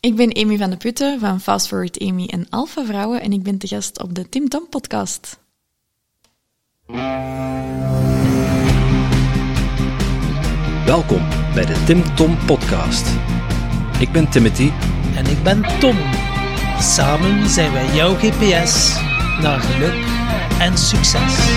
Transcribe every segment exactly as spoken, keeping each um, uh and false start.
Ik ben Amy van de Putten van Fast Forward Amy en Alpha Vrouwen en ik ben te gast op de Tim Tom Podcast. Welkom bij de Tim Tom Podcast. Ik ben Timothy. En ik ben Tom. Samen zijn wij jouw G P S naar geluk en succes.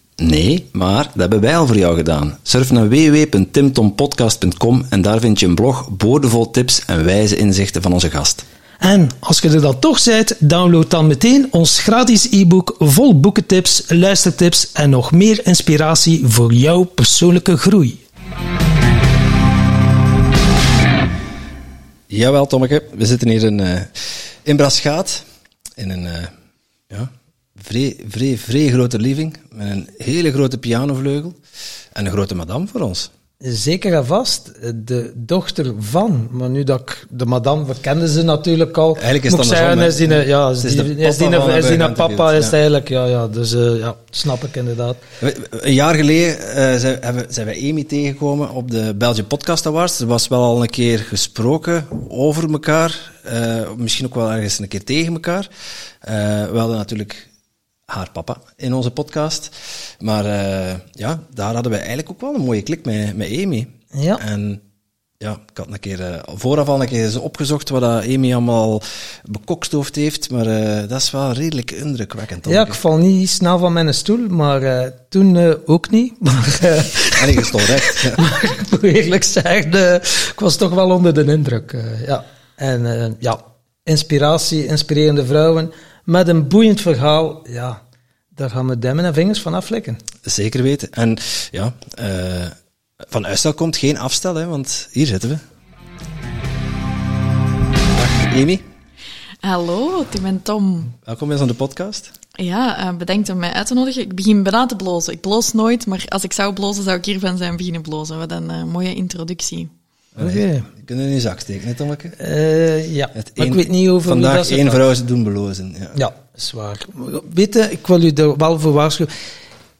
Nee, maar dat hebben wij al voor jou gedaan. Surf naar w w w punt tim tom podcast punt com en daar vind je een blog boordevol tips en wijze inzichten van onze gast. En als je er dan toch bent, download dan meteen ons gratis e-book vol boekentips, luistertips en nog meer inspiratie voor jouw persoonlijke groei. Jawel, Tommeke. We zitten hier in, uh, in Braschaat, in een uh, ja, vrij, vrij, vrij grote living, met een hele grote pianovleugel en een grote madame voor ons. Zeker en vast, de dochter van, maar nu dat ik de madame, we kenden ze natuurlijk al. Eigenlijk is dat zeggen, is die, ja, is, is die, de is die, is die, is die een papa, is ja. eigenlijk, ja, ja, dus uh, ja, snap ik inderdaad. Een jaar geleden uh, zijn, hebben, zijn wij Amy tegengekomen op de Belgische Podcast Awards. Er was wel al een keer gesproken over elkaar, uh, misschien ook wel ergens een keer tegen elkaar. Uh, we hadden natuurlijk haar papa in onze podcast. Maar uh, ja, daar hadden we eigenlijk ook wel een mooie klik met, met Amy. Ja. En ja, ik had een keer uh, vooraf al een keer eens opgezocht wat Amy allemaal bekokstoofd heeft, maar uh, dat is wel redelijk indrukwekkend. Ja, ik val niet snel van mijn stoel, maar uh, toen uh, ook niet. Maar, uh, en ik stond recht. Ja. Maar ik moet eerlijk zeggen, uh, ik was toch wel onder de indruk. Uh, ja. En uh, ja, inspiratie, inspirerende vrouwen. Met een boeiend verhaal, ja, daar gaan we demmen en vingers van aflikken. Zeker weten. En ja, uh, van uitstel komt geen afstel, hè, want hier zitten we. Dag Amy. Hallo, ik ben Tom. Welkom eens aan de podcast. Ja, uh, bedankt om mij uit te nodigen. Ik begin bijna te blozen. Ik bloos nooit, maar als ik zou blozen, zou ik hiervan zijn beginnen blozen. Wat een uh, mooie introductie. Oké. Okay. Kunnen in je zak steken, hè, Tommeke? Uh, ja, een, maar ik weet niet over vandaag dat één vrouw ze doen belozen. Ja, ja is waar. Weet je, ik wil u er wel voor waarschuwen.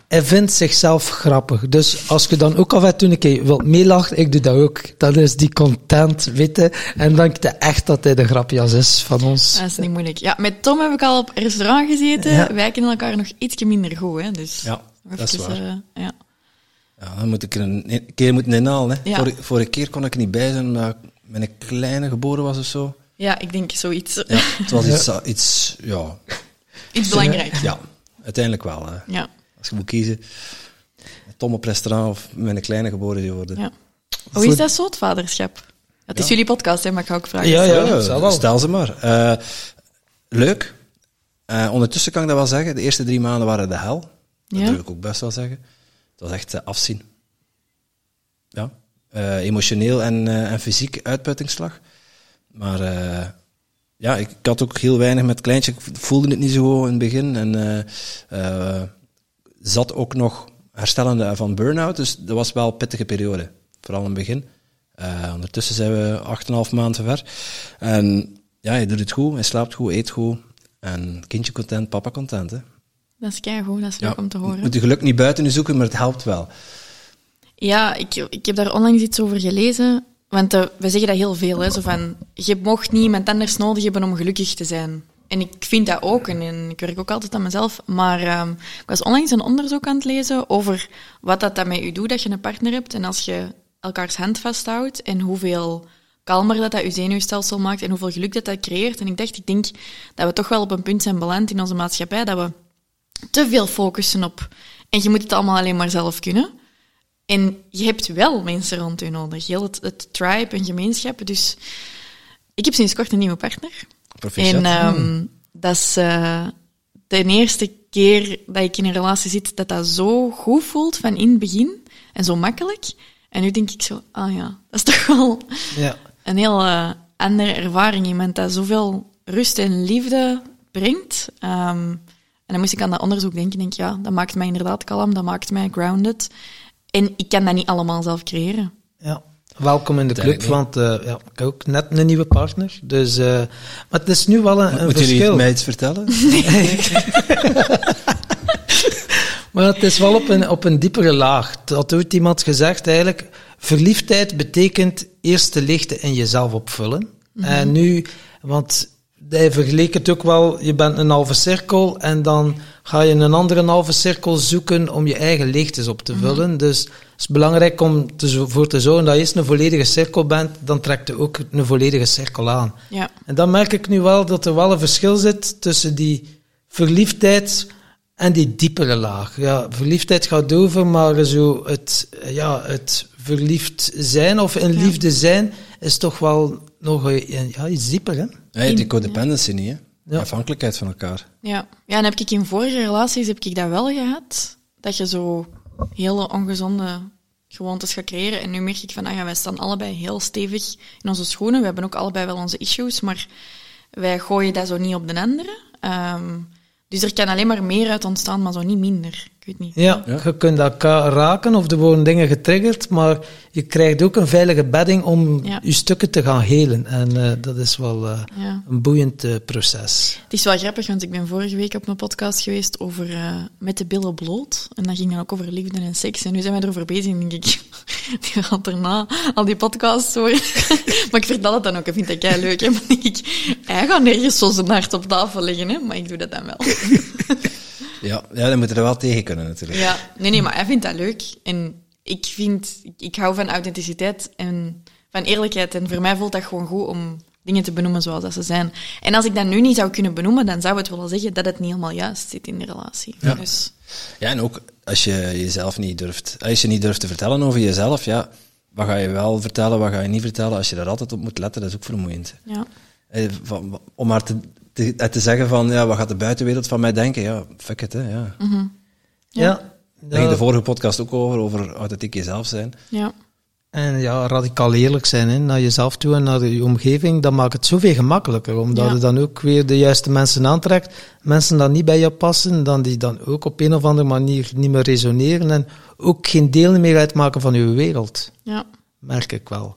Hij vindt zichzelf grappig. Dus als je dan ook af en toe een keer wilt meelachen, ik doe dat ook. Dan is die content, weet je. En denk je echt dat hij de grapjas is van ons. Dat is niet moeilijk. Ja, met Tom heb ik al op restaurant gezeten. Ja. Wij kennen elkaar nog ietsje minder goed, hè. Dus ja, dat is waar. Er, ja. Ja, dan moet ik er een keer moeten inhalen. Hè. Ja. Vorige, vorige keer kon ik er niet bij zijn omdat ik met een kleine geboren was of zo. Ja, ik denk zoiets. Ja, het was iets... Ja. Iets, ja. iets belangrijks. Ja, uiteindelijk wel. Hè. Ja. Als je moet kiezen, Tom op restaurant of met een kleine geboren worden. Ja. Hoe is dat zo, het vaderschap? Het is ja. jullie podcast, hè, maar ik ga ook vragen. Ja, ja, ja, ja stel ze maar. Uh, leuk. Uh, ondertussen kan ik dat wel zeggen. De eerste drie maanden waren de hel. Dat ja. wil ik ook best wel zeggen. Dat was echt afzien. Ja. Uh, emotioneel en, uh, en fysiek uitputtingsslag. Maar uh, ja, ik, ik had ook heel weinig met kleintje. Ik voelde het niet zo in het begin. En uh, uh, zat ook nog herstellende van burn-out. Dus dat was wel een pittige periode. Vooral in het begin. Uh, ondertussen zijn we acht en een half maanden ver. En ja, je doet het goed. Je slaapt goed, eet goed. En kindje content, papa content, hè. Dat is keigoed, dat is leuk ja, om te horen. Je moet je geluk niet buiten je zoeken, maar het helpt wel. Ja, ik, ik heb daar onlangs iets over gelezen. Want uh, we zeggen dat heel veel, hè, zo van... Je mocht niet iemand anders nodig hebben om gelukkig te zijn. En ik vind dat ook, en, en ik werk ook altijd aan mezelf. Maar uh, ik was onlangs een onderzoek aan het lezen over wat dat, dat met je doet, dat je een partner hebt. En als je elkaars hand vasthoudt en hoeveel... kalmer dat dat je zenuwstelsel maakt en hoeveel geluk dat dat creëert. En ik dacht, ik denk dat we toch wel op een punt zijn beland in onze maatschappij, dat we... te veel focussen op. En je moet het allemaal alleen maar zelf kunnen. En je hebt wel mensen rond je nodig. Heel het, het tribe en gemeenschap. Dus ik heb sinds kort een nieuwe partner. Proficiat. En um, hmm. dat is uh, de eerste keer dat ik in een relatie zit, dat dat zo goed voelt van in het begin. En zo makkelijk. En nu denk ik zo, ah ja, dat is toch wel ja. een heel uh, andere ervaring. Iemand dat zoveel rust en liefde brengt. is. Um, en dan moest ik aan dat onderzoek denken. Denk, ja, dat maakt mij inderdaad kalm, dat maakt mij grounded. En ik kan dat niet allemaal zelf creëren. Ja. Welkom in de club, want uh, ja, ik heb ook net een nieuwe partner. Dus, uh, maar het is nu wel een, een moet verschil. Moeten jullie mij iets vertellen? Nee. Maar het is wel op een, op een diepere laag. Dat had ooit iemand gezegd eigenlijk. Verliefdheid betekent eerst de lichten in jezelf opvullen. Mm-hmm. En nu, want hij vergeleek het ook wel, je bent een halve cirkel en dan ga je een andere halve cirkel zoeken om je eigen leegtes op te vullen. Mm-hmm. Dus het is belangrijk om te, voor te zorgen dat je eerst een volledige cirkel bent, dan trekt je ook een volledige cirkel aan. Ja. En dan merk ik nu wel dat er wel een verschil zit tussen die verliefdheid en die diepere laag. Ja, verliefdheid gaat over, maar zo het, ja, het verliefd zijn of in ja. liefde zijn is toch wel nog een, ja, iets dieper, hè? Nee, die codependency niet, hè? Ja. Afhankelijkheid van elkaar. Ja. Ja, en heb ik in vorige relaties heb ik dat wel gehad, dat je zo hele ongezonde gewoontes gaat creëren. En nu merk ik van, ah ja, wij staan allebei heel stevig in onze schoenen. We hebben ook allebei wel onze issues, maar wij gooien dat zo niet op de andere. Um, dus er kan alleen maar meer uit ontstaan, maar zo niet minder. Ik weet niet. Ja, ja. Je kunt elkaar raken of er worden dingen getriggerd, maar je krijgt ook een veilige bedding om ja. je stukken te gaan helen. En uh, dat is wel uh, ja. een boeiend uh, proces. Het is wel grappig, want ik ben vorige week op een podcast geweest over uh, met de billen bloot. En dat ging dan ook over liefde en seks. En nu zijn wij erover bezig en denk ik, die gaat erna al die podcasts hoor. Maar ik vertel het dan ook, ik vind dat keileuk. Hè? Maar denk ik, hij gaat nergens zo zijn hart op tafel leggen, hè? Maar ik doe dat dan wel. Ja, ja, dan moet je er wel tegen kunnen natuurlijk. Ja, nee, nee, maar hij vindt dat leuk. En ik vind, ik, ik hou van authenticiteit en van eerlijkheid. En voor mij voelt dat gewoon goed om dingen te benoemen zoals dat ze zijn. En als ik dat nu niet zou kunnen benoemen, dan zou het wel zeggen dat het niet helemaal juist zit in de relatie. Ja, dus. Ja, en ook als je jezelf niet durft, als je niet durft te vertellen over jezelf, ja, wat ga je wel vertellen, wat ga je niet vertellen? Als je daar altijd op moet letten, dat is ook vermoeiend. Ja. Om maar te... Te, te zeggen van, ja, wat gaat de buitenwereld van mij denken? Ja, fuck it, hè. Ja. Mm-hmm. Ja. Ja. Daar ging de vorige podcast ook over, over authentiek jezelf zijn. Ja. En ja, radicaal eerlijk zijn, hè, naar jezelf toe en naar je omgeving, dat maakt het zoveel gemakkelijker, omdat ja. je dan ook weer de juiste mensen aantrekt. Mensen die niet bij je passen, dan die dan ook op een of andere manier niet meer resoneren en ook geen deel meer uitmaken van je wereld. Ja. Merk ik wel.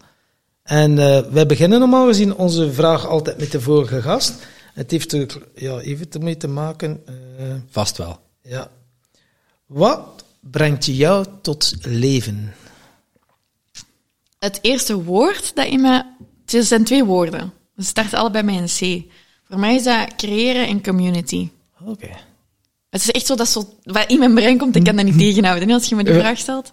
En uh, wij beginnen normaal gezien onze vraag altijd met de vorige gast. Het heeft er ja, even ermee te maken. Uh, Vast wel. Ja. Wat brengt jou tot leven? Het eerste woord dat in me... Het zijn twee woorden. Ze starten allebei met een C. Voor mij is dat creëren en community. Oké. Okay. Het is echt zo dat zo, wat in mijn brein komt, ik kan dat niet tegenhouden als je me die vraag stelt.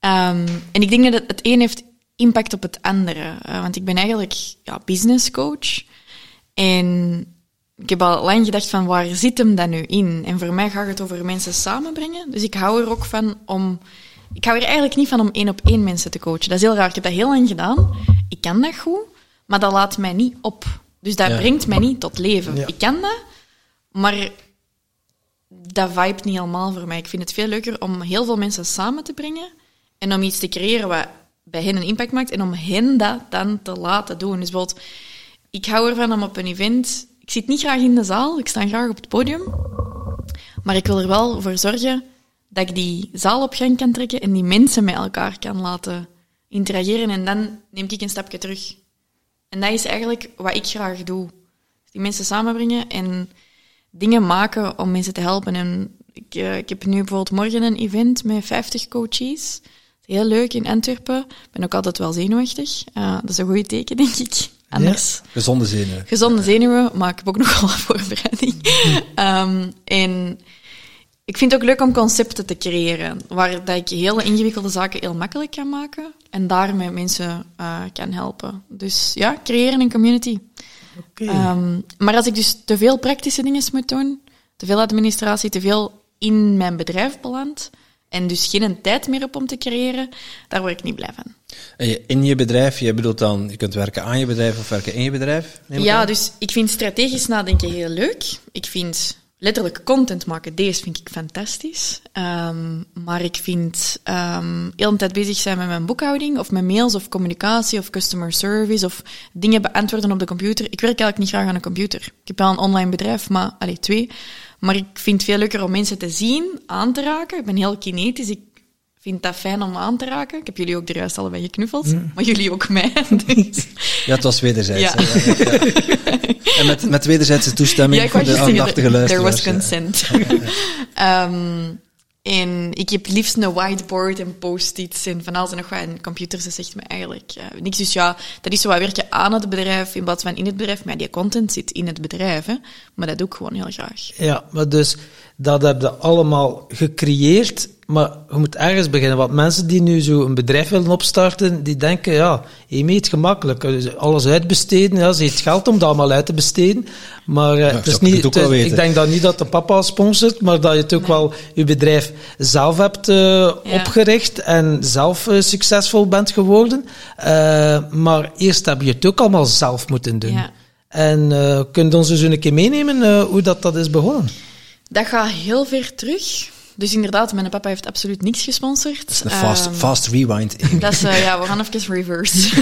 Um, en ik denk dat het een heeft impact op het andere. Uh, want ik ben eigenlijk ja, business coach. En ik heb al lang gedacht van, waar zit hem dat nu in? En voor mij gaat het over mensen samenbrengen. Dus ik hou er ook van om... Ik hou er eigenlijk niet van om één op één mensen te coachen. Dat is heel raar. Ik heb dat heel lang gedaan. Ik kan dat goed, maar dat laat mij niet op. Dus dat ja. brengt mij niet tot leven. Ja. Ik kan dat, maar dat vibe niet helemaal voor mij. Ik vind het veel leuker om heel veel mensen samen te brengen en om iets te creëren wat bij hen een impact maakt en om hen dat dan te laten doen. Dus bijvoorbeeld... Ik hou ervan om op een event... Ik zit niet graag in de zaal, ik sta graag op het podium. Maar ik wil er wel voor zorgen dat ik die zaal op gang kan trekken en die mensen met elkaar kan laten interageren. En dan neem ik een stapje terug. En dat is eigenlijk wat ik graag doe. Die mensen samenbrengen en dingen maken om mensen te helpen. En ik, uh, ik heb nu bijvoorbeeld morgen een event met vijftig coaches. Heel leuk in Antwerpen. Ik ben ook altijd wel zenuwachtig. Uh, dat is een goede teken, denk ik. Anders. Ja, gezonde zenuwen. Gezonde zenuwen, maar ik heb ook nogal een voorbereiding. um, en ik vind het ook leuk om concepten te creëren, waar dat ik hele ingewikkelde zaken heel makkelijk kan maken en daarmee mensen uh, kan helpen. Dus ja, creëren een community. Okay. Um, maar als ik dus te veel praktische dingen moet doen, te veel administratie, te veel in mijn bedrijf beland... En dus geen tijd meer op om te creëren, daar word ik niet blij van. En je, in je bedrijf, je bedoelt dan, je kunt werken aan je bedrijf of werken in je bedrijf? Ja, aan. Dus ik vind strategisch nadenken heel leuk. Ik vind letterlijk content maken, deze vind ik fantastisch. Um, maar ik vind um, heel de tijd bezig zijn met mijn boekhouding, of met mails, of communicatie, of customer service, of dingen beantwoorden op de computer. Ik werk eigenlijk niet graag aan een computer. Ik heb wel een online bedrijf, maar allez, twee. Maar ik vind het veel leuker om mensen te zien, aan te raken. Ik ben heel kinetisch, ik vind dat fijn om aan te raken. Ik heb jullie ook er juist allebei geknuffeld, mm. maar jullie ook mij. Dus. Ja, het was wederzijds. Ja. Hè, ja, ja. En met, met wederzijdse toestemming ja, van de aandachtige luisteraars. There was consent. Ja. um, en ik heb liefst een whiteboard en post-its en van alles en nog wat. En computers, dat zegt me eigenlijk uh, niks. Dus ja, dat is zo wat werken aan het bedrijf in plaats van in het bedrijf. Maar die content zit in het bedrijf, hè. Maar dat doe ik gewoon heel graag. Ja, maar dus dat heb je allemaal gecreëerd. Maar je moet ergens beginnen, want mensen die nu zo een bedrijf willen opstarten, die denken, ja, Amy, het gemakkelijk. Alles uitbesteden, ja, ze heeft geld om dat allemaal uit te besteden. Maar uh, ja, het is niet, het, het ik denk dat niet dat de papa sponsort, maar dat je het ook nee. wel je bedrijf zelf hebt uh, ja. opgericht en zelf uh, succesvol bent geworden. Uh, maar eerst heb je het ook allemaal zelf moeten doen. Ja. En uh, kunt ons dus een keer meenemen uh, hoe dat, dat is begonnen? Dat gaat heel ver terug. Dus inderdaad, mijn papa heeft absoluut niks gesponsord. Dat is een fast, um, fast rewind. Dat is, uh, ja, we gaan even reverse.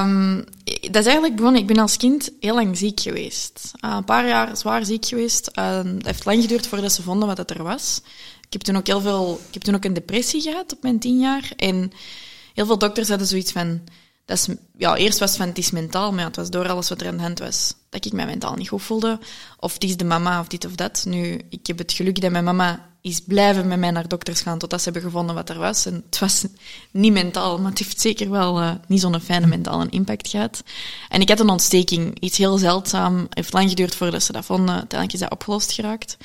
um, dat is eigenlijk begonnen, ik ben als kind heel lang ziek geweest. Uh, een paar jaar zwaar ziek geweest. Het uh, heeft lang geduurd voordat ze vonden wat dat er was. Ik heb toen ook heel veel, ik heb toen ook een depressie gehad op mijn tien jaar. En heel veel dokters hadden zoiets van, dat is, ja, eerst was het van, het is mentaal, maar ja, het was door alles wat er aan de hand was. Dat ik mij mentaal niet goed voelde. Of het is de mama, of dit of dat. Nu, ik heb het geluk dat mijn mama is blijven met mij naar dokters gaan totdat ze hebben gevonden wat er was. En het was niet mentaal, maar het heeft zeker wel uh, niet zo'n fijne mentale impact gehad. En ik had een ontsteking, iets heel zeldzaam. Het heeft lang geduurd voordat ze dat vonden. Uiteindelijk is dat opgelost geraakt.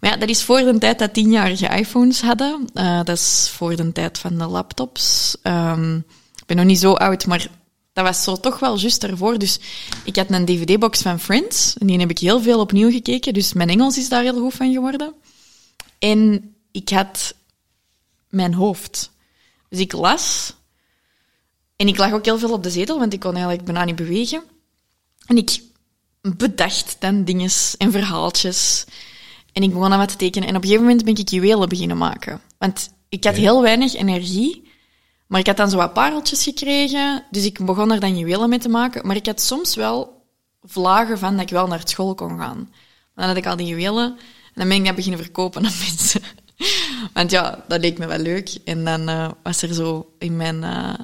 Maar ja, dat is voor de tijd dat tienjarige iPhones hadden. Uh, dat is voor de tijd van de laptops. Um, ik ben nog niet zo oud, maar dat was zo toch wel juist daarvoor. Dus ik had een dvd-box van Friends. En die heb ik heel veel opnieuw gekeken. Dus mijn Engels is daar heel goed van geworden. En ik had mijn hoofd. Dus ik las. En ik lag ook heel veel op de zetel, want ik kon eigenlijk bijna niet bewegen. En ik bedacht dan dinges en verhaaltjes. En ik begon aan wat te tekenen. En op een gegeven moment ben ik juwelen beginnen maken. Want ik had heel weinig energie. Maar ik had dan zo wat pareltjes gekregen. Dus ik begon er dan juwelen mee te maken. Maar ik had soms wel vlagen van dat ik wel naar school kon gaan. Maar dan had ik al die juwelen. En dan ben ik dat beginnen verkopen aan mensen. Want ja, dat leek me wel leuk. En dan uh, was er zo in mijn... Uh,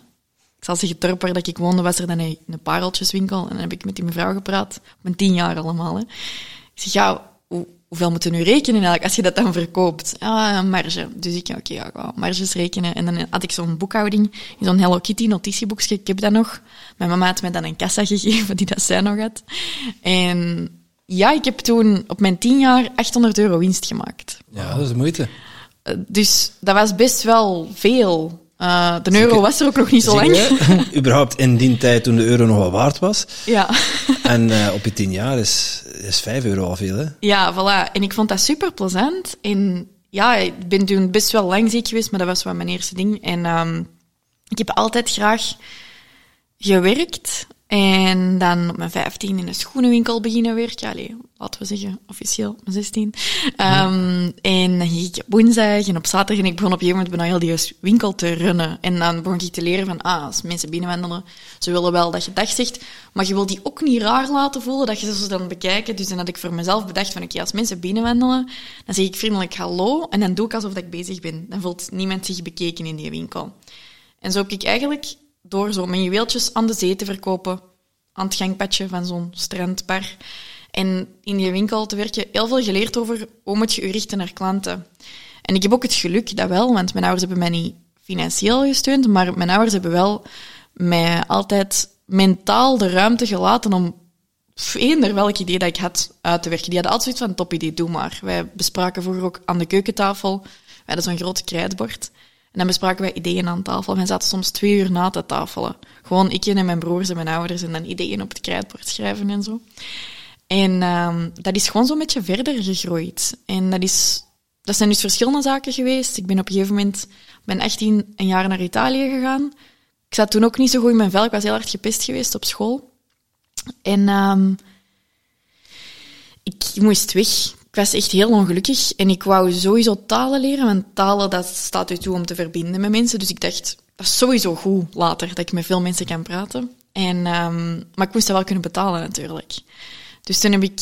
ik zal zeggen, dorp waar ik woonde, was er dan een, een pareltjeswinkel. En dan heb ik met die mevrouw gepraat. Mijn tien jaar allemaal. Hè. Ik zeg, ja, hoe, hoeveel moeten we nu rekenen eigenlijk als je dat dan verkoopt? Ah, een marge. Dus ik, oké, okay, ja, ik wou marges rekenen. En dan had ik zo'n boekhouding, zo'n Hello Kitty notitieboekje. Ik heb dat nog. Mijn mama had mij dan een kassa gegeven die dat zij nog had. En... ja, ik heb toen op mijn tien jaar achthonderd euro winst gemaakt. Ja, dat is de moeite. Dus dat was best wel veel. Uh, de euro was er ook nog niet zo lang. Überhaupt in die tijd toen de euro nog wel waard was. Ja. En uh, op je tien jaar is, is vijf euro al veel, hè? Ja, voilà. En ik vond dat super plezant. En ja, ik ben toen best wel lang ziek geweest, maar dat was wel mijn eerste ding. En um, ik heb altijd graag gewerkt. En dan op mijn vijftien in een schoenenwinkel beginnen werken. Allee, laten we zeggen, officieel, mijn zestien. Ja. Um, en dan ging ik op woensdag en op zaterdag. En ik begon op een gegeven moment bijna heel die winkel te runnen. En dan begon ik te leren van, ah, als mensen binnenwandelen, ze willen wel dat je dag zegt. Maar je wil die ook niet raar laten voelen, dat je ze dan bekijken. Dus dan had ik voor mezelf bedacht van, oké, als mensen binnenwandelen, dan zeg ik vriendelijk hallo. En dan doe ik alsof ik bezig ben. Dan voelt niemand zich bekeken in die winkel. En zo heb ik eigenlijk... door zo mijn juweeltjes aan de zee te verkopen, aan het gangpadje van zo'n strandbar en in die winkel te werken, heel veel geleerd over hoe moet je je richten naar klanten. En ik heb ook het geluk, dat wel, want mijn ouders hebben mij niet financieel gesteund, maar mijn ouders hebben wel mij altijd mentaal de ruimte gelaten om eender welk idee dat ik had uit te werken. Die hadden altijd zoiets van, top idee, doe maar. Wij bespraken vroeger ook aan de keukentafel, wij hadden zo'n groot krijtbord. En dan bespraken wij ideeën aan tafel. Wij zaten soms twee uur na te tafelen. Gewoon ik en mijn broers en mijn ouders en dan ideeën op het krijtbord schrijven en zo. En um, dat is gewoon zo'n beetje verder gegroeid. En dat, is, dat zijn dus verschillende zaken geweest. Ik ben op een gegeven moment, ben achttien een jaar naar Italië gegaan. Ik zat toen ook niet zo goed in mijn vel. Ik was heel hard gepest geweest op school. En um, ik moest weg. Ik was echt heel ongelukkig en ik wou sowieso talen leren, want talen, dat staat u toe om te verbinden met mensen. Dus ik dacht, dat is sowieso goed later, dat ik met veel mensen kan praten. En, um, maar ik moest dat wel kunnen betalen natuurlijk. Dus toen heb ik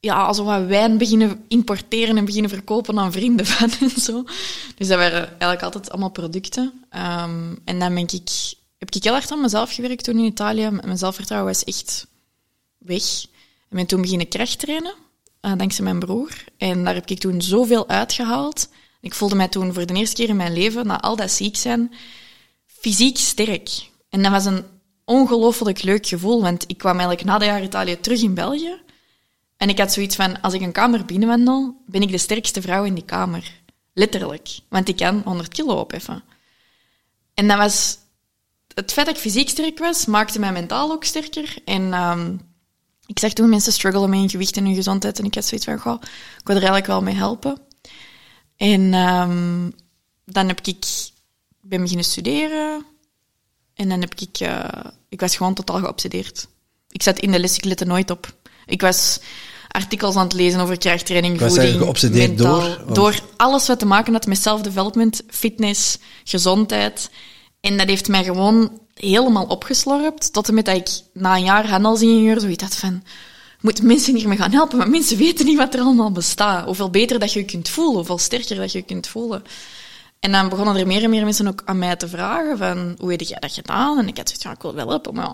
ja, alsof we wijn beginnen importeren en beginnen verkopen aan vrienden van en zo. Dus dat waren eigenlijk altijd allemaal producten. Um, en dan ben ik, heb ik heel hard aan mezelf gewerkt toen in Italië. Mijn zelfvertrouwen was echt weg. Ik ben toen beginnen krachttrainen. Uh, dankzij mijn broer. En daar heb ik toen zoveel uitgehaald. Ik voelde mij toen voor de eerste keer in mijn leven, na al dat ziek zijn, fysiek sterk. En dat was een ongelooflijk leuk gevoel, want ik kwam eigenlijk na dat jaar Italië terug in België. En ik had zoiets van, als ik een kamer binnenwandel, ben ik de sterkste vrouw in die kamer. Letterlijk. Want ik kan honderd kilo opheffen. En dat was... Het feit dat ik fysiek sterk was, maakte mij mentaal ook sterker. En... Um, Ik zag toen mensen struggelen met hun gewicht en hun gezondheid. En ik had zoiets van, goh, ik wil er eigenlijk wel mee helpen. En um, dan heb ik, ben beginnen studeren. En dan heb ik... Uh, ik was gewoon totaal geobsedeerd. Ik zat in de les, ik lette nooit op. Ik was artikels aan het lezen over krachttraining, voeding, mentaal. Was je geobsedeerd door? Of? Door alles wat te maken had met self-development, fitness, gezondheid. En dat heeft mij gewoon... helemaal opgeslorpt, tot en met dat ik na een jaar handelsingenieur zoiets had van, moet mensen hiermee gaan helpen, want mensen weten niet wat er allemaal bestaat. Hoeveel beter dat je je kunt voelen, hoeveel sterker dat je je kunt voelen. En dan begonnen er meer en meer mensen ook aan mij te vragen van, hoe heb jij dat gedaan? En ik had zoiets van, ik wil wel helpen, maar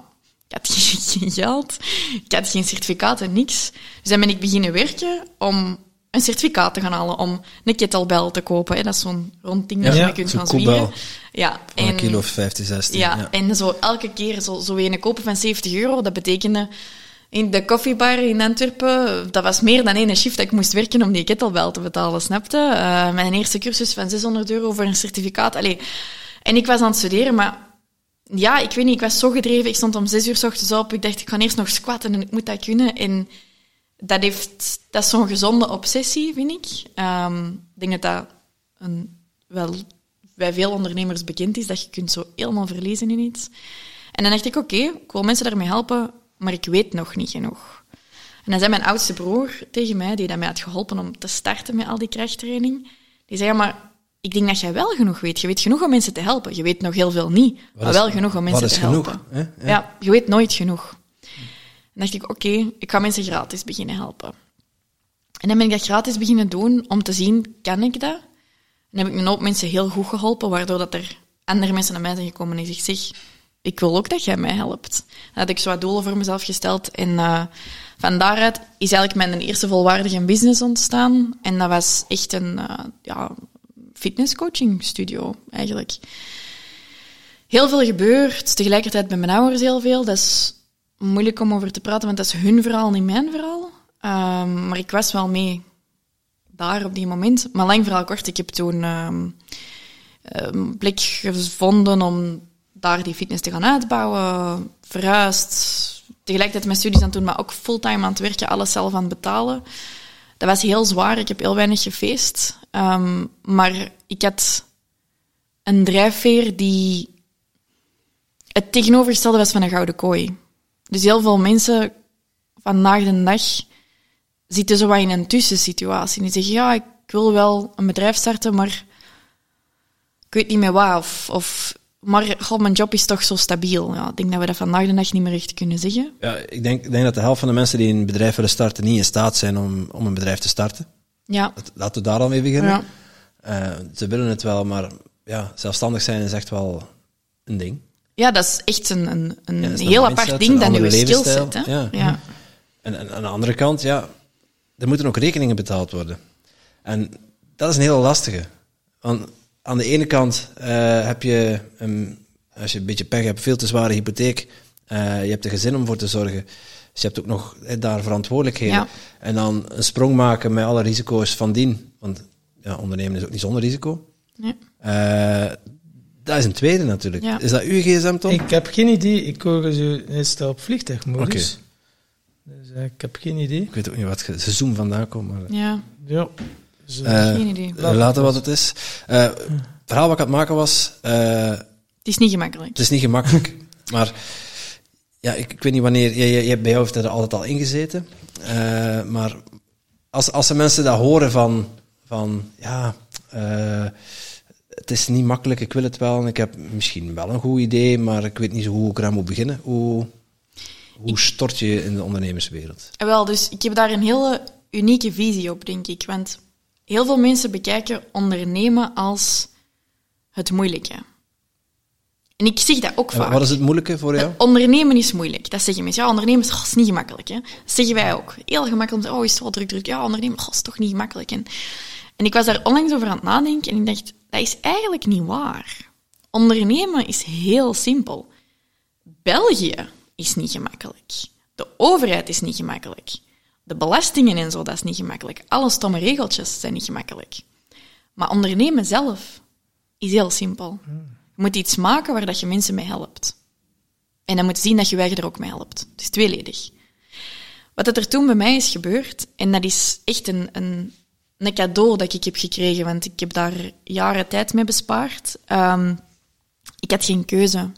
ik had geen geld, ik had geen certificaat en niks. Dus dan ben ik beginnen werken om een certificaat te gaan halen, om een kettlebell te kopen. Hè. Dat is zo'n rond ding dat ja, je kunt gaan zwieren. Ja, en, een kilo of vijftien, zestien. Ja, ja. En zo elke keer zo, zo een kopen van zeventig euro, dat betekende in de koffiebar in Antwerpen, dat was meer dan één shift dat ik moest werken om die kettlebell te betalen, snapte? Uh, mijn eerste cursus van zeshonderd euro voor een certificaat. Allee. En ik was aan het studeren, maar ja, ik weet niet, ik was zo gedreven. Ik stond om zes uur 's ochtends op. Ik dacht, ik ga eerst nog squatten en ik moet dat kunnen. En Dat, heeft, dat is zo'n gezonde obsessie, vind ik. Um, ik denk dat dat een, wel bij veel ondernemers bekend is, dat je kunt zo helemaal verliezen in iets. En dan dacht ik, oké, okay, ik wil mensen daarmee helpen, maar ik weet nog niet genoeg. En dan zei mijn oudste broer tegen mij, die dat mij had geholpen om te starten met al die krachttraining, die zei, ja, maar ik denk dat jij wel genoeg weet. Je weet genoeg om mensen te helpen. Je weet nog heel veel niet, wat maar wel is, genoeg om mensen te genoeg, helpen. Hè? Ja. ja, je weet nooit genoeg. Dan dacht ik, oké, okay, ik ga mensen gratis beginnen helpen. En dan ben ik dat gratis beginnen doen om te zien, kan ik dat? En dan heb ik een hoop mensen heel goed geholpen, waardoor dat er andere mensen naar mij zijn gekomen en zeggen, zeg, ik wil ook dat jij mij helpt. Dan had ik zo wat doelen voor mezelf gesteld. En uh, van daaruit is eigenlijk mijn eerste volwaardige business ontstaan. En dat was echt een uh, ja, fitnesscoaching studio, eigenlijk. Heel veel gebeurt, tegelijkertijd bij mijn ouders heel veel, dat is... moeilijk om over te praten, want dat is hun verhaal, niet mijn verhaal. Um, maar ik was wel mee daar op die moment. Maar lang verhaal kort, ik heb toen um, een plek gevonden om daar die fitness te gaan uitbouwen. Verhuisd. Tegelijkertijd mijn studies aan het doen, maar ook fulltime aan het werken. Alles zelf aan het betalen. Dat was heel zwaar. Ik heb heel weinig gefeest. Um, maar ik had een drijfveer die het tegenovergestelde was van een gouden kooi. Dus heel veel mensen vandaag de dag zitten zo wat in een tussensituatie. Die zeggen, ja, ik wil wel een bedrijf starten, maar ik weet niet meer waar. Of, of, maar goh, mijn job is toch zo stabiel. Ja, ik denk dat we dat vandaag de dag niet meer echt kunnen zeggen. Ja, ik denk, ik denk dat de helft van de mensen die een bedrijf willen starten niet in staat zijn om, om een bedrijf te starten. Ja. Dat, laten we daar al mee beginnen. Ja. Uh, ze willen het wel, maar ja, zelfstandig zijn is echt wel een ding. Ja, dat is echt een, een, een, ja, een heel mindset, apart ding dan uw skillset. Hè? Ja. Ja. En, en aan de andere kant, ja, er moeten ook rekeningen betaald worden. En dat is een hele lastige. Want aan de ene kant uh, heb je, een, als je een beetje pech hebt, veel te zware hypotheek. Uh, je hebt een gezin om voor te zorgen. Dus je hebt ook nog he, daar verantwoordelijkheden. Ja. En dan een sprong maken met alle risico's van dien. Want ja, ondernemen is ook niet zonder risico. Nee. Uh, Dat is een tweede natuurlijk. Ja. Is dat uw gsm, Tom? Ik heb geen idee. Ik hoor ze is op vliegtuigmodus. Okay. Dus uh, ik heb geen idee. Ik weet ook niet wat ge- ze Zoom vandaan komt. Maar... Ja. ja. Dus, uh, geen idee. Laten later wat het is. Uh, het verhaal wat ik aan het maken was... Uh, het is niet gemakkelijk. Het is niet gemakkelijk. maar ja, ik, ik weet niet wanneer... Je, je, je, bij jou heeft dat er altijd al ingezeten. Uh, maar als, als de mensen dat horen van, van ja, uh, het is niet makkelijk, ik wil het wel en ik heb misschien wel een goed idee, maar ik weet niet zo hoe ik eraan moet beginnen. Hoe, hoe stort je in de ondernemerswereld? Wel, dus ik heb daar een hele unieke visie op, denk ik. Want heel veel mensen bekijken ondernemen als het moeilijke. En ik zeg dat ook vaak. Wat is het moeilijke voor jou? Het ondernemen is moeilijk. Dat zeggen mensen. Ja, ondernemen is, oh, is niet gemakkelijk. Hè. Dat zeggen wij ook. Heel gemakkelijk. Oh, is het wel druk, druk. Ja, ondernemen oh, is toch niet gemakkelijk. En, en ik was daar onlangs over aan het nadenken. En ik dacht, dat is eigenlijk niet waar. Ondernemen is heel simpel. België is niet gemakkelijk. De overheid is niet gemakkelijk. De belastingen en zo, dat is niet gemakkelijk. Alle stomme regeltjes zijn niet gemakkelijk. Maar ondernemen zelf is heel simpel. Je moet iets maken waar dat je mensen mee helpt. En dan moet je zien dat je weg er ook mee helpt. Het is tweeledig. Wat er toen bij mij is gebeurd, en dat is echt een, een, een cadeau dat ik heb gekregen, want ik heb daar jaren tijd mee bespaard. Um, ik had geen keuze.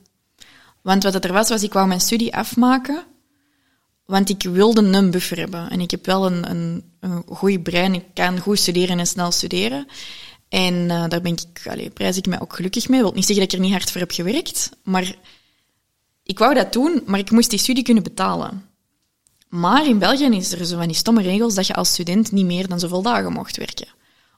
Want wat er was, was ik wou mijn studie afmaken, want ik wilde een buffer hebben. En ik heb wel een, een, een goed brein, ik kan goed studeren en snel studeren. En uh, daar ben ik, allee, prijs ik mij ook gelukkig mee. Ik wil niet zeggen dat ik er niet hard voor heb gewerkt, maar ik wou dat doen, maar ik moest die studie kunnen betalen. Maar in België is er zo van die stomme regels dat je als student niet meer dan zoveel dagen mocht werken.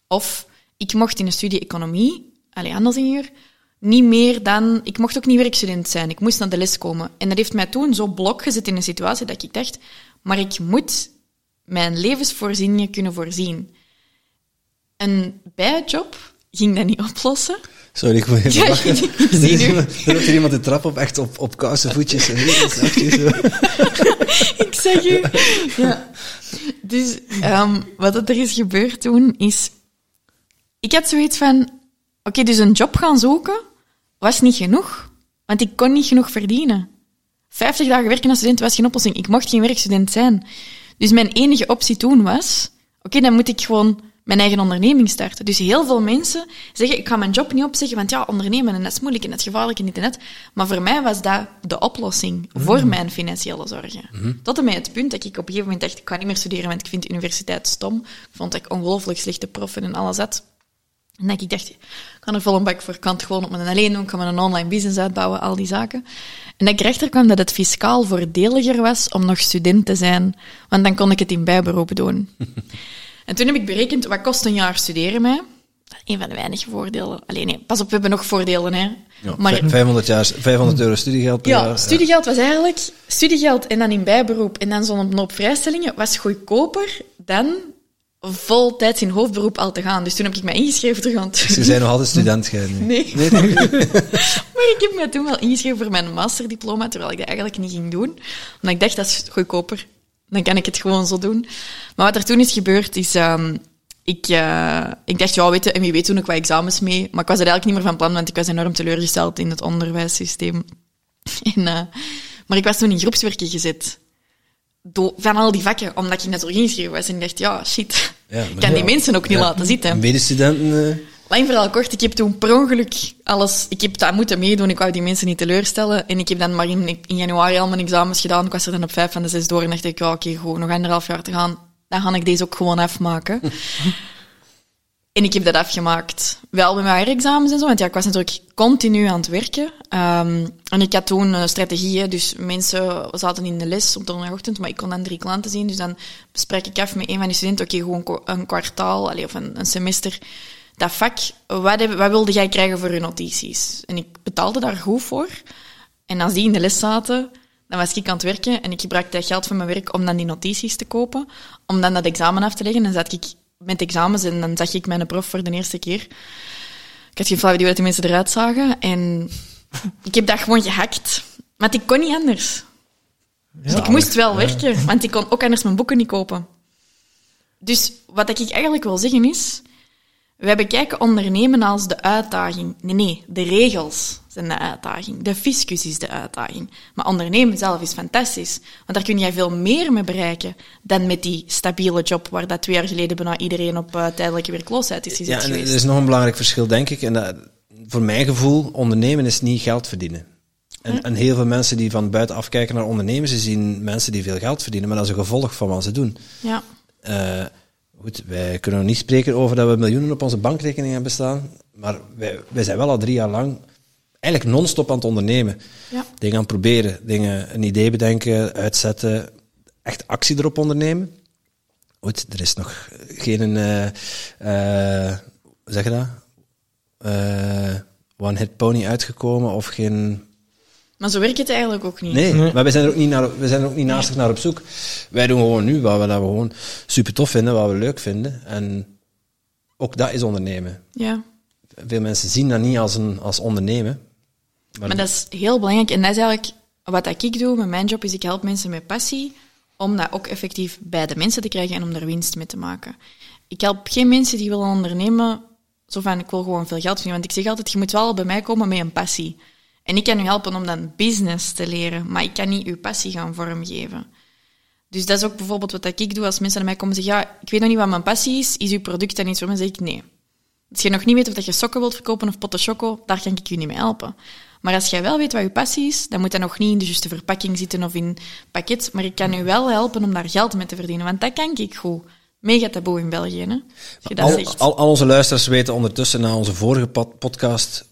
Of ik mocht in de studie economie, allee, handelsingenieur, niet meer dan... Ik mocht ook niet werkstudent zijn, ik moest naar de les komen. En dat heeft mij toen zo blok gezet in een situatie dat ik dacht, maar ik moet mijn levensvoorzieningen kunnen voorzien. Een bijjob ging dat niet oplossen. Sorry, ik wil even ja, lachen. Er loopt hier iemand de trap op, echt op, op kousen voetjes. En ik zeg u. Ja. Dus um, wat er is gebeurd toen is... Ik had zoiets van... Oké, okay, dus een job gaan zoeken was niet genoeg. Want ik kon niet genoeg verdienen. vijftig dagen werken als student was geen oplossing. Ik mocht geen werkstudent zijn. Dus mijn enige optie toen was... Oké, okay, dan moet ik gewoon... mijn eigen onderneming starten. Dus heel veel mensen zeggen, ik ga mijn job niet opzeggen, want ja, ondernemen, en dat is moeilijk, en dat is gevaarlijk, en dit en dat. Maar voor mij was dat de oplossing voor mm. mijn financiële zorgen. Mm. Tot en met het punt dat ik op een gegeven moment dacht, ik ga niet meer studeren, want ik vind de universiteit stom. Ik vond dat ik ongelooflijk slechte prof en alles had. En dat ik dacht, ik kan er vol een bak voor, kan het gewoon op mijn alleen doen, kan mijn online business uitbouwen, al die zaken. En dat ik erachter kwam dat het fiscaal voordeliger was om nog student te zijn, want dan kon ik het in bijberoep doen. En toen heb ik berekend, wat kost een jaar studeren mij? Een van de weinige voordelen. Alleen nee, pas op, we hebben nog voordelen. Hè. Ja, maar, vijfhonderd, jaar, vijfhonderd euro studiegeld per ja, jaar. Ja, studiegeld was eigenlijk... Studiegeld en dan in bijberoep en dan zo'n hoop vrijstellingen was goedkoper dan vol tijd in hoofdberoep al te gaan. Dus toen heb ik mij ingeschreven terug aan het... Dus je bent nog altijd student, gij nu? Nee. nee, nee. Maar ik heb mij toen wel ingeschreven voor mijn masterdiploma, terwijl ik dat eigenlijk niet ging doen. Omdat ik dacht, dat is goedkoper. Dan kan ik het gewoon zo doen. Maar wat er toen is gebeurd, is... Um, ik, uh, ik dacht, ja, weet je, en wie weet toen ook wat examens mee. Maar ik was er eigenlijk niet meer van plan, want ik was enorm teleurgesteld in het onderwijssysteem. En, uh, maar ik was toen in groepswerken gezet. Do- van al die vakken, omdat ik net zo ingeschreven was. En ik dacht, ja, shit. Ja, ik kan ja, die mensen ook niet ja, laten zitten. Medestudenten... Uh... Lang verhaal kort, ik heb toen per ongeluk alles... Ik heb dat moeten meedoen, ik wou die mensen niet teleurstellen. En ik heb dan maar in, in januari al mijn examens gedaan. Ik was er dan op vijf van de zes door en dacht ik, ja, oké, okay, gewoon nog anderhalf jaar te gaan. Dan ga ik deze ook gewoon afmaken. En ik heb dat afgemaakt. Wel bij mijn examens en zo, want ja, ik was natuurlijk continu aan het werken. Um, en ik had toen uh, strategieën, dus mensen zaten in de les op donderdagochtend, maar ik kon dan drie klanten zien. Dus dan sprak ik af met een van die studenten, oké, okay, gewoon ko- een kwartaal allez, of een, een semester... Dat vak, wat, heb, wat wilde jij krijgen voor je notities? En ik betaalde daar goed voor. En als die in de les zaten, dan was ik aan het werken. En ik gebruikte dat geld van mijn werk om dan die notities te kopen. Om dan dat examen af te leggen. Dan zat ik met examens en dan zag ik mijn prof voor de eerste keer. Ik had geen flauw idee wat de mensen eruit zagen. En ik heb dat gewoon gehackt. Want ik kon niet anders. Dus ja, ik moest wel werken. Want ik kon ook anders mijn boeken niet kopen. Dus wat ik eigenlijk wil zeggen is... Wij bekijken ondernemen als de uitdaging. Nee, nee, de regels zijn de uitdaging. De fiscus is de uitdaging. Maar ondernemen zelf is fantastisch. Want daar kun jij veel meer mee bereiken dan met die stabiele job waar dat twee jaar geleden bijna iedereen op uh, tijdelijke werkloosheid is gezet ja, geweest. Er is nog een belangrijk verschil, denk ik. En dat, voor mijn gevoel, ondernemen is niet geld verdienen. En, en heel veel mensen die van buiten afkijken naar ondernemen, ze zien mensen die veel geld verdienen, maar dat is een gevolg van wat ze doen. Ja. Uh, Goed, wij kunnen niet spreken over dat we miljoenen op onze bankrekening hebben staan, maar wij, wij zijn wel al drie jaar lang eigenlijk non-stop aan het ondernemen. Ja. Dingen aan proberen, dingen, een idee bedenken, uitzetten, echt actie erop ondernemen. Goed, er is nog geen, uh, uh, hoe zeg je dat? Uh, one-hit pony uitgekomen of geen... Maar zo werkt het eigenlijk ook niet. Nee, nee. Maar wij zijn er ook niet, naar, wij zijn er ook niet naastig naar op zoek. Wij doen gewoon nu wat we, dat we gewoon super tof vinden, wat we leuk vinden. En ook dat is ondernemen. Ja. Veel mensen zien dat niet als, een, als ondernemen. Maar, maar dat is heel belangrijk. En dat is eigenlijk wat ik doe met mijn job, is ik help mensen met passie om dat ook effectief bij de mensen te krijgen en om daar winst mee te maken. Ik help geen mensen die willen ondernemen zo van, ik wil gewoon veel geld verdienen. Want ik zeg altijd, je moet wel bij mij komen met een passie. En ik kan u helpen om dan business te leren, maar ik kan niet uw passie gaan vormgeven. Dus dat is ook bijvoorbeeld wat ik doe als mensen naar mij komen en zeggen, ja, ik weet nog niet wat mijn passie is, is uw product dan iets voor mij? Dan zeg ik, nee. Als je nog niet weet of je sokken wilt verkopen of potten choco, daar kan ik je niet mee helpen. Maar als jij wel weet wat je passie is, dan moet dat nog niet in de juiste verpakking zitten of in pakket, maar ik kan u wel helpen om daar geld mee te verdienen, want dat kan ik goed. Mega taboe in België, hè? Als je dat al, zegt. Al, al onze luisteraars weten ondertussen na onze vorige pod- podcast...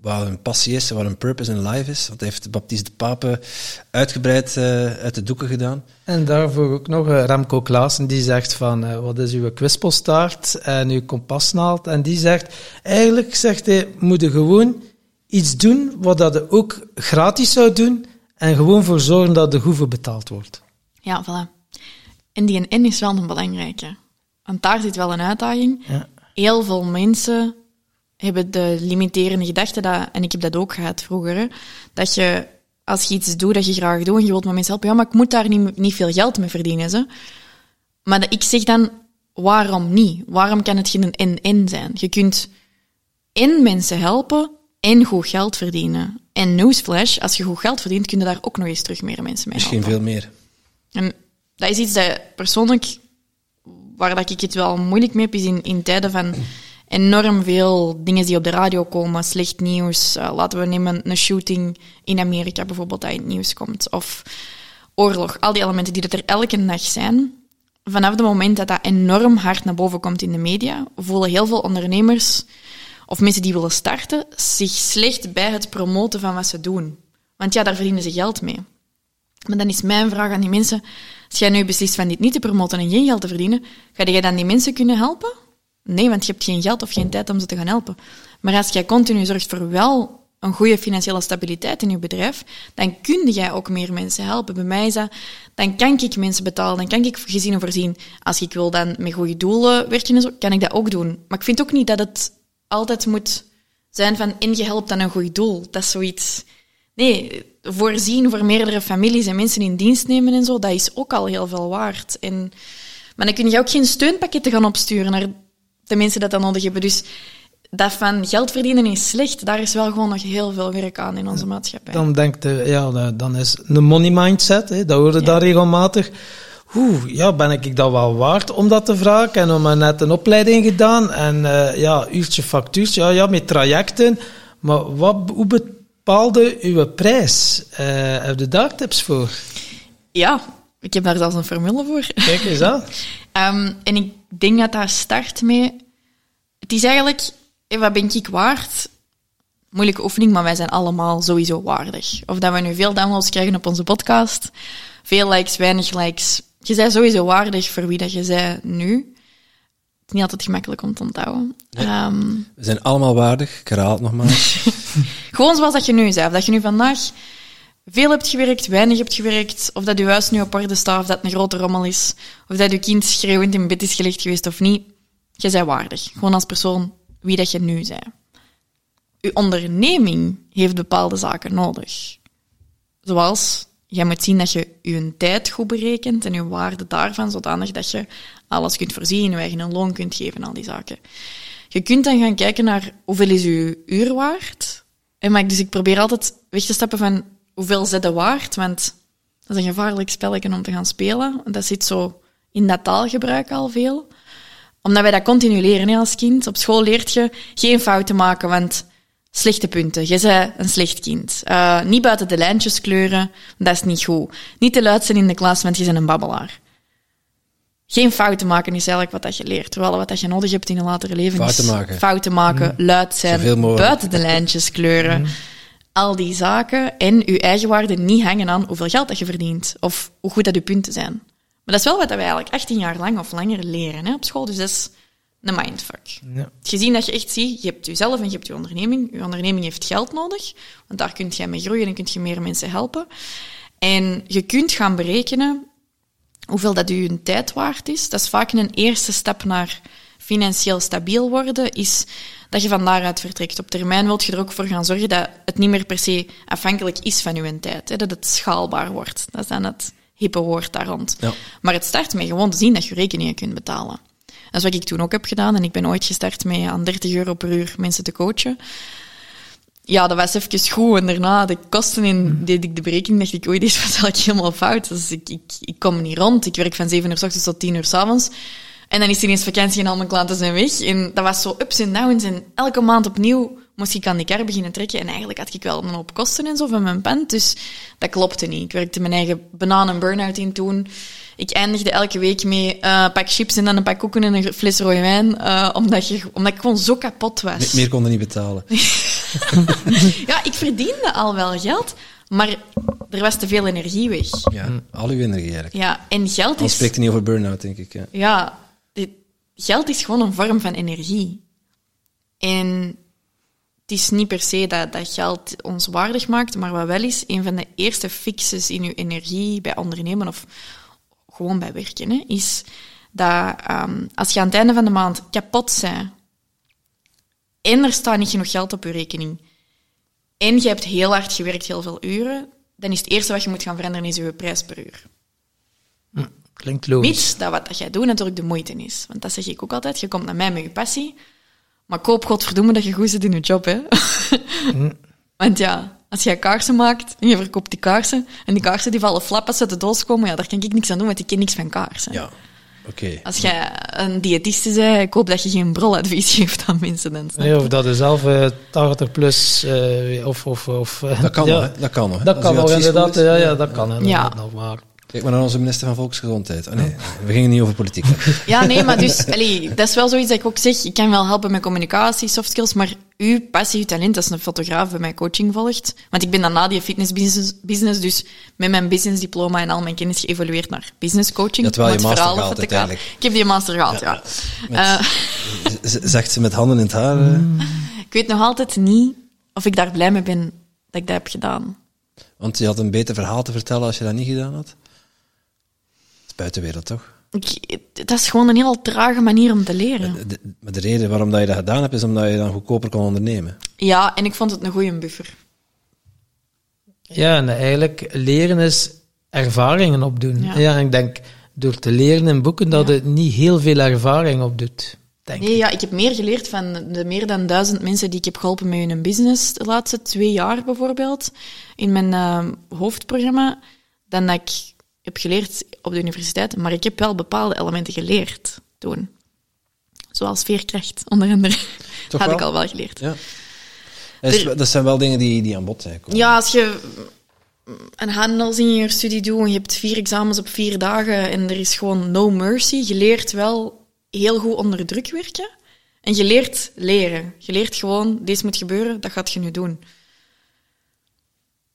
wat een passie is en wat een purpose in life is. Dat heeft Baptiste de Papen uitgebreid uh, uit de doeken gedaan. En daarvoor ook nog uh, Remco Klaassen, die zegt van, uh, wat is uw kwispelstaart en uw kompasnaald? En die zegt, eigenlijk zegt hij, moet je gewoon iets doen wat dat je ook gratis zou doen en gewoon voor zorgen dat de hoeve betaald wordt. Ja, voilà. En die en is wel een belangrijke. Want daar zit wel een uitdaging. Ja. Heel veel mensen... hebben de limiterende gedachte, dat, en ik heb dat ook gehad vroeger, hè, dat je, als je iets doet dat je graag doet en je wilt met mensen helpen, ja, maar ik moet daar niet, niet veel geld mee verdienen. Hè. Maar de, ik zeg dan, waarom niet? Waarom kan het geen en-en zijn? Je kunt en mensen helpen en goed geld verdienen. En newsflash, als je goed geld verdient, kun je daar ook nog eens terug meer mensen mee helpen. Misschien veel meer. En dat is iets dat persoonlijk, waar dat ik het wel moeilijk mee heb, is in, in tijden van... enorm veel dingen die op de radio komen, slecht nieuws. Uh, laten we nemen een shooting in Amerika bijvoorbeeld, dat in het nieuws komt. Of oorlog, al die elementen die er elke dag zijn. Vanaf het moment dat dat enorm hard naar boven komt in de media, voelen heel veel ondernemers of mensen die willen starten zich slecht bij het promoten van wat ze doen. Want ja, daar verdienen ze geld mee. Maar dan is mijn vraag aan die mensen, als jij nu beslist van dit niet te promoten en geen geld te verdienen, ga jij dan die mensen kunnen helpen? Nee, want je hebt geen geld of geen tijd om ze te gaan helpen. Maar als jij continu zorgt voor wel een goede financiële stabiliteit in je bedrijf, dan kun jij ook meer mensen helpen. Bij mij is dat, dan kan ik mensen betalen, dan kan ik gezien en voorzien. Als ik wil dan met goede doelen werken en zo, kan ik dat ook doen. Maar ik vind ook niet dat het altijd moet zijn van, en je helpt aan een goed doel. Dat is zoiets... Nee, voorzien voor meerdere families en mensen in dienst nemen en zo, dat is ook al heel veel waard. En, maar dan kun je ook geen steunpakketten gaan opsturen naar... de mensen dat dan nodig hebben. Dus dat van geld verdienen is slecht. Daar is wel gewoon nog heel veel werk aan in onze maatschappij. Dan denkt je, ja, dan is de money mindset, hè, dat hoorde ja. daar regelmatig. Oeh, ja, ben ik dat wel waard om dat te vragen? En om net een opleiding gedaan. En uh, ja, uurtje, factuurtje, ja, ja, met trajecten. Maar wat, hoe bepaalde uw prijs? Uh, heb je daar tips voor? Ja, ik heb daar zelfs een formule voor. Kijk eens aan. um, en ik Ik denk dat daar start mee. Het is eigenlijk, hé, wat ben ik waard? Moeilijke oefening, maar wij zijn allemaal sowieso waardig. Of dat we nu veel downloads krijgen op onze podcast, veel likes, weinig likes. Je bent sowieso waardig voor wie dat je bent nu. Het is niet altijd gemakkelijk om te onthouden. Nee, um, we zijn allemaal waardig, ik herhaal het nogmaals. Gewoon zoals dat je nu bent. Of dat je nu vandaag veel hebt gewerkt, weinig hebt gewerkt, of dat uw huis nu op orde staat, of dat een grote rommel is, of dat uw kind schreeuwend in bed is gelegd geweest of niet. Je bent waardig. Gewoon als persoon wie dat je nu bent. Uw onderneming heeft bepaalde zaken nodig. Zoals, jij moet zien dat je je tijd goed berekent en je waarde daarvan, zodanig dat je alles kunt voorzien, je eigen loon kunt geven, al die zaken. Je kunt dan gaan kijken naar hoeveel is je uur waard. En maar, dus ik probeer altijd weg te stappen van... hoeveel zet je waard? Want dat is een gevaarlijk spelletje om te gaan spelen. Dat zit zo in dat taalgebruik al veel. Omdat wij dat continu leren hè, als kind. Op school leert je geen fouten maken, want slechte punten. Je bent een slecht kind. Uh, niet buiten de lijntjes kleuren, dat is niet goed. Niet te luid zijn in de klas, want je bent een babbelaar. Geen fouten maken is eigenlijk wat dat je leert. Terwijl wat dat je nodig hebt in een latere leven fouten is maken. fouten maken, mm. luid zijn, buiten de lijntjes kleuren. Mm. Al die zaken en je eigen waarde niet hangen aan hoeveel geld dat je verdient. Of hoe goed dat je punten zijn. Maar dat is wel wat we eigenlijk achttien jaar lang of langer leren, hè, op school. Dus dat is een mindfuck. Ja. Gezien dat je echt ziet, je hebt jezelf en je hebt je onderneming. Je onderneming heeft geld nodig. Want daar kun je mee groeien en kun je meer mensen helpen. En je kunt gaan berekenen hoeveel dat je tijd waard is. Dat is vaak een eerste stap naar financieel stabiel worden, is dat je van daaruit vertrekt. Op termijn wil je er ook voor gaan zorgen dat het niet meer per se afhankelijk is van je tijd. Hè, dat het schaalbaar wordt. Dat is dan het hippe woord daar rond. Ja. Maar het start met gewoon te zien dat je rekeningen kunt betalen. Dat is wat ik toen ook heb gedaan. En ik ben ooit gestart met aan dertig euro per uur mensen te coachen. Ja, dat was even goed. En daarna, de kosten in, deed ik de berekening, dacht ik, oei, dit was eigenlijk helemaal fout. Dus ik, ik, ik kom niet rond. Ik werk van zeven uur 's ochtends tot tien uur 's avonds. En dan is er ineens vakantie en al mijn klanten zijn weg. En dat was zo ups en downs. En elke maand opnieuw moest ik aan die kar beginnen trekken. En eigenlijk had ik wel een hoop kosten en zo van mijn pand. Dus dat klopte niet. Ik werkte mijn eigen bananen burn-out in toen. Ik eindigde elke week met uh, een pak chips en dan een pak koeken en een fles rode wijn. Uh, omdat, je, omdat ik gewoon zo kapot was. Me- meer konden niet betalen. Ja, ik verdiende al wel geld, maar er was te veel energie weg. Ja, al uw energie eigenlijk. Ja, en geld is... Al spreekt niet over burn-out, denk ik. Ja, ja dit, geld is gewoon een vorm van energie. En het is niet per se dat, dat geld ons waardig maakt, maar wat wel is, een van de eerste fixes in uw energie bij ondernemen of gewoon bij werken, hè, is dat um, als je aan het einde van de maand kapot bent en er staat niet genoeg geld op je rekening en je hebt heel hard gewerkt, heel veel uren, dan is het eerste wat je moet gaan veranderen is je prijs per uur. Hm, klinkt logisch. Mits dat wat dat jij doet natuurlijk de moeite is. Want dat zeg ik ook altijd, je komt naar mij met je passie, maar koop godverdomme dat je goed zit in je job, hè. Hm. Want ja... Als jij kaarsen maakt en je verkoopt die kaarsen en die kaarsen die vallen flap als ze uit de doos komen, ja, daar kan ik niks aan doen, want ik ken niks van kaarsen. Ja, oké. Okay. Als jij een diëtiste bent, ik hoop dat je geen broladvies geeft aan mensen. Dan nee, of dat is zelf uh, tachtig plus uh, of... of, of uh, dat kan ja, nog, dat kan nog. Dat kan nog, inderdaad. Ja, ja, dat kan. Hè, dat ja. Nog maar. Kijk maar naar onze minister van Volksgezondheid. Oh, nee, we gingen niet over politiek. Ja, nee, maar dus... Allee, dat is wel zoiets dat ik ook zeg. Ik kan wel helpen met communicatie, soft skills, maar uw passie, uw talent, als een fotograaf bij mijn coaching volgt. Want ik ben dan na die fitnessbusiness, dus met mijn businessdiploma en al mijn kennis geëvolueerd naar businesscoaching. Dat wel je master gehaald, uiteindelijk. Ik heb die master gehaald, ja. ja. Met, uh, zegt ze met handen in het haar. Mm. Ik weet nog altijd niet of ik daar blij mee ben dat ik dat heb gedaan. Want je had een beter verhaal te vertellen als je dat niet gedaan had. Buitenwereld, toch? Ik, dat is gewoon een heel trage manier om te leren. De, de, maar de reden waarom dat je dat gedaan hebt, is omdat je dan goedkoper kon ondernemen. Ja, en ik vond het een goeie buffer. Ja, en eigenlijk leren is ervaringen opdoen. Ja, ja, en ik denk, door te leren in boeken, dat ja. het niet heel veel ervaring opdoet. Denk nee, ik. Ja, ik heb meer geleerd van de meer dan duizend mensen die ik heb geholpen met hun business de laatste twee jaar bijvoorbeeld, in mijn uh, hoofdprogramma, dan dat ik... Ik heb geleerd op de universiteit, maar ik heb wel bepaalde elementen geleerd toen. Zoals veerkracht, onder andere. Dat had ik al wel geleerd. Ja. Er, dat zijn wel dingen die, die aan bod zijn komen. Ja, als je een handelsingenieurstudie doet en je hebt vier examens op vier dagen en er is gewoon no mercy, je leert wel heel goed onder druk werken en je leert leren. Je leert gewoon, dit moet gebeuren, dat gaat je nu doen.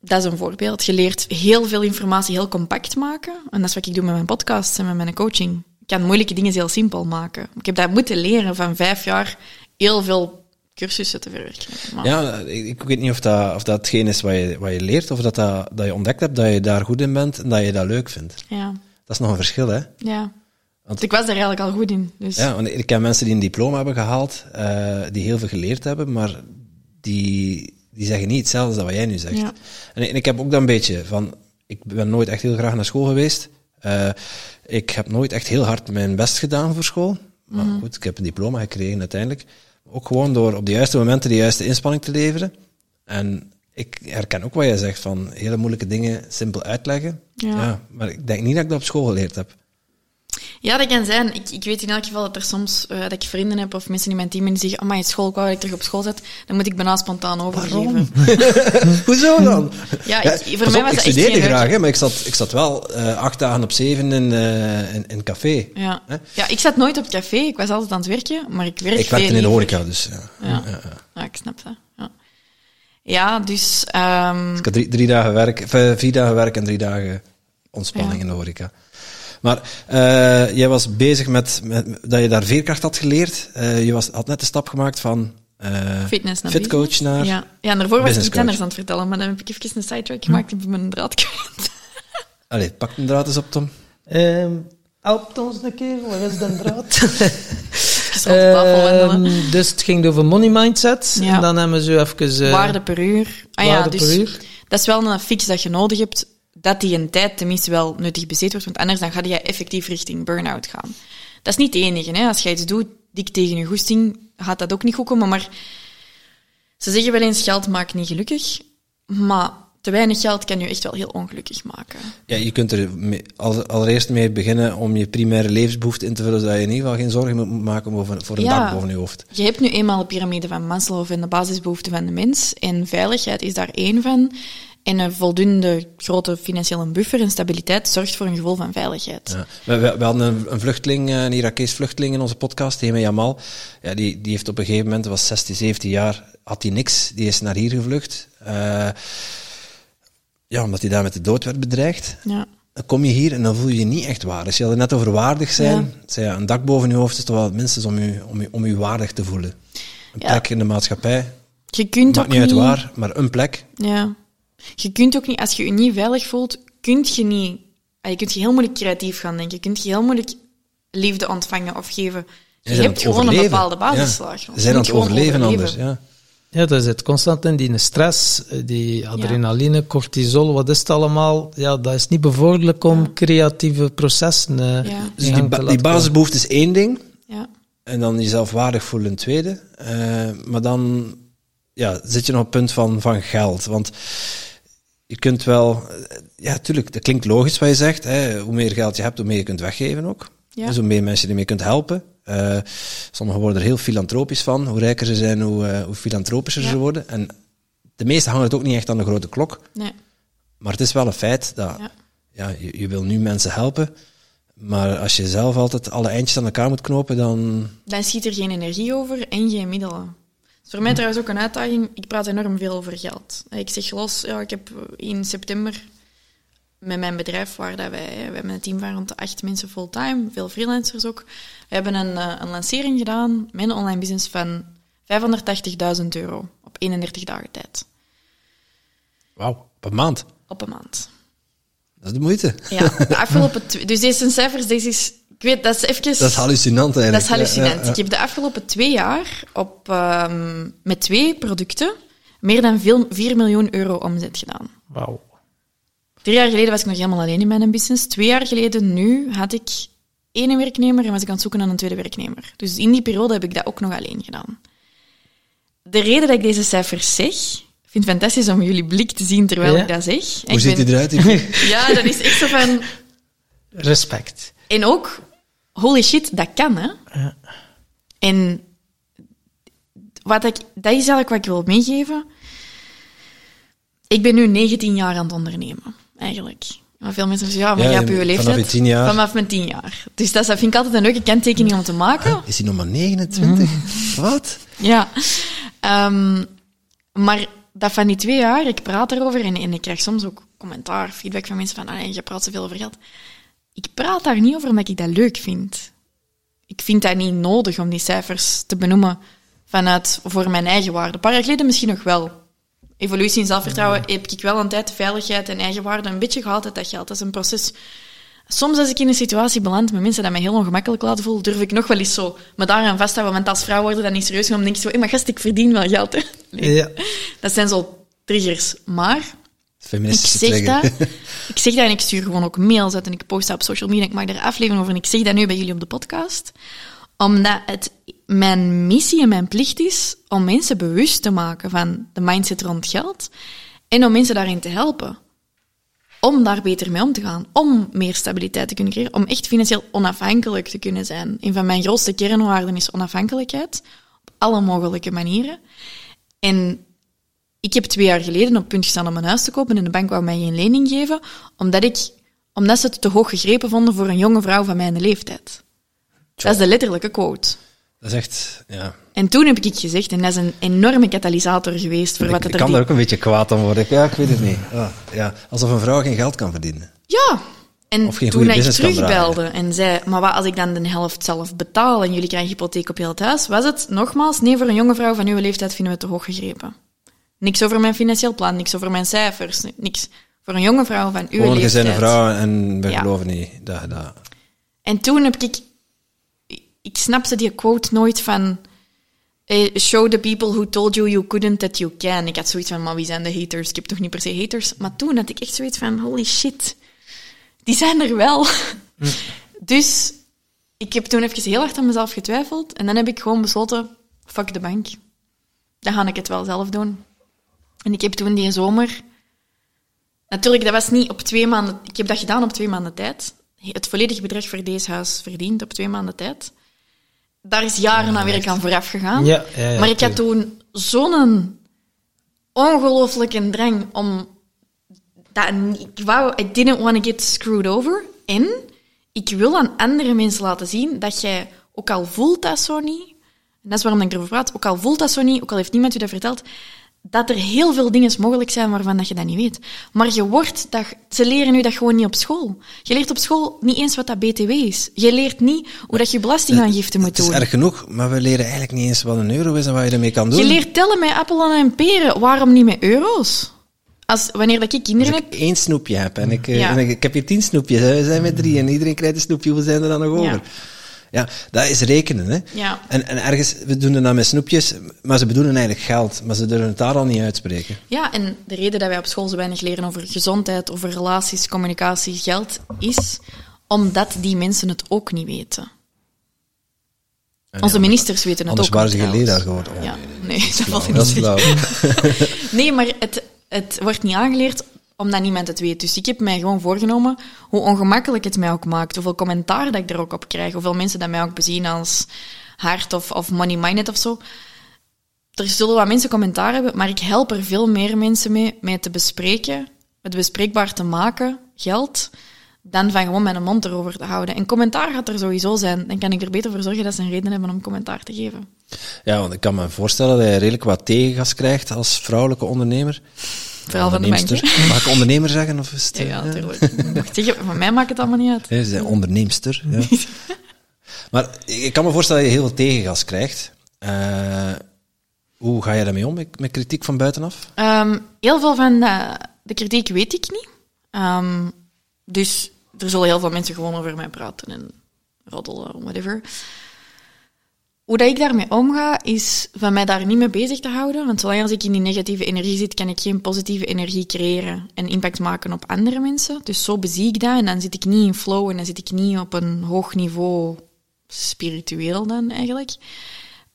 Dat is een voorbeeld. Je leert heel veel informatie heel compact maken. En dat is wat ik doe met mijn podcasts en met mijn coaching. Ik kan moeilijke dingen heel simpel maken. Ik heb dat moeten leren van vijf jaar heel veel cursussen te verwerken. Maar ja, ik weet niet of dat, of dat hetgeen is wat je, wat je leert, of dat, dat, dat je ontdekt hebt, dat je daar goed in bent en dat je dat leuk vindt. Ja. Dat is nog een verschil, hè? Ja. Want ik was daar eigenlijk al goed in. Dus. Ja, want ik ken mensen die een diploma hebben gehaald, uh, die heel veel geleerd hebben, maar die... Die zeggen niet hetzelfde als wat jij nu zegt. Ja. En, en ik heb ook dan een beetje van... Ik ben nooit echt heel graag naar school geweest. Uh, ik heb nooit echt heel hard mijn best gedaan voor school. Maar mm-hmm. goed, ik heb een diploma gekregen uiteindelijk. Ook gewoon door op de juiste momenten de juiste inspanning te leveren. En ik herken ook wat jij zegt van hele moeilijke dingen simpel uitleggen. Ja. Ja, maar ik denk niet dat ik dat op school geleerd heb. Ja, dat kan zijn. Ik, ik weet in elk geval dat er soms uh, dat ik vrienden heb of mensen in mijn team en die zeggen, oh, maar in school, ik wou dat ik terug op school zet, dan moet ik bijna spontaan overgeven. Hoezo dan? Ja, ik, ja, voor op, mij was ik dat echt geen graag, hè, maar ik zat, ik zat wel uh, acht dagen op zeven in uh, in, in café. Ja. Hè? Ja, ik zat nooit op het café, ik was altijd aan het werken, maar ik werk Ik werkte in de horeca, dus ja. Ja. Ja, ja. ja, ik snap dat. Ja, ja dus... Um... Dus ik had drie, drie dagen werk, vier dagen werk en drie dagen ontspanning ja. in de horeca. Maar uh, jij was bezig met, met dat je daar veerkracht had geleerd. Uh, je was, had net de stap gemaakt van uh, fitness naar fitcoach naar ja. ja, en daarvoor was ik iets anders aan het vertellen, maar dan heb ik even een sidetrack gemaakt en hm. mijn draad kwijt. Allee, pak de draad eens op, Tom. Um, help ons een keer, waar is de draad? um, dus het ging over money mindset. Ja. En dan hebben we zo even... Uh, waarde per uur. Ah, ja, waarde dus per uur. Dat is wel een fix dat je nodig hebt. Dat die een tijd tenminste wel nuttig bezet wordt, want anders dan ga je effectief richting burn-out gaan. Dat is niet het enige. Hè. Als je iets doet, dik tegen je goesting, gaat dat ook niet goed komen. Maar ze zeggen wel eens, geld maakt niet gelukkig. Maar te weinig geld kan je echt wel heel ongelukkig maken. Ja, je kunt er mee, allereerst mee beginnen om je primaire levensbehoefte in te vullen, zodat je in ieder geval geen zorgen moet maken over, voor een ja, dak boven je hoofd. Je hebt nu eenmaal de piramide van Maslow en de basisbehoeften van de mens. En veiligheid is daar één van. En een voldoende grote financiële buffer en stabiliteit zorgt voor een gevoel van veiligheid. Ja. We, we, we hadden een, een vluchteling, een Irakees vluchteling in onze podcast, Amy Jamal. Ja, die, die heeft op een gegeven moment, was zestien, zeventien jaar, had hij niks. Die is naar hier gevlucht. Uh, ja, omdat hij daar met de dood werd bedreigd. Ja. Dan kom je hier en dan voel je je niet echt waardig. Je had het net over waardig zijn. Ja. Zei, ja, een dak boven je hoofd is toch wel minstens om je, om je, om je waardig te voelen. Een ja. plek in de maatschappij. Je kunt maakt ook niet uit waar, maar een plek. Ja. Je kunt ook niet, als je je niet veilig voelt, kun je niet... Je kunt heel moeilijk creatief gaan denken. Je kunt heel moeilijk liefde ontvangen of geven. Je hebt gewoon overleven. Een bepaalde basislaag. Ze ja. zijn aan het overleven, overleven anders, ja. Ja, dat zit constant in die stress, die adrenaline, ja. cortisol, wat is het allemaal? Ja, dat is niet bevorderlijk om ja. creatieve processen ja. Dus die, ba- die basisbehoefte is één ding. Ja. En dan jezelf waardig voelen, een tweede. Uh, maar dan ja, zit je nog op het punt van, van geld. Want... Je kunt wel... Ja, tuurlijk, dat klinkt logisch wat je zegt. Hè. Hoe meer geld je hebt, hoe meer je kunt weggeven ook. Ja. Dus hoe meer mensen je ermee kunt helpen. Uh, sommigen worden er heel filantropisch van. Hoe rijker ze zijn, hoe, uh, hoe filantropischer ja. ze worden. En de meesten hangen het ook niet echt aan de grote klok. Nee. Maar het is wel een feit dat... Ja. Ja, je, je wil nu mensen helpen. Maar als je zelf altijd alle eindjes aan elkaar moet knopen, dan... Dan schiet er geen energie over en geen middelen. Voor mij trouwens ook een uitdaging. Ik praat enorm veel over geld. Ik zeg los, ja, ik heb in september met mijn bedrijf, waar dat wij, wij hebben een team van rond de acht mensen fulltime, veel freelancers ook. We hebben een, een lancering gedaan met een online business van vijfhonderdtachtigduizend euro op eenendertig dagen tijd. Wauw, op een maand? Op een maand. Dat is de moeite. Ja, de afgelopen tw- dus deze cijfers, deze is... Ik weet, dat is even... Dat is hallucinant eigenlijk. Dat is hallucinant. Ja, ja, ja. Ik heb de afgelopen twee jaar op, um, met twee producten meer dan veel, vier miljoen euro omzet gedaan. Wauw. Drie jaar geleden was ik nog helemaal alleen in mijn business. Twee jaar geleden nu had ik één werknemer en was ik aan het zoeken naar een tweede werknemer. Dus in die periode heb ik dat ook nog alleen gedaan. De reden dat ik deze cijfers zeg... Ik vind het fantastisch om jullie blik te zien terwijl ja? ik dat zeg. Hoe ik ziet ben... die eruit? Ik... Ja, dat is echt zo van... Respect. En ook... Holy shit, dat kan, hè. Ja. En wat ik, dat is eigenlijk wat ik wil meegeven. Ik ben nu negentien jaar aan het ondernemen, eigenlijk. Maar veel mensen zeggen, ja, maar ja, je hebt je leeftijd. Vanaf tien jaar. Vanaf mijn tien jaar. Dus dat vind ik altijd een leuke kanttekening om te maken. Is hij nog maar negenentwintig? Mm. Wat? Ja. Um, maar dat van die twee jaar, ik praat erover en, en ik krijg soms ook commentaar, feedback van mensen van, ah, je praat zoveel over geld. Ik praat daar niet over omdat ik dat leuk vind. Ik vind dat niet nodig om die cijfers te benoemen vanuit voor mijn eigen waarde. Een paar jaar geleden misschien nog wel. Evolutie en zelfvertrouwen heb ik wel een tijd de veiligheid en eigenwaarde een beetje gehad uit dat geld. Dat is een proces. Soms als ik in een situatie beland met mensen dat mij heel ongemakkelijk laten voelen, durf ik nog wel eens zo me daaraan vasthouden. Want als vrouw worden dan niet serieus genomen, denk ik zo, hey, maar gast, ik verdien wel geld. Hè? Nee. Ja. Dat zijn zo triggers. Maar... Ik zeg, dat, ik zeg dat en ik stuur gewoon ook mails uit en ik post dat op social media en ik maak daar afleveringen over en ik zeg dat nu bij jullie op de podcast. Omdat het mijn missie en mijn plicht is om mensen bewust te maken van de mindset rond geld en om mensen daarin te helpen. om daar beter mee om te gaan, om meer stabiliteit te kunnen creëren, om echt financieel onafhankelijk te kunnen zijn. Een van mijn grootste kernwaarden is onafhankelijkheid, op alle mogelijke manieren. En ik heb twee jaar geleden op het punt gestaan om een huis te kopen en de bank wou mij geen lening geven, omdat, ik, omdat ze het te hoog gegrepen vonden voor een jonge vrouw van mijn leeftijd. Tja. Dat is de letterlijke quote. Dat is echt, ja. En toen heb ik gezegd, en dat is een enorme katalysator geweest voor ik, wat het er... Ik kan er ook een beetje kwaad om worden. Ja, ik weet het niet. Oh, ja. Alsof een vrouw geen geld kan verdienen. Ja. En toen ik terugbelde en zei, maar wat als ik dan de helft zelf betaal en jullie krijgen hypotheek op heel het huis, was het, nogmaals, nee, voor een jonge vrouw van uw leeftijd vinden we te hoog gegrepen. Niks over mijn financieel plan, niks over mijn cijfers, niks. Voor een jonge vrouw van uw leeftijd. Gewoon gezin, vrouw en we ja. geloven niet dat je dat... En toen heb ik... Ik snapte die quote nooit van... Show the people who told you you couldn't that you can. Ik had zoiets van, maar wie zijn de haters? Ik heb toch niet per se haters? Maar toen had ik echt zoiets van, holy shit. Die zijn er wel. Hm. Dus ik heb toen even heel hard aan mezelf getwijfeld. En dan heb ik gewoon besloten, fuck de bank. Dan ga ik het wel zelf doen. En ik heb toen die zomer... Natuurlijk, dat was niet op twee maanden... Ik heb dat gedaan op twee maanden tijd. Het volledige bedrag voor deze huis verdiend op twee maanden tijd. Daar is jaren aan werk aan vooraf gegaan. Ja, ja, ja, maar ik had toen zo'n ongelooflijke drang om... Dat, ik wou, I didn't want to get screwed over. En ik wil aan andere mensen laten zien dat jij, ook al voelt dat zo niet... En dat is waarom ik erover praat. Ook al voelt dat zo niet, ook al heeft niemand u dat verteld... Dat er heel veel dingen mogelijk zijn waarvan dat je dat niet weet. Maar je wordt dat, ze leren nu dat gewoon niet op school. Je leert op school niet eens wat dat B T W is. Je leert niet hoe dat je belastingaangifte moet doen. Dat is erg genoeg, maar we leren eigenlijk niet eens wat een euro is en wat je ermee kan doen. Je leert tellen met appelen en peren. Waarom niet met euro's? Als, wanneer dat ik kinderen heb... Als ik één snoepje heb en ik, ja. en ik, ik heb hier tien snoepjes, hè. We zijn met drie en iedereen krijgt een snoepje, hoe zijn er dan nog over? Ja. Ja, dat is rekenen, hè. Ja. En, en ergens, we doen het dan met snoepjes, maar ze bedoelen eigenlijk geld, maar ze durven het daar al niet uitspreken. Ja, en de reden dat wij op school zo weinig leren over gezondheid, over relaties, communicatie, geld, is omdat die mensen het ook niet weten. Nee, Onze ministers weten het ook niet. Anders waren ze geleerd gehoord. Oh, ja. Nee, nee, dat valt niet flauw. Nee, maar het, het wordt niet aangeleerd... omdat niemand het weet. Dus ik heb mij gewoon voorgenomen, hoe ongemakkelijk het mij ook maakt, hoeveel commentaar dat ik er ook op krijg, hoeveel mensen dat mij ook bezien als hard of, of money-minded of zo. Er zullen wat mensen commentaar hebben, maar ik help er veel meer mensen mee, mee te bespreken, het bespreekbaar te maken, geld, dan van gewoon mijn mond erover te houden. En commentaar gaat er sowieso zijn. Dan kan ik er beter voor zorgen dat ze een reden hebben om commentaar te geven. Ja, want ik kan me voorstellen dat je redelijk wat tegengas krijgt als vrouwelijke ondernemer. Vooral van de bank. Mag ik ondernemer zeggen? Of is het, ja, ja, natuurlijk. Ja. Van mij maakt het allemaal niet uit. Nee, ze zijn onderneemster. Ja. Maar ik kan me voorstellen dat je heel veel tegengas krijgt. Uh, hoe ga je daarmee om, met, met kritiek van buitenaf? Um, heel veel van de, de kritiek weet ik niet. Um, dus er zullen heel veel mensen gewoon over mij praten en roddelen, whatever. Hoe dat ik daarmee omga, is van mij daar niet mee bezig te houden. Want zolang als ik in die negatieve energie zit, kan ik geen positieve energie creëren en impact maken op andere mensen. Dus zo bezie ik dat. En dan zit ik niet in flow en dan zit ik niet op een hoog niveau, spiritueel dan eigenlijk.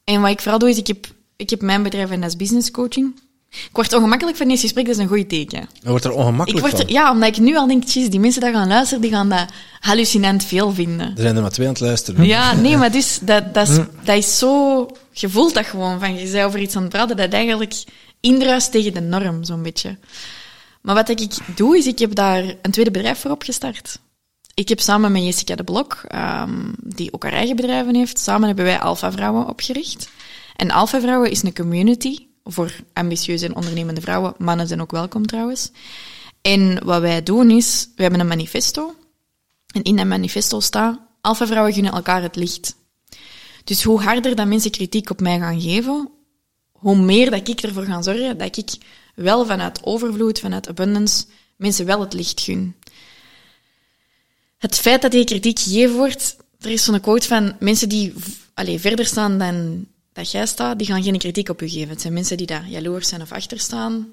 En wat ik vooral doe, is ik heb, ik heb mijn bedrijf en dat is business coaching. Ik word ongemakkelijk van deze gesprek, dat is een goed teken. Je wordt er ongemakkelijk ik word er, van? Ja, omdat ik nu al denk, jeez, die mensen die gaan luisteren, die gaan dat hallucinant veel vinden. Er zijn er maar twee aan het luisteren. Ja, nee, maar dus, dat, dat, is, dat is zo... Je voelt dat gewoon, van je bent over iets aan het praten, dat eigenlijk indruist tegen de norm, zo'n beetje. Maar wat ik doe, is ik heb daar een tweede bedrijf voor opgestart. Ik heb samen met Jessica De Block, um, die ook haar eigen bedrijven heeft, samen hebben wij Alpha Vrouwen opgericht. En Alpha Vrouwen is een community... voor ambitieuze en ondernemende vrouwen. Mannen zijn ook welkom trouwens. En wat wij doen is, we hebben een manifesto. En in dat manifesto staat, alpha vrouwen gunnen elkaar het licht. Dus hoe harder dat mensen kritiek op mij gaan geven, hoe meer dat ik ervoor ga zorgen dat ik wel vanuit overvloed, vanuit abundance, mensen wel het licht gun. Het feit dat die kritiek gegeven wordt, er is zo'n quote van mensen die allez, verder staan dan... dat jij staat, die gaan geen kritiek op je geven. Het zijn mensen die daar jaloers zijn of achterstaan.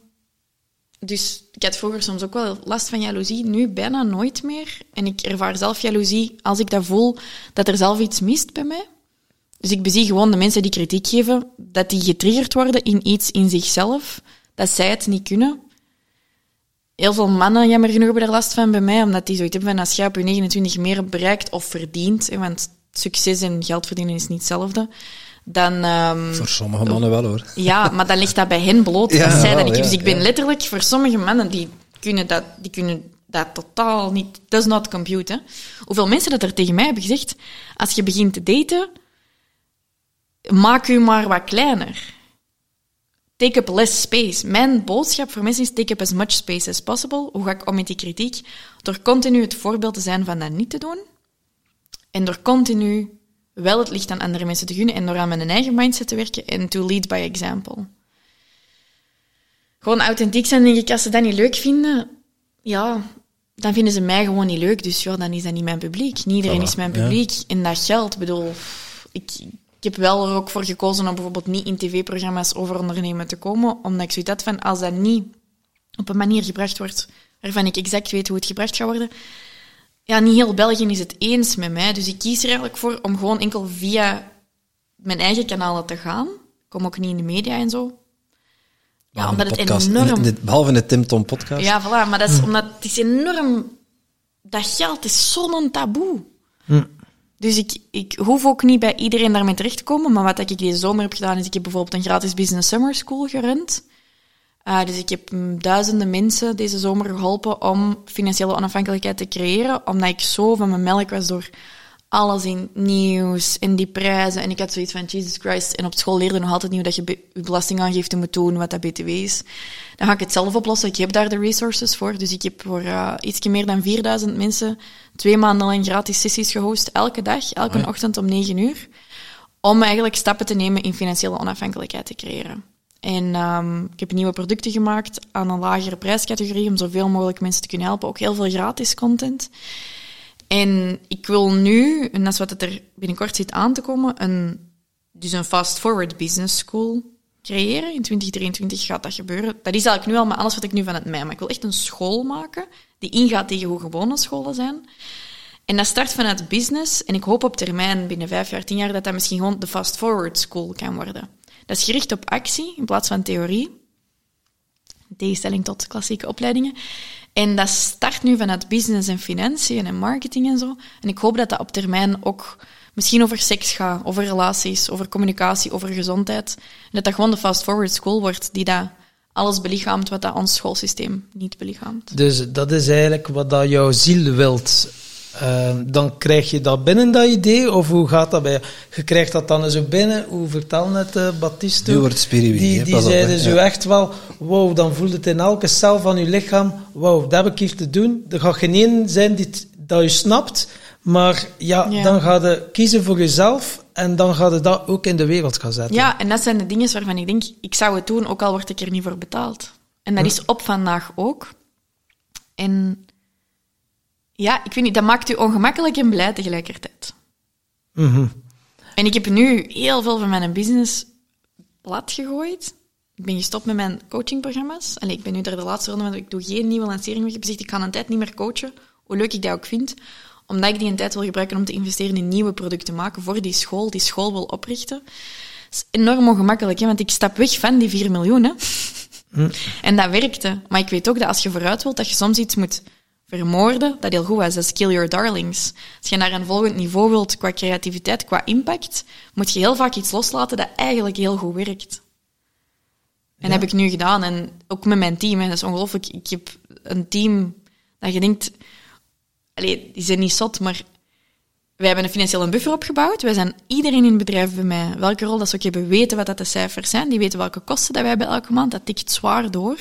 Dus ik had vroeger soms ook wel last van jaloezie, nu bijna nooit meer. En ik ervaar zelf jaloezie als ik dat voel, dat er zelf iets mist bij mij. Dus ik bezie gewoon de mensen die kritiek geven, dat die getriggerd worden in iets in zichzelf, dat zij het niet kunnen. Heel veel mannen, jammer genoeg, hebben daar last van bij mij, omdat die zoiets hebben van als je op je negenentwintig meer bereikt of verdient, want succes en geld verdienen is niet hetzelfde, dan... Um, voor sommige mannen wel, hoor. Ja, maar dan ligt dat bij hen bloot. Ja, dat zij dat niet. Ja, dus ik ben ja. letterlijk, voor sommige mannen, die kunnen dat, die kunnen dat totaal niet... Does not compute, hè. Hoeveel mensen dat er tegen mij hebben gezegd, als je begint te daten, maak je maar wat kleiner. Take up less space. Mijn boodschap voor mensen is take up as much space as possible. Hoe ga ik om met die kritiek? Door continu het voorbeeld te zijn van dat niet te doen. En door continu wel het licht aan andere mensen te gunnen en door aan mijn eigen mindset te werken en to lead by example. Gewoon authentiek zijn, denk ik. Als ze dat niet leuk vinden, ja, dan vinden ze mij gewoon niet leuk. Dus ja, dan is dat niet mijn publiek. Niet iedereen voilà, is mijn publiek. Ja. En dat geldt. Ik bedoel, ik... Ik heb wel er ook voor gekozen om bijvoorbeeld niet in tv-programma's over ondernemen te komen, omdat ik zoiets had van, als dat niet op een manier gebracht wordt waarvan ik exact weet hoe het gebracht gaat worden, ja, niet heel België is het eens met mij. Dus ik kies er eigenlijk voor om gewoon enkel via mijn eigen kanalen te gaan. Ik kom ook niet in de media en zo. Ja, omdat het enorm... Behalve in de Tim Tom Podcast. Ja, voilà, maar dat is omdat het is enorm... Dat geld is zo'n taboe. Hm. Dus ik, ik hoef ook niet bij iedereen daarmee terecht te komen. Maar wat ik deze zomer heb gedaan, is ik heb bijvoorbeeld een gratis business summer school gerund. Uh, dus ik heb duizenden mensen deze zomer geholpen om financiële onafhankelijkheid te creëren. Omdat ik zo van mijn melk was door alles in nieuws en die prijzen. En ik had zoiets van, Jesus Christ. En op school leerde nog altijd niet dat je be- je belastingaangifte moet doen, wat dat B T W is. Dan ga ik het zelf oplossen. Ik heb daar de resources voor. Dus ik heb voor uh, ietsje meer dan vierduizend mensen twee maanden lang gratis sessies gehost. Elke dag, elke oh ja. ochtend om negen uur. Om eigenlijk stappen te nemen in financiële onafhankelijkheid te creëren. En um, ik heb nieuwe producten gemaakt aan een lagere prijscategorie. Om zoveel mogelijk mensen te kunnen helpen. Ook heel veel gratis content. En ik wil nu, en dat is wat het er binnenkort zit aan te komen, een, dus een Fast Forward Business School creëren. In twintig drieëntwintig gaat dat gebeuren. Dat is eigenlijk nu al, maar alles wat ik nu van het mij. Maar ik wil echt een school maken die ingaat tegen hoe gewone scholen zijn. En dat start vanuit business. En ik hoop op termijn, binnen vijf jaar, tien jaar, dat dat misschien gewoon de Fast Forward School kan worden. Dat is gericht op actie in plaats van theorie. In tegenstelling tot klassieke opleidingen. En dat start nu vanuit business en financiën en marketing en zo. En ik hoop dat dat op termijn ook misschien over seks gaat, over relaties, over communicatie, over gezondheid. En dat dat gewoon de Fast Forward School wordt die dat alles belichaamt wat dat ons schoolsysteem niet belichaamt. Dus dat is eigenlijk wat dat jouw ziel wilt. Uh, dan krijg je dat binnen, dat idee? Of hoe gaat dat bij je? Je krijgt dat dan zo binnen. Hoe vertel net uh, Baptiste? Die, die, die, die zeiden zo ja. echt wel... Wow, dan voelt het in elke cel van je lichaam... Wow, dat heb ik hier te doen. Er gaat geen één zijn die t, dat je snapt. Maar ja, ja, dan ga je kiezen voor jezelf. En dan ga je dat ook in de wereld gaan zetten. Ja, en dat zijn de dingen waarvan ik denk... Ik zou het doen, ook al word ik er niet voor betaald. En dat hm. is op vandaag ook. En... Ja, ik weet niet, dat maakt u ongemakkelijk en blij tegelijkertijd. Mm-hmm. En ik heb nu heel veel van mijn business plat gegooid. Ik ben gestopt met mijn coachingprogramma's. Allee, ik ben nu daar de laatste ronde, want ik doe geen nieuwe lancering meer. Ik heb gezegd, ik ga een tijd niet meer coachen, hoe leuk ik dat ook vind. Omdat ik die een tijd wil gebruiken om te investeren in nieuwe producten maken voor die school, die school wil oprichten. Dat is enorm ongemakkelijk, hè? Want ik stap weg van die vier miljoen. Hè? Mm. En dat werkte. Maar ik weet ook dat als je vooruit wilt, dat je soms iets moet... vermoorden, dat heel goed was. Dat is kill your darlings. Als je naar een volgend niveau wilt qua creativiteit, qua impact, moet je heel vaak iets loslaten dat eigenlijk heel goed werkt. En ja. dat heb ik nu gedaan. En ook met mijn team. Hè. Dat is ongelooflijk. Ik heb een team dat je denkt... Allee, die zijn niet zot, maar... Wij hebben een financiële buffer opgebouwd. Wij zijn iedereen in het bedrijf bij mij. Welke rol dat ze ook hebben, weten wat dat de cijfers zijn. Die weten welke kosten dat wij hebben elke maand. Dat tikt zwaar door.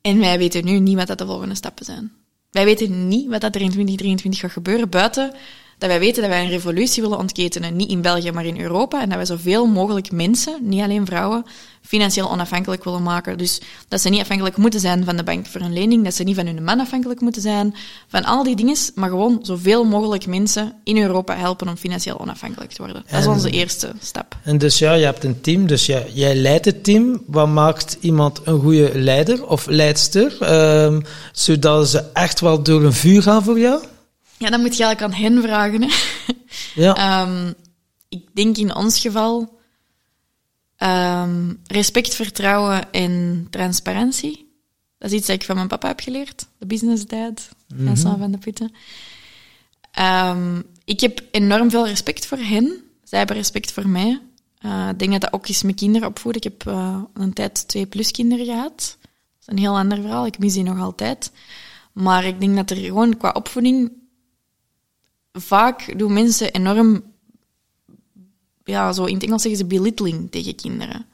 En wij weten nu niet wat dat de volgende stappen zijn. Wij weten niet wat er in twintig drieëntwintig gaat gebeuren, buiten dat wij weten dat wij een revolutie willen ontketenen. Niet in België, maar in Europa. En dat wij zoveel mogelijk mensen, niet alleen vrouwen, financieel onafhankelijk willen maken. Dus dat ze niet afhankelijk moeten zijn van de bank voor hun lening, dat ze niet van hun man afhankelijk moeten zijn, van al die dingen, maar gewoon zoveel mogelijk mensen in Europa helpen om financieel onafhankelijk te worden. Dat is onze en, eerste stap. En dus ja, je hebt een team, dus ja, jij leidt het team. Wat maakt iemand een goede leider of leidster, um, zodat ze echt wel door een vuur gaan voor jou? Ja, dat moet je eigenlijk aan hen vragen. Hè. Ja. Um, ik denk in ons geval um, respect, vertrouwen en transparantie. Dat is iets dat ik van mijn papa heb geleerd. De Business Dad, Vincent mm-hmm. van de Putten. Um, ik heb enorm veel respect voor hen. Zij hebben respect voor mij. Uh, ik denk dat dat ook is met kinderen opvoeden. Ik heb uh, een tijd twee plus kinderen gehad. Dat is een heel ander verhaal. Ik mis die nog altijd. Maar ik denk dat er gewoon qua opvoeding... Vaak doen mensen enorm... Ja, zo in het Engels zeggen ze belittling tegen kinderen.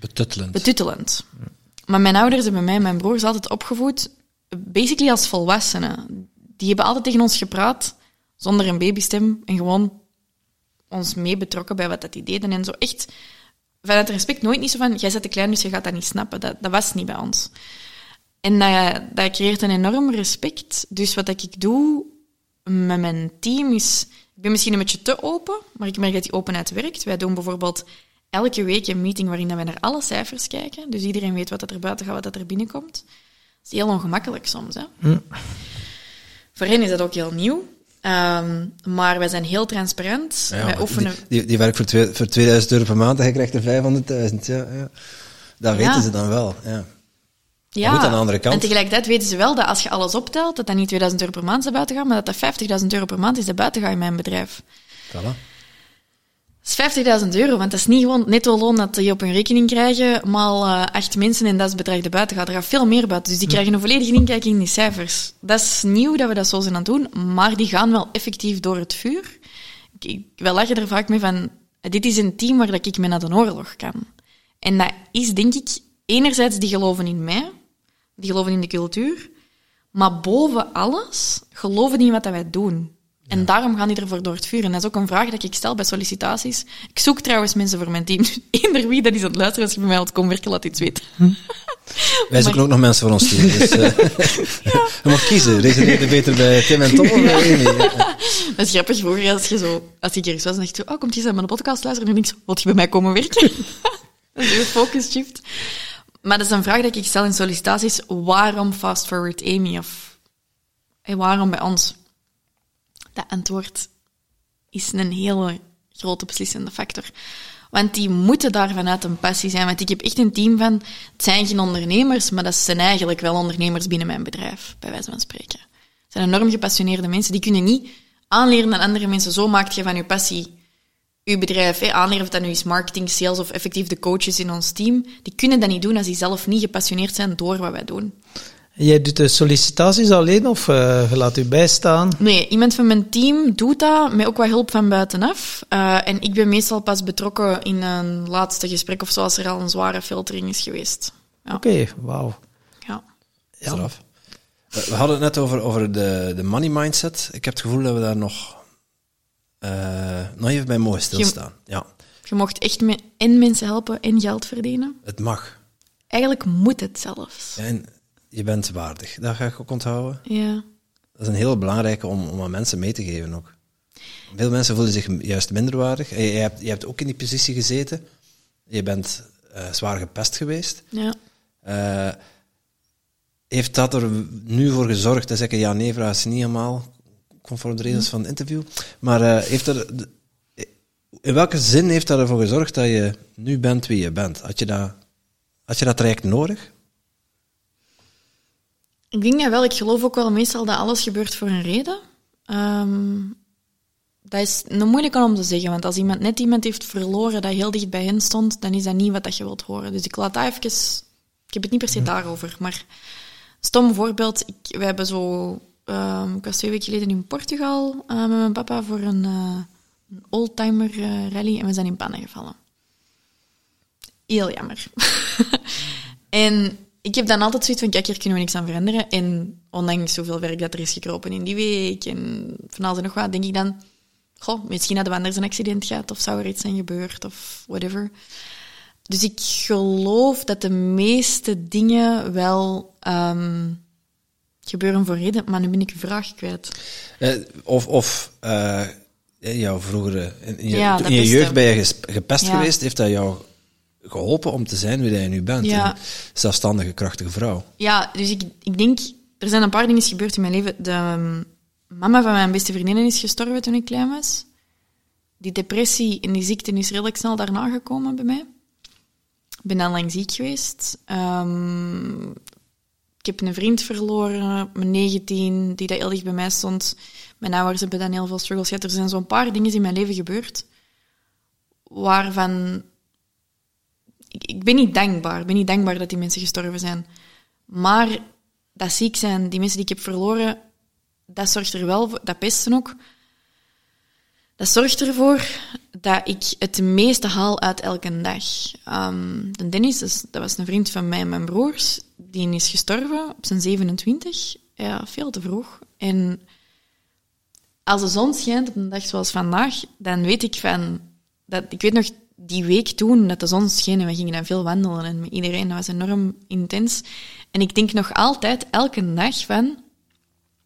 Betuttelend. Betuttelend. Ja. Maar mijn ouders hebben mij, mijn broers, altijd opgevoed, basically als volwassenen. Die hebben altijd tegen ons gepraat, zonder een babystem, en gewoon ons mee betrokken bij wat dat die deden. En zo echt, vanuit respect, nooit niet zo van, jij bent te klein, dus je gaat dat niet snappen. Dat, dat was niet bij ons. En dat, dat creëert een enorm respect. Dus wat ik doe met mijn team is... Ik ben misschien een beetje te open, maar ik merk dat die openheid werkt. Wij doen bijvoorbeeld... Elke week een meeting waarin wij naar alle cijfers kijken. Dus iedereen weet wat er buiten gaat, wat er binnenkomt. Dat is heel ongemakkelijk soms. Hè? Mm. Voor hen is dat ook heel nieuw. Um, maar wij zijn heel transparant. Ja, wij oefenen... die, die, die werkt voor, twee, voor tweeduizend euro per maand en je krijgt er vijfhonderdduizend. Ja, ja. Dat weten ja. ze dan wel. Ja. Ja, goed, aan de andere kant. En tegelijkertijd weten ze wel dat als je alles optelt, dat dat niet tweeduizend euro per maand is buiten gaan, maar dat dat vijftigduizend euro per maand is dat buiten gaat in mijn bedrijf. Voilà. Dat is vijftigduizend euro, want dat is niet gewoon netto loon dat je op hun rekening krijgt, maal uh, acht mensen en dat is het bedrag de buiten gaat. Er gaat veel meer buiten, dus die krijgen een volledige inkijk in die cijfers. Dat is nieuw dat we dat zo zijn aan het doen, maar die gaan wel effectief door het vuur. Ik, we lachen er vaak mee van, dit is een team waar ik mee naar de oorlog kan. En dat is, denk ik, enerzijds die geloven in mij, die geloven in de cultuur, maar boven alles geloven die in wat wij doen. En daarom gaan die ervoor door het vuur. En dat is ook een vraag dat ik stel bij sollicitaties. Ik zoek trouwens mensen voor mijn team. Eender wie dat is aan het luisteren, als je bij mij wilt komen werken, laat iets weten. Wij maar... zoeken ook nog mensen voor ons team. Dus, uh... ja. Je mag kiezen. Reserveer je beter bij Tim en Tom of bij Amy. Ja. Dat is grappig. Vroeger, als, je zo, als ik ergens was, dan dacht je, oh, komt je eens aan mijn podcast luisteren? En dan denk ik, wil je bij mij komen werken? Dat is een focus shift. Maar dat is een vraag dat ik stel in sollicitaties. Waarom Fast Forward Amy? Of hey, waarom bij ons? Dat antwoord is een hele grote beslissende factor. Want die moeten daar vanuit een passie zijn. Want ik heb echt een team van... Het zijn geen ondernemers, maar dat zijn eigenlijk wel ondernemers binnen mijn bedrijf. Bij wijze van spreken. Het zijn enorm gepassioneerde mensen. Die kunnen niet aanleren aan andere mensen. Zo maak je van je passie je bedrijf. Hè? Aanleren of dat nu is marketing, sales of effectief de coaches in ons team. Die kunnen dat niet doen als die zelf niet gepassioneerd zijn door wat wij doen. Jij doet de sollicitaties alleen of uh, je laat u bijstaan? Nee, iemand van mijn team doet dat, met ook wat hulp van buitenaf. Uh, en ik ben meestal pas betrokken in een laatste gesprek of zoals er al een zware filtering is geweest. Ja. Oké, okay, wauw. Ja. ja. Straf. We hadden het net over, over de, de money mindset. Ik heb het gevoel dat we daar nog, uh, nog even bij mogen stilstaan. Je, ja. je mocht echt me- en mensen helpen en geld verdienen. Het mag. Eigenlijk moet het zelfs. En, je bent waardig. Dat ga ik ook onthouden. Ja. Dat is een heel belangrijke om, om aan mensen mee te geven ook. Veel mensen voelen zich juist minder waardig. Je, je, hebt, je hebt ook in die positie gezeten. Je bent uh, zwaar gepest geweest. Ja. Uh, heeft dat er nu voor gezorgd? Dat is een ja-nee vraag, is niet helemaal conform de regels hm. van het interview. Maar uh, heeft er, in welke zin heeft dat ervoor gezorgd dat je nu bent wie je bent? Had je dat, had je dat traject nodig? Ik denk dat wel. Ik geloof ook wel meestal dat alles gebeurt voor een reden. Um, dat is een moeilijke om te zeggen, want als iemand net iemand heeft verloren dat heel dicht bij hen stond, dan is dat niet wat dat je wilt horen. Dus ik laat dat even... Ik heb het niet per se daarover, maar... Stom voorbeeld. Ik, we hebben zo... Um, ik was twee weken geleden in Portugal uh, met mijn papa voor een, uh, een oldtimer uh, rally en we zijn in pannen gevallen. Heel jammer. En... Ik heb dan altijd zoiets van, kijk, hier kunnen we niks aan veranderen. En ondanks zoveel werk dat er is gekropen in die week en van alles en nog wat, denk ik dan, goh, misschien hadden we anders een accident gehad of zou er iets zijn gebeurd of whatever. Dus ik geloof dat de meeste dingen wel um, gebeuren voor reden, maar nu ben ik een vraag kwijt. Eh, of... of uh, jouw vroegere... In je, ja, in je jeugd ben je gepest ja. geweest, heeft dat jou... geholpen om te zijn wie je nu bent. Ja. Een zelfstandige, krachtige vrouw. Ja, dus ik, ik denk... Er zijn een paar dingen gebeurd in mijn leven. De um, mama van mijn beste vriendin is gestorven toen ik klein was. Die depressie en die ziekte is redelijk snel daarna gekomen bij mij. Ik ben dan lang ziek geweest. Um, ik heb een vriend verloren, mijn negentien, die dat heel dicht bij mij stond. Mijn ouders hebben dan heel veel struggles gehad. Er zijn zo'n paar dingen in mijn leven gebeurd, waarvan... Ik, ik ben niet dankbaar. Ik ben niet dankbaar dat die mensen gestorven zijn. Maar dat ziek zijn, die mensen die ik heb verloren, dat zorgt er wel voor, dat pesten ook, dat zorgt ervoor dat ik het meeste haal uit elke dag. Um, de Dennis, dus, dat was een vriend van mij en mijn broers, die is gestorven op zijn zevenentwintig. Ja, veel te vroeg. En als de zon schijnt op een dag zoals vandaag, dan weet ik van... dat ik weet nog, die week toen dat de zon scheen en we gingen dan veel wandelen en met iedereen, dat was enorm intens. En ik denk nog altijd, elke dag, van...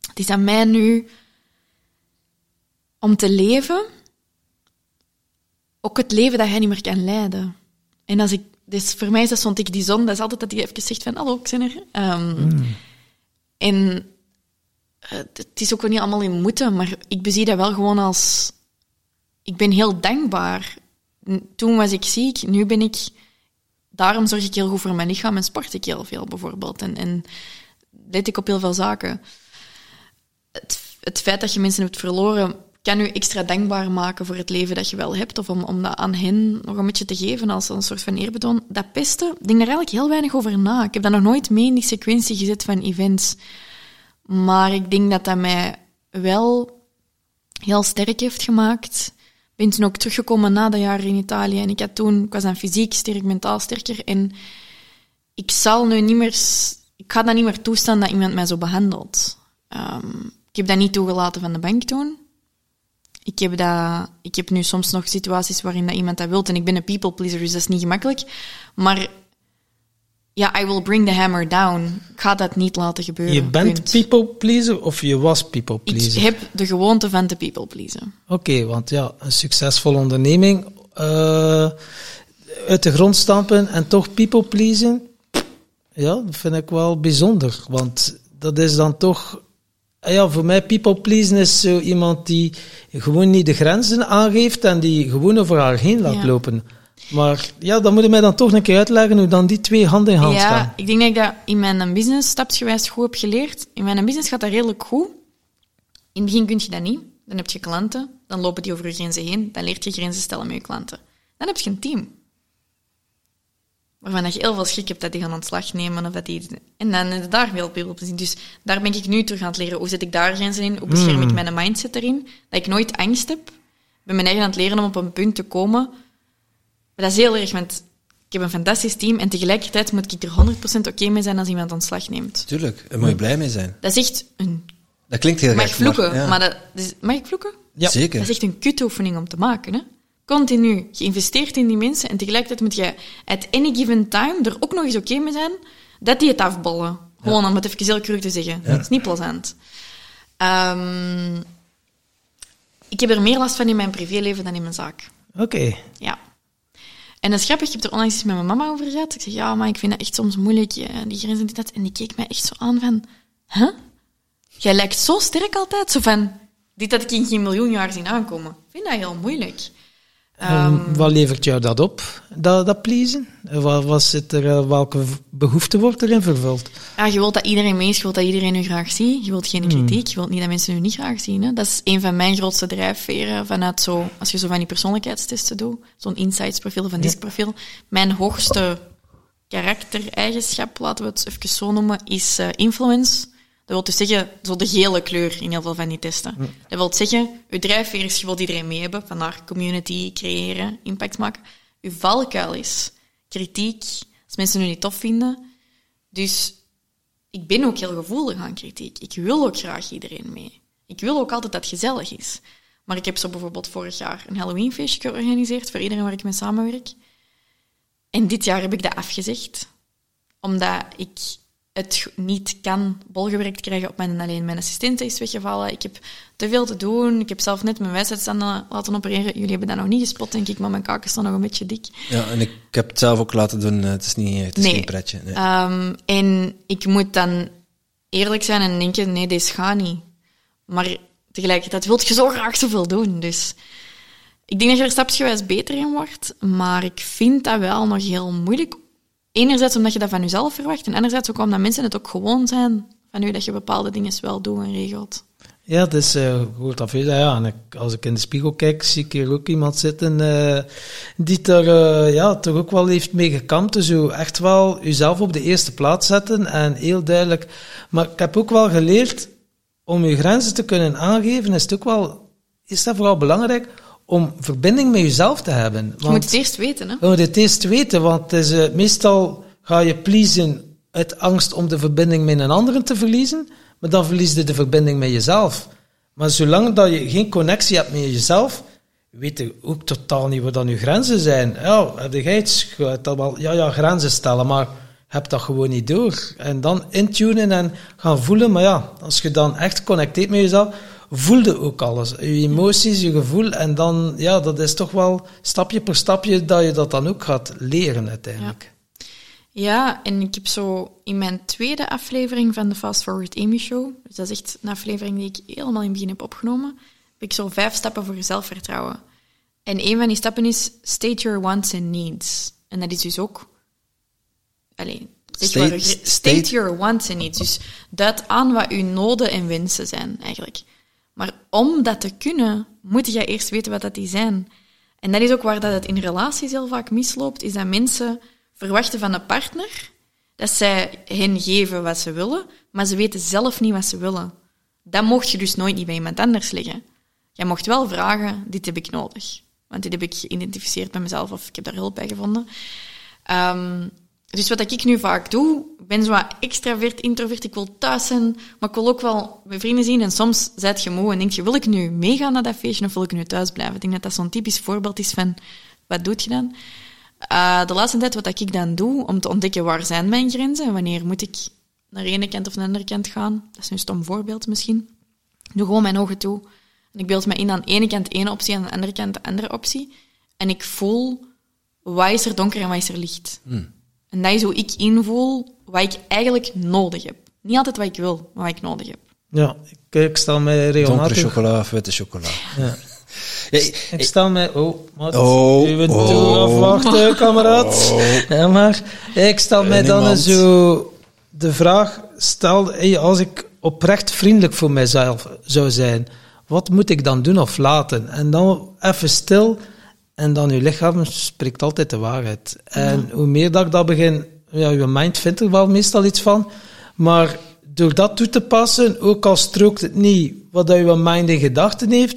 Het is aan mij nu... om te leven, ook het leven dat hij niet meer kan leiden. En als ik, dus voor mij is dat zo'n tik die zon, dat is altijd dat hij even zegt van, hallo, ik ben er. Um, mm. En uh, het is ook niet allemaal in moeten, maar ik bezie dat wel gewoon als, ik ben heel dankbaar. Toen was ik ziek, nu ben ik, daarom zorg ik heel goed voor mijn lichaam en sport ik heel veel bijvoorbeeld. En, en let ik op heel veel zaken. Het, het feit dat je mensen hebt verloren... kan u extra dankbaar maken voor het leven dat je wel hebt, of om, om dat aan hen nog een beetje te geven als een soort van eerbetoon. Dat pesten, ik denk daar eigenlijk heel weinig over na. Ik heb dat nog nooit mee in die sequentie gezet van events. Maar ik denk dat dat mij wel heel sterk heeft gemaakt. Ik ben toen ook teruggekomen na dat jaar in Italië. En ik had toen, ik was dan fysiek sterk, mentaal sterker. En ik zal nu niet meer... Ik ga dat niet meer toestaan dat iemand mij zo behandelt. Um, ik heb dat niet toegelaten van de bank toen. Ik heb, dat, ik heb nu soms nog situaties waarin dat iemand dat wilt. En ik ben een people pleaser, dus dat is niet gemakkelijk. Maar ja, I will bring the hammer down. Ik ga dat niet laten gebeuren. Je bent punt. People pleaser of je was people pleaser? Ik heb de gewoonte van te people pleasen. Oké, okay, want ja, een succesvolle onderneming uh, uit de grond stampen en toch people pleasen, ja, dat vind ik wel bijzonder. Want dat is dan toch... Ja, voor mij, people pleasen is zo iemand die gewoon niet de grenzen aangeeft en die gewoon over haar heen laat ja. lopen. Maar ja, dan moet je mij dan toch een keer uitleggen hoe dan die twee hand in hand ja, gaan. Ja, ik denk dat ik dat in mijn business stapsgewijs goed heb geleerd. In mijn business gaat dat redelijk goed. In het begin kun je dat niet. Dan heb je klanten, dan lopen die over je grenzen heen, dan leert je grenzen stellen met je klanten. Dan heb je een team. Waarvan je heel veel schrik hebt dat die gaan ontslag nemen. Of dat die... En dan daar veel people pleasing. Dus daar ben ik nu terug aan het leren. Hoe zet ik daar grenzen in? Hoe bescherm mm. ik mijn mindset erin? Dat ik nooit angst heb. Ik ben mijn eigen aan het leren om op een punt te komen. Maar dat is heel erg, want ik heb een fantastisch team. En tegelijkertijd moet ik er honderd procent oké mee zijn als iemand ontslag neemt. Tuurlijk, daar moet je blij mee zijn. Dat is echt een... Dat klinkt heel mag gek. Mag ik vloeken? Maar, ja. maar dat is... Mag ik vloeken? Ja. Zeker. Dat is echt een kutoefening om te maken, hè? Continu geïnvesteerd in die mensen en tegelijkertijd moet je at any given time er ook nog eens oké mee zijn dat die het afballen. Gewoon ja. om het even heel keurig te zeggen. Ja. Dat is niet plezant. Um, ik heb er meer last van in mijn privéleven dan in mijn zaak. Oké. Okay. Ja. En dat is grappig, ik heb er onlangs eens met mijn mama over gehad. Ik zeg, ja, maar ik vind dat echt soms moeilijk, die grenzen die dat. En die keek mij echt zo aan van, huh? Jij lijkt zo sterk altijd, zo van, dit had ik in geen miljoen jaar zien aankomen. Ik vind dat heel moeilijk. Um, wat levert jou dat op, dat, dat pleasen? Wat, wat zit er, welke behoefte wordt erin vervuld? Ja, je wilt dat iedereen mee is, je wilt dat iedereen je graag ziet. Je wilt geen kritiek, je wilt niet dat mensen je niet graag zien. Hè. Dat is een van mijn grootste drijfveren. Vanuit zo, als je zo van die persoonlijkheidstesten doet, zo'n insightsprofiel of een discprofiel. Ja. Mijn hoogste karaktereigenschap, laten we het even zo noemen, is uh, influence. Dat wil dus zeggen, zo de gele kleur in heel veel van die testen. Dat wil zeggen, uw drijfveer is, je wilt iedereen mee hebben, vandaar community, creëren, impact maken. Uw valkuil is kritiek, als mensen het niet tof vinden. Dus ik ben ook heel gevoelig aan kritiek. Ik wil ook graag iedereen mee. Ik wil ook altijd dat het gezellig is. Maar ik heb zo bijvoorbeeld vorig jaar een Halloweenfeestje georganiseerd voor iedereen waar ik mee samenwerk. En dit jaar heb ik dat afgezegd. Omdat ik... het niet kan bolgewerkt krijgen op mijn alleen. Mijn assistente is weggevallen. Ik heb te veel te doen. Ik heb zelf net mijn wijsheidstanden laten opereren. Jullie hebben dat nog niet gespot, denk ik, maar mijn kaken staan nog een beetje dik. Ja, en ik heb het zelf ook laten doen. Het is niet, het is nee. geen pretje. Nee. Um, en ik moet dan eerlijk zijn en denken, nee, deze gaat niet. Maar tegelijkertijd wil je zo graag zoveel doen. Dus ik denk dat je er stapsgewijs beter in wordt. Maar ik vind dat wel nog heel moeilijk. enerzijds omdat je dat van jezelf verwacht en anderzijds ook omdat mensen het ook gewoon zijn van u dat je bepaalde dingen wel doet en regelt. Ja, het is uh, hoort af. Ja, en ik, als ik in de spiegel kijk, zie ik hier ook iemand zitten uh, die er uh, ja, toch ook wel heeft mee gekampt. Dus uh, echt wel jezelf op de eerste plaats zetten en heel duidelijk. Maar ik heb ook wel geleerd, om je grenzen te kunnen aangeven, is het ook wel, is dat vooral belangrijk om verbinding met jezelf te hebben. Want, je moet het eerst weten, hè? Je moet het eerst weten, want het is, uh, meestal ga je pleasen uit angst om de verbinding met een ander te verliezen. Maar dan verlies je de verbinding met jezelf. Maar zolang dat je geen connectie hebt met jezelf, weet je ook totaal niet wat dan je grenzen zijn. Ja, heb je iets gehoord? Ja, ja, grenzen stellen, maar heb dat gewoon niet door. En dan intunen en gaan voelen. Maar ja, als je dan echt connecteert met jezelf, voel je ook alles. Je emoties, je gevoel. En dan, ja, dat is toch wel stapje per stapje dat je dat dan ook gaat leren uiteindelijk. Ja. Ja, en ik heb zo in mijn tweede aflevering van de Fast Forward Amy Show, dus dat is echt een aflevering die ik helemaal in het begin heb opgenomen, heb ik zo vijf stappen voor zelfvertrouwen. En een van die stappen is state your wants and needs. En dat is dus ook... Allee, state, state, state, state your wants and needs. Dus duid aan wat uw noden en wensen zijn, eigenlijk. Maar om dat te kunnen, moet je eerst weten wat dat die zijn. En dat is ook waar dat het in relaties heel vaak misloopt, is dat mensen... verwachten van een partner dat zij hen geven wat ze willen, maar ze weten zelf niet wat ze willen. Dat mocht je dus nooit niet bij iemand anders leggen. Jij mocht wel vragen, dit heb ik nodig. Want dit heb ik geïdentificeerd bij mezelf of ik heb daar hulp bij gevonden. Um, dus wat ik nu vaak doe, ik ben zo wat extravert, introvert, ik wil thuis zijn, maar ik wil ook wel mijn vrienden zien. En soms zijt je moe en denk je, wil ik nu meegaan naar dat feestje of wil ik nu thuis blijven? Ik denk dat dat zo'n typisch voorbeeld is van, wat doet je dan? Uh, de laatste tijd, wat ik dan doe, om te ontdekken waar zijn mijn grenzen en wanneer moet ik naar de ene kant of naar de andere kant gaan. Dat is een stom voorbeeld misschien. Ik doe gewoon mijn ogen toe. En ik beeld me in aan de ene kant één optie en aan de andere kant de andere optie. En ik voel, wat is er donker en wat is er licht? Hmm. En dat is hoe ik invoel wat ik eigenlijk nodig heb. Niet altijd wat ik wil, maar wat ik nodig heb. Ja, ik, ik stel mij regelmatig... Donkere chocola of witte chocola. Ja. Ja, ik, ik stel mij... Oh, maar oh, uw oh, doel afwachten, kameraad. Oh. Ja, maar ik stel uh, mij dan niemand. Zo de vraag... Stel, als ik oprecht vriendelijk voor mijzelf zou zijn, wat moet ik dan doen of laten? En dan even stil. En dan, uw lichaam spreekt altijd de waarheid. En ja. Hoe meer dat ik dat begin... Ja, uw mind vindt er wel meestal iets van. Maar door dat toe te passen, ook al strookt het niet wat uw mind in gedachten heeft...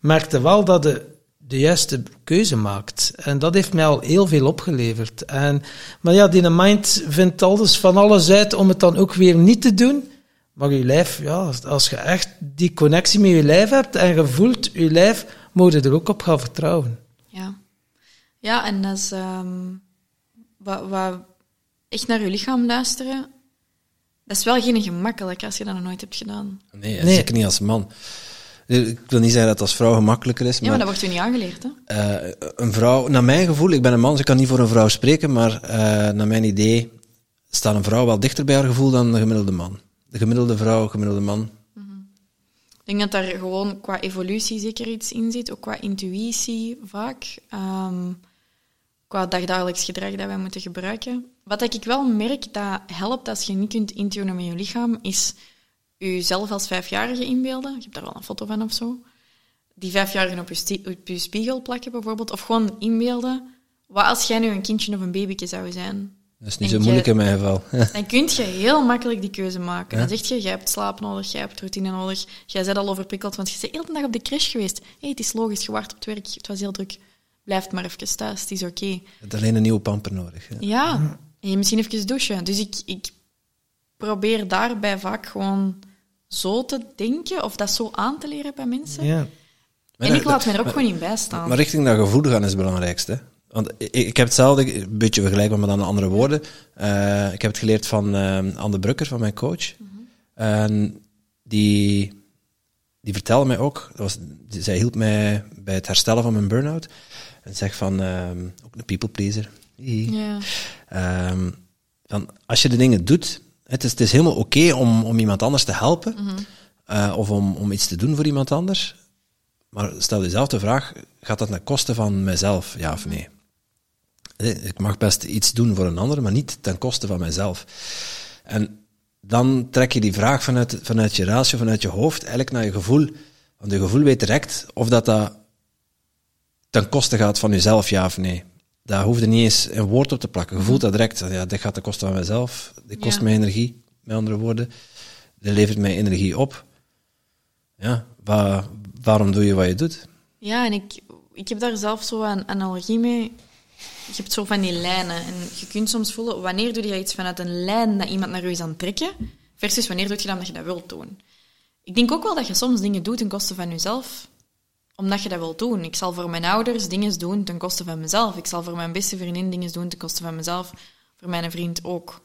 merkte wel dat je de juiste keuze maakt. En dat heeft mij al heel veel opgeleverd. En, maar ja, die mind vindt alles van alles uit om het dan ook weer niet te doen. Maar je lijf, ja, als je echt die connectie met je lijf hebt en je voelt je lijf, moet je er ook op gaan vertrouwen. Ja, ja en dat is um, wat, wat echt naar je lichaam luisteren, dat is wel geen gemakkelijk als je dat nog nooit hebt gedaan. Nee, nee. Zeker niet als man. Ik wil niet zeggen dat het als vrouw gemakkelijker is. Ja, maar, maar dat wordt u niet aangeleerd, hè? Uh, een vrouw, naar mijn gevoel, ik ben een man, dus ik kan niet voor een vrouw spreken, maar uh, naar mijn idee staat een vrouw wel dichter bij haar gevoel dan de gemiddelde man. De gemiddelde vrouw, gemiddelde man. Mm-hmm. Ik denk dat daar gewoon qua evolutie zeker iets in zit, ook qua intuïtie vaak, um, qua dagdagelijks gedrag dat wij moeten gebruiken. Wat ik wel merk dat helpt als je niet kunt intunen met je lichaam, is... jezelf als vijfjarige inbeelden. Je hebt daar wel een foto van of zo. Die vijfjarigen op je, stie- op je spiegel plakken bijvoorbeeld. Of gewoon inbeelden. Wat als jij nu een kindje of een babyke zou zijn? Dat is niet en zo moeilijk je, in mijn geval. Dan kun je heel makkelijk die keuze maken. Ja? Dan zeg je, jij hebt slaap nodig, jij hebt routine nodig. Jij bent al overprikkeld, want je bent de hele dag op de crash geweest. Hey, het is logisch, je waart op het werk, het was heel druk. Blijf maar even thuis, het is oké. Okay. Je hebt alleen een nieuwe pamper nodig. Ja, ja. En je misschien even douchen. Dus ik... ik probeer daarbij vaak gewoon zo te denken of dat zo aan te leren bij mensen. Ja. En ik laat me er ook maar, gewoon in bij staan. Maar richting dat gevoel gaan is het belangrijkste. Hè? Want ik, ik heb hetzelfde, een beetje vergelijkbaar met andere woorden. Uh, ik heb het geleerd van uh, Anne Brugger, van mijn coach. Mm-hmm. En die, die vertelde mij ook, dat was, zij hielp mij bij het herstellen van mijn burn-out. En zegt van, uh, ook een people pleaser. Ja. Uh, van, als je de dingen doet... Het is, het is helemaal oké okay om, om iemand anders te helpen, mm-hmm. uh, of om, om iets te doen voor iemand anders. Maar stel jezelf de vraag, gaat dat ten koste van mijzelf, ja of nee? Ik mag best iets doen voor een ander, maar niet ten koste van mijzelf. En dan trek je die vraag vanuit, vanuit je ratio, vanuit je hoofd, eigenlijk naar je gevoel. Want je gevoel weet direct of dat, dat ten koste gaat van jezelf, ja of nee. Daar hoef je niet eens een woord op te plakken. Je voelt dat direct. Ja, dit gaat ten koste van mijzelf. Dit kost ja. mij energie, met andere woorden. Dit levert mij energie op. Ja, waar, waarom doe je wat je doet? Ja, en ik, ik heb daar zelf zo een analogie mee. Je hebt zo van die lijnen. En je kunt soms voelen, wanneer doe je iets vanuit een lijn dat iemand naar je is aan het trekken, versus wanneer doe je dat omdat je dat wilt doen. Ik denk ook wel dat je soms dingen doet ten koste van jezelf, omdat je dat wilt doen. Ik zal voor mijn ouders dingen doen ten koste van mezelf. Ik zal voor mijn beste vriendin dingen doen ten koste van mezelf. Voor mijn vriend ook.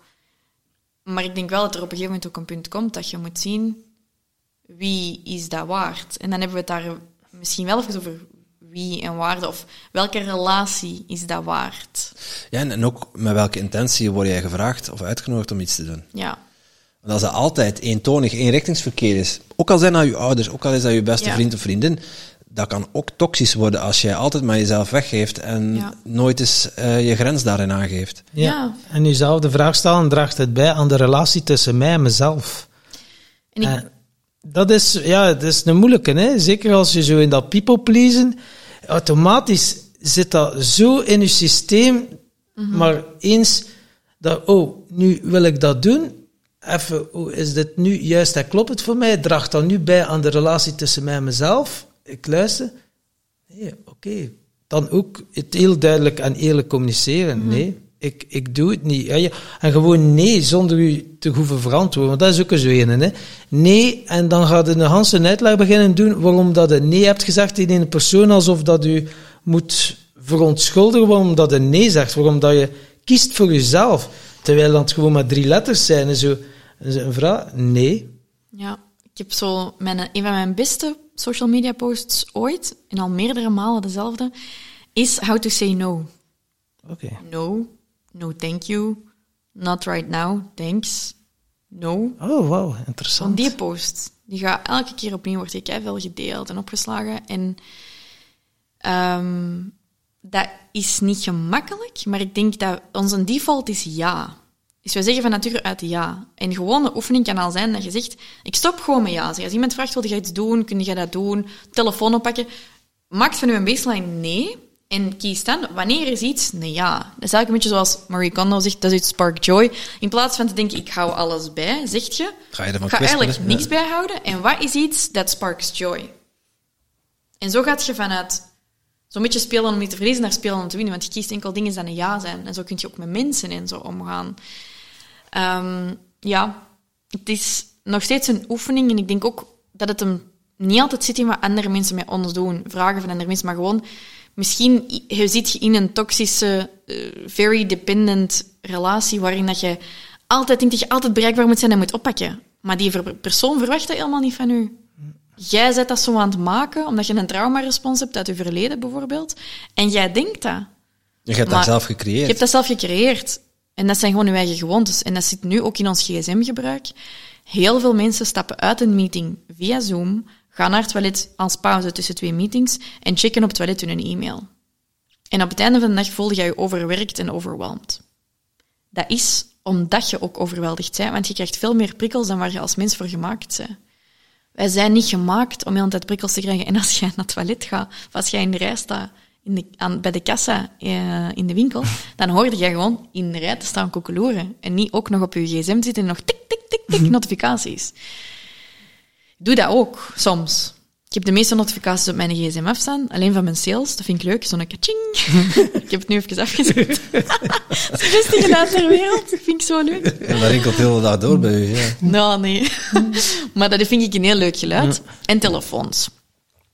Maar ik denk wel dat er op een gegeven moment ook een punt komt dat je moet zien, wie is dat waard? En dan hebben we het daar misschien wel even over wie en waarde, of welke relatie is dat waard? Ja, en, en ook met welke intentie word jij gevraagd of uitgenodigd om iets te doen? Ja. Want als dat altijd eentonig, eenrichtingsverkeer is, ook al zijn dat je ouders, ook al is dat je beste ja. vriend of vriendin, dat kan ook toxisch worden als jij altijd maar jezelf weggeeft en ja. nooit eens uh, je grens daarin aangeeft. Ja. ja. En jezelf de vraag stellen, draagt het bij aan de relatie tussen mij en mezelf? En ik... uh, dat is, ja, dat is een moeilijke, hè? Zeker als je zo in dat people-pleasen, automatisch zit dat zo in je systeem, mm-hmm. maar eens dat, oh, nu wil ik dat doen, even, oh, is dit nu juist en klopt het voor mij? Draagt dat nu bij aan de relatie tussen mij en mezelf? Ik luister. Nee, oké. Okay. Dan ook het heel duidelijk en eerlijk communiceren. Mm-hmm. Nee, ik, ik doe het niet. En gewoon nee, zonder u te hoeven verantwoorden. Want dat is ook een zo'n, hè. Nee, en dan gaat u een Hansen uitleg beginnen doen waarom dat u nee hebt gezegd in een persoon, alsof dat u moet verontschuldigen waarom dat u nee zegt. Waarom dat je kiest voor jezelf. Terwijl het gewoon maar drie letters zijn. En zo, een vraag, nee. Ja, ik heb zo mijn, een van mijn beste social media posts ooit, en al meerdere malen dezelfde, is How to Say No. Oké. Okay. No, no thank you, not right now, thanks, no. Oh, wow, interessant. Want die post, die gaat elke keer opnieuw, wordt die keiveel gedeeld en opgeslagen. En um, dat is niet gemakkelijk, maar ik denk dat onze default is ja. Dus we zeggen van nature uit ja. En gewoon de oefening kan al zijn dat je zegt, ik stop gewoon met ja. Als iemand vraagt, wil je iets doen? Kun je dat doen? Telefoon oppakken? Maakt van u een baseline nee. En kies dan, wanneer is iets een ja? Dat is eigenlijk een beetje zoals Marie Kondo zegt, dat is iets spark joy. In plaats van te denken, ik hou alles bij, zegt je, ga, je ga eigenlijk niks bijhouden. En wat is iets dat sparks joy? En zo gaat je vanuit zo'n beetje spelen om niet te verliezen naar spelen om te winnen. Want je kiest enkel dingen die een ja zijn. En zo kun je ook met mensen en zo omgaan. Um, ja, het is nog steeds een oefening en ik denk ook dat het hem niet altijd zit in wat andere mensen met ons doen, vragen van andere mensen, maar gewoon misschien je zit je in een toxische uh, very dependent relatie waarin dat je altijd denkt dat je altijd bereikbaar moet zijn en moet oppakken, maar die persoon verwacht dat helemaal niet van u. Jij bent dat zo aan het maken omdat je een traumarespons hebt uit je verleden bijvoorbeeld en jij denkt dat. Je hebt dat zelf gecreëerd. Je hebt dat zelf gecreëerd. En dat zijn gewoon hun eigen gewoontes. En dat zit nu ook in ons gsm-gebruik. Heel veel mensen stappen uit een meeting via Zoom, gaan naar het toilet als pauze tussen twee meetings en checken op het toilet hun e-mail. En op het einde van de dag voel je je overwerkt en overweldigd. Dat is omdat je ook overweldigd bent, want je krijgt veel meer prikkels dan waar je als mens voor gemaakt bent. Wij zijn niet gemaakt om heel de tijd prikkels te krijgen. En als jij naar het toilet gaat, of als jij in de rij staat, In de, aan, bij de kassa uh, in de winkel, dan hoorde jij gewoon in de rij te staan koekeloeren. En niet ook nog op je gsm zitten en nog tik, tik, tik, tik, notificaties. Ik doe dat ook, soms. Ik heb de meeste notificaties op mijn gsm afstaan, alleen van mijn sales. Dat vind ik leuk, zo'n ka-ching. Ik heb het nu even afgezet. Het is de beste gedaan ter wereld. Dat vind ik zo leuk. En dat rinkelt heel de dag door bij u, ja. Nou, nee. Maar dat vind ik een heel leuk geluid. En telefoons.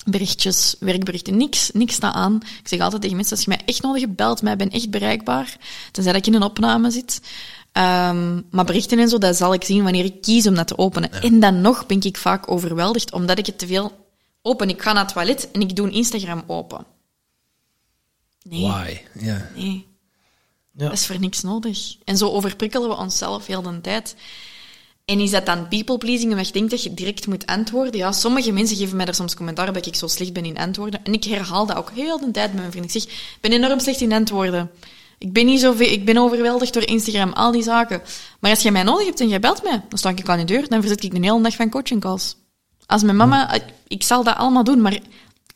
Berichtjes, werkberichten, niks, niks staat aan. Ik zeg altijd tegen mensen, als je mij echt nodig hebt, belt mij, ben echt bereikbaar. Tenzij dat ik in een opname zit. Um, maar berichten en zo, dat zal ik zien wanneer ik kies om dat te openen. Ja. En dan nog ben ik vaak overweldigd, omdat ik het te veel open. Ik ga naar het toilet en ik doe een Instagram open. Nee. Why? Yeah. Nee. Ja. Dat is voor niks nodig. En zo overprikkelen we onszelf heel de tijd. En is dat dan people-pleasing, omdat je denkt dat je direct moet antwoorden? Ja, sommige mensen geven mij daar soms commentaar dat ik zo slecht ben in antwoorden. En ik herhaal dat ook heel de tijd met mijn vrienden. Ik zeg, ik ben enorm slecht in antwoorden. Ik ben niet zoveel, ik ben overweldigd door Instagram, al die zaken. Maar als jij mij nodig hebt en jij belt mij, dan sta ik aan je deur, dan verzet ik een hele dag van coaching calls. Als mijn mama, ik, ik zal dat allemaal doen, maar ik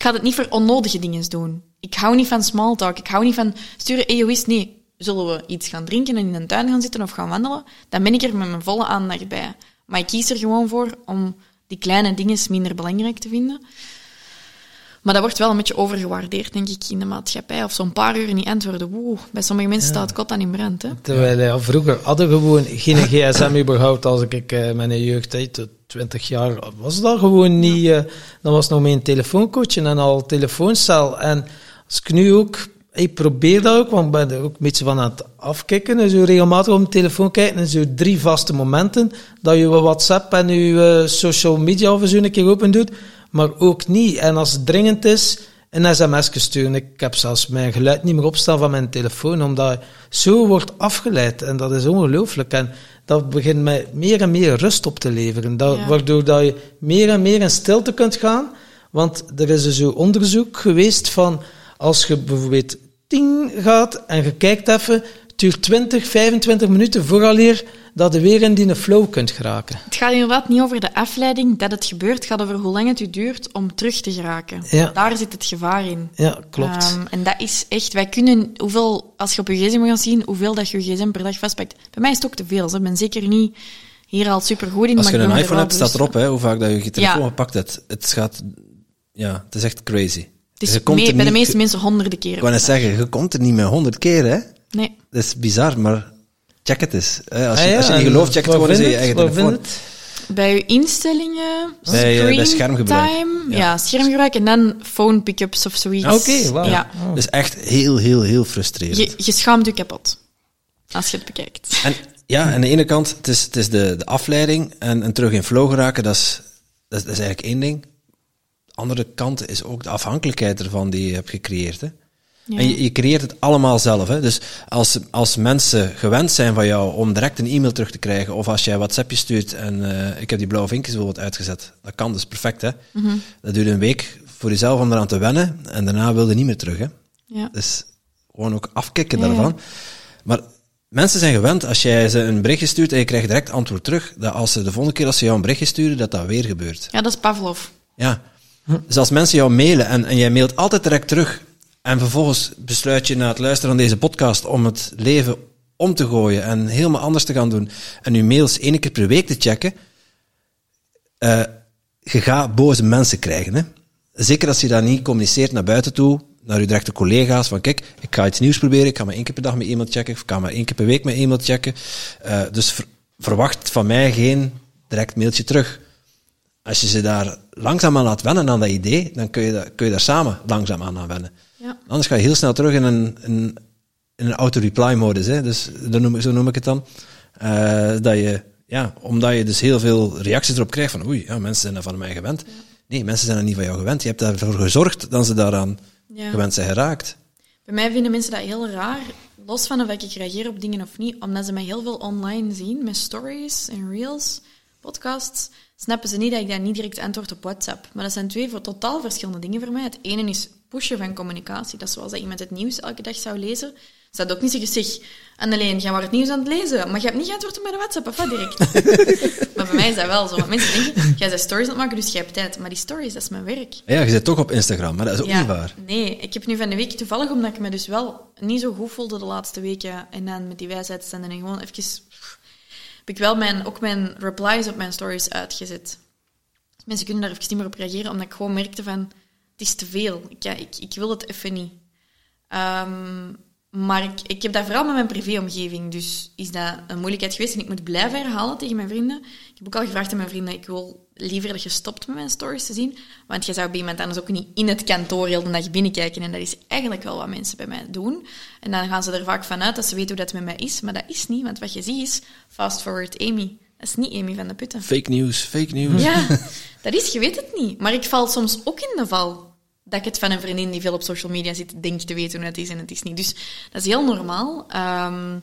ga het niet voor onnodige dingen doen. Ik hou niet van small talk, ik hou niet van sturen egoïst. Nee, zullen we iets gaan drinken en in een tuin gaan zitten of gaan wandelen? Dan ben ik er met mijn volle aandacht bij. Maar ik kies er gewoon voor om die kleine dingen minder belangrijk te vinden. Maar dat wordt wel een beetje overgewaardeerd, denk ik, in de maatschappij. Of zo'n paar uur niet antwoorden. Woe, bij sommige mensen ja. staat het kot aan in brand. Hè? Terwijl ja, vroeger hadden we gewoon geen gsm überhaupt. Als ik uh, mijn jeugd deed, tot twintig jaar, was dat gewoon niet... Uh, dan was nog mijn telefooncoachje en al telefooncel. En als ik nu ook... Ik probeer dat ook, want ik ben er ook een beetje van aan het afkicken. En zo regelmatig op mijn telefoon kijken. En zo drie vaste momenten. Dat je WhatsApp en je uh, social media of zo een keer open doet. Maar ook niet. En als het dringend is, een sms'je sturen. Ik heb zelfs mijn geluid niet meer opstaan van mijn telefoon, omdat zo wordt afgeleid. En dat is ongelooflijk. En dat begint mij meer en meer rust op te leveren. Dat, ja. Waardoor dat je meer en meer in stilte kunt gaan. Want er is dus zo'n onderzoek geweest van, als je bijvoorbeeld ting gaat en je kijkt even, het duurt twintig, vijfentwintig minuten vooraleer dat je weer in die flow kunt geraken. Het gaat inderdaad niet over de afleiding dat het gebeurt, het gaat over hoe lang het u duurt om terug te geraken. Ja. Daar zit het gevaar in. Ja, klopt. Um, en dat is echt, wij kunnen, hoeveel, als je op je gsm moet gaan zien, hoeveel dat je je gsm per dag vastpakt. Bij mij is het ook te veel, dus ik ben zeker niet hier al supergoed in. Als je een iPhone hebt, staat erop hè, hoe vaak dat je je telefoon ja. gepakt hebt. Het gaat, ja, het is echt crazy. Het is je komt mee, er bij niet, de meeste mensen honderden keren. Ik wou net zeggen, je komt er niet met honderd keer, hè? Nee. Dat is bizar, maar check het eens. Als je, ah, ja, als je niet gelooft, check het gewoon eens in je eigen telefoon. Bij je instellingen, bij, uh, bij schermgebruik. Time, ja. ja, schermgebruik en dan phone pick-ups of zoiets. Ah, Oké, okay, wow. ja. oh. Dat is echt heel, heel, heel frustrerend. Je, je schaamt je kapot, als je het bekijkt. En, ja, aan de ene kant, het is, het is de, de afleiding en, en terug in flow geraken, dat is, dat is, dat is eigenlijk één ding. Andere kant is ook de afhankelijkheid ervan die je hebt gecreëerd. Hè? Ja. En je, je creëert het allemaal zelf. Hè? Dus als, als mensen gewend zijn van jou om direct een e-mail terug te krijgen, of als jij WhatsAppje stuurt en uh, ik heb die blauwe vinkjes bijvoorbeeld uitgezet, dat kan dus perfect. Hè? Mm-hmm. Dat duurt een week voor jezelf om eraan te wennen en daarna wil je niet meer terug. Hè? Ja. Dus gewoon ook afkicken ja, daarvan. Ja. Maar mensen zijn gewend, als jij ze een berichtje stuurt en je krijgt direct antwoord terug, dat als ze de volgende keer als ze jou een berichtje sturen, dat dat weer gebeurt. Ja, dat is Pavlov. Ja. Dus als mensen jou mailen en, en jij mailt altijd direct terug en vervolgens besluit je na het luisteren van deze podcast om het leven om te gooien en helemaal anders te gaan doen en je mails één keer per week te checken, uh, je gaat boze mensen krijgen. Hè? Zeker als je dat niet communiceert naar buiten toe, naar je directe collega's, van kijk, ik ga iets nieuws proberen, ik ga maar één keer per dag mijn e-mail checken, ik ga maar één keer per week mijn e-mail checken. Uh, dus ver, verwacht van mij geen direct mailtje terug. Als je ze daar langzaam aan laat wennen aan dat idee, dan kun je, dat, kun je daar samen langzaam aan, aan wennen. Ja. Anders ga je heel snel terug in een, in, in een auto-reply-modus. Hè? Dus, dat noem, zo noem ik het dan. Uh, dat je, ja, omdat je dus heel veel reacties erop krijgt van oei, ja, mensen zijn dat van mij gewend. Ja. Nee, mensen zijn dat niet van jou gewend. Je hebt ervoor gezorgd dat ze daaraan ja. gewend zijn geraakt. Bij mij vinden mensen dat heel raar, los van of ik reageer op dingen of niet, omdat ze mij heel veel online zien, met stories en reels, podcasts, snappen ze niet dat ik daar niet direct antwoord op WhatsApp. Maar dat zijn twee voor totaal verschillende dingen voor mij. Het ene is pushen van communicatie. Dat is zoals dat iemand het nieuws elke dag zou lezen. Ze had ook niet zeggen, zeg, Annelien, jij was het nieuws aan het lezen, maar je hebt niet geantwoord op mijn WhatsApp, of wat, direct. Maar bij mij is dat wel zo. Want mensen denken, jij bent stories aan het maken, dus jij hebt tijd. Maar die stories, dat is mijn werk. Ja, je zit toch op Instagram, maar dat is ook ja, niet waar. Nee, ik heb nu van de week toevallig, omdat ik me dus wel niet zo goed voelde de laatste weken, en dan met die wijsheidsstanden en gewoon even... heb ik wel mijn, ook mijn replies op mijn stories uitgezet. Mensen kunnen daar even niet meer op reageren, omdat ik gewoon merkte van, het is te veel. Ik, ja, ik, ik wil het even niet. Um, maar ik, ik heb dat vooral met mijn privéomgeving, dus is dat een moeilijkheid geweest. En ik moet blijven herhalen tegen mijn vrienden. Ik heb ook al gevraagd aan mijn vrienden, ik wil liever dat je stopt met mijn stories te zien, want je zou bij iemand anders ook niet in het kantoor heel de dag binnenkijken. En dat is eigenlijk wel wat mensen bij mij doen. En dan gaan ze er vaak vanuit dat ze weten hoe dat met mij is, maar dat is niet, want wat je ziet is Fast Forward Amy. Dat is niet Amy van de Putten. Fake news, fake news. Ja, dat is, je weet het niet. Maar ik val soms ook in de val dat ik het van een vriendin die veel op social media zit, denk te weten hoe het is en het is niet. Dus dat is heel normaal. Um,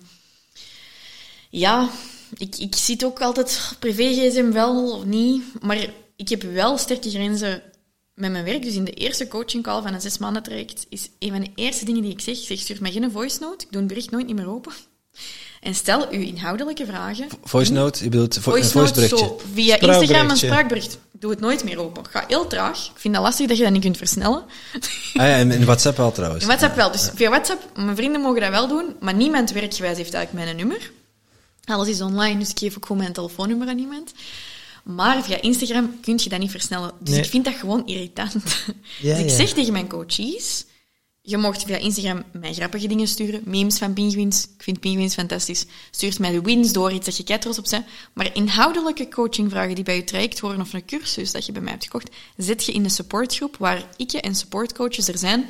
ja... Ik, ik zit ook altijd privé-gsm wel of niet, maar ik heb wel sterke grenzen met mijn werk, dus in de eerste coaching call van een zes maanden traject, is een van de eerste dingen die ik zeg, ik zeg, stuur mij geen voice note, ik doe een bericht nooit niet meer open. En stel uw inhoudelijke vragen. Voice note, je bedoelt vo- voice een voiceberichtje? Voice note, via Instagram een spraakbericht. Doe het nooit meer open. Ga heel traag. Ik vind dat lastig dat je dat niet kunt versnellen. Ah ja, in WhatsApp wel trouwens. In WhatsApp wel. Dus ja. Via WhatsApp, mijn vrienden mogen dat wel doen, maar niemand werkgewijs heeft eigenlijk mijn nummer. Alles is online, dus ik geef ook gewoon mijn telefoonnummer aan niemand. Maar via Instagram kun je dat niet versnellen. Dus nee. Ik vind dat gewoon irritant. Ja, dus ik ja. zeg tegen mijn coaches... Je mocht via Instagram mij grappige dingen sturen. Memes van pinguïns. Ik vind pinguïns fantastisch. Stuurt mij de wins door, iets dat je ketros op zijn. Maar inhoudelijke coachingvragen die bij je traject horen of een cursus dat je bij mij hebt gekocht, zet je in een supportgroep waar ik je en supportcoaches er zijn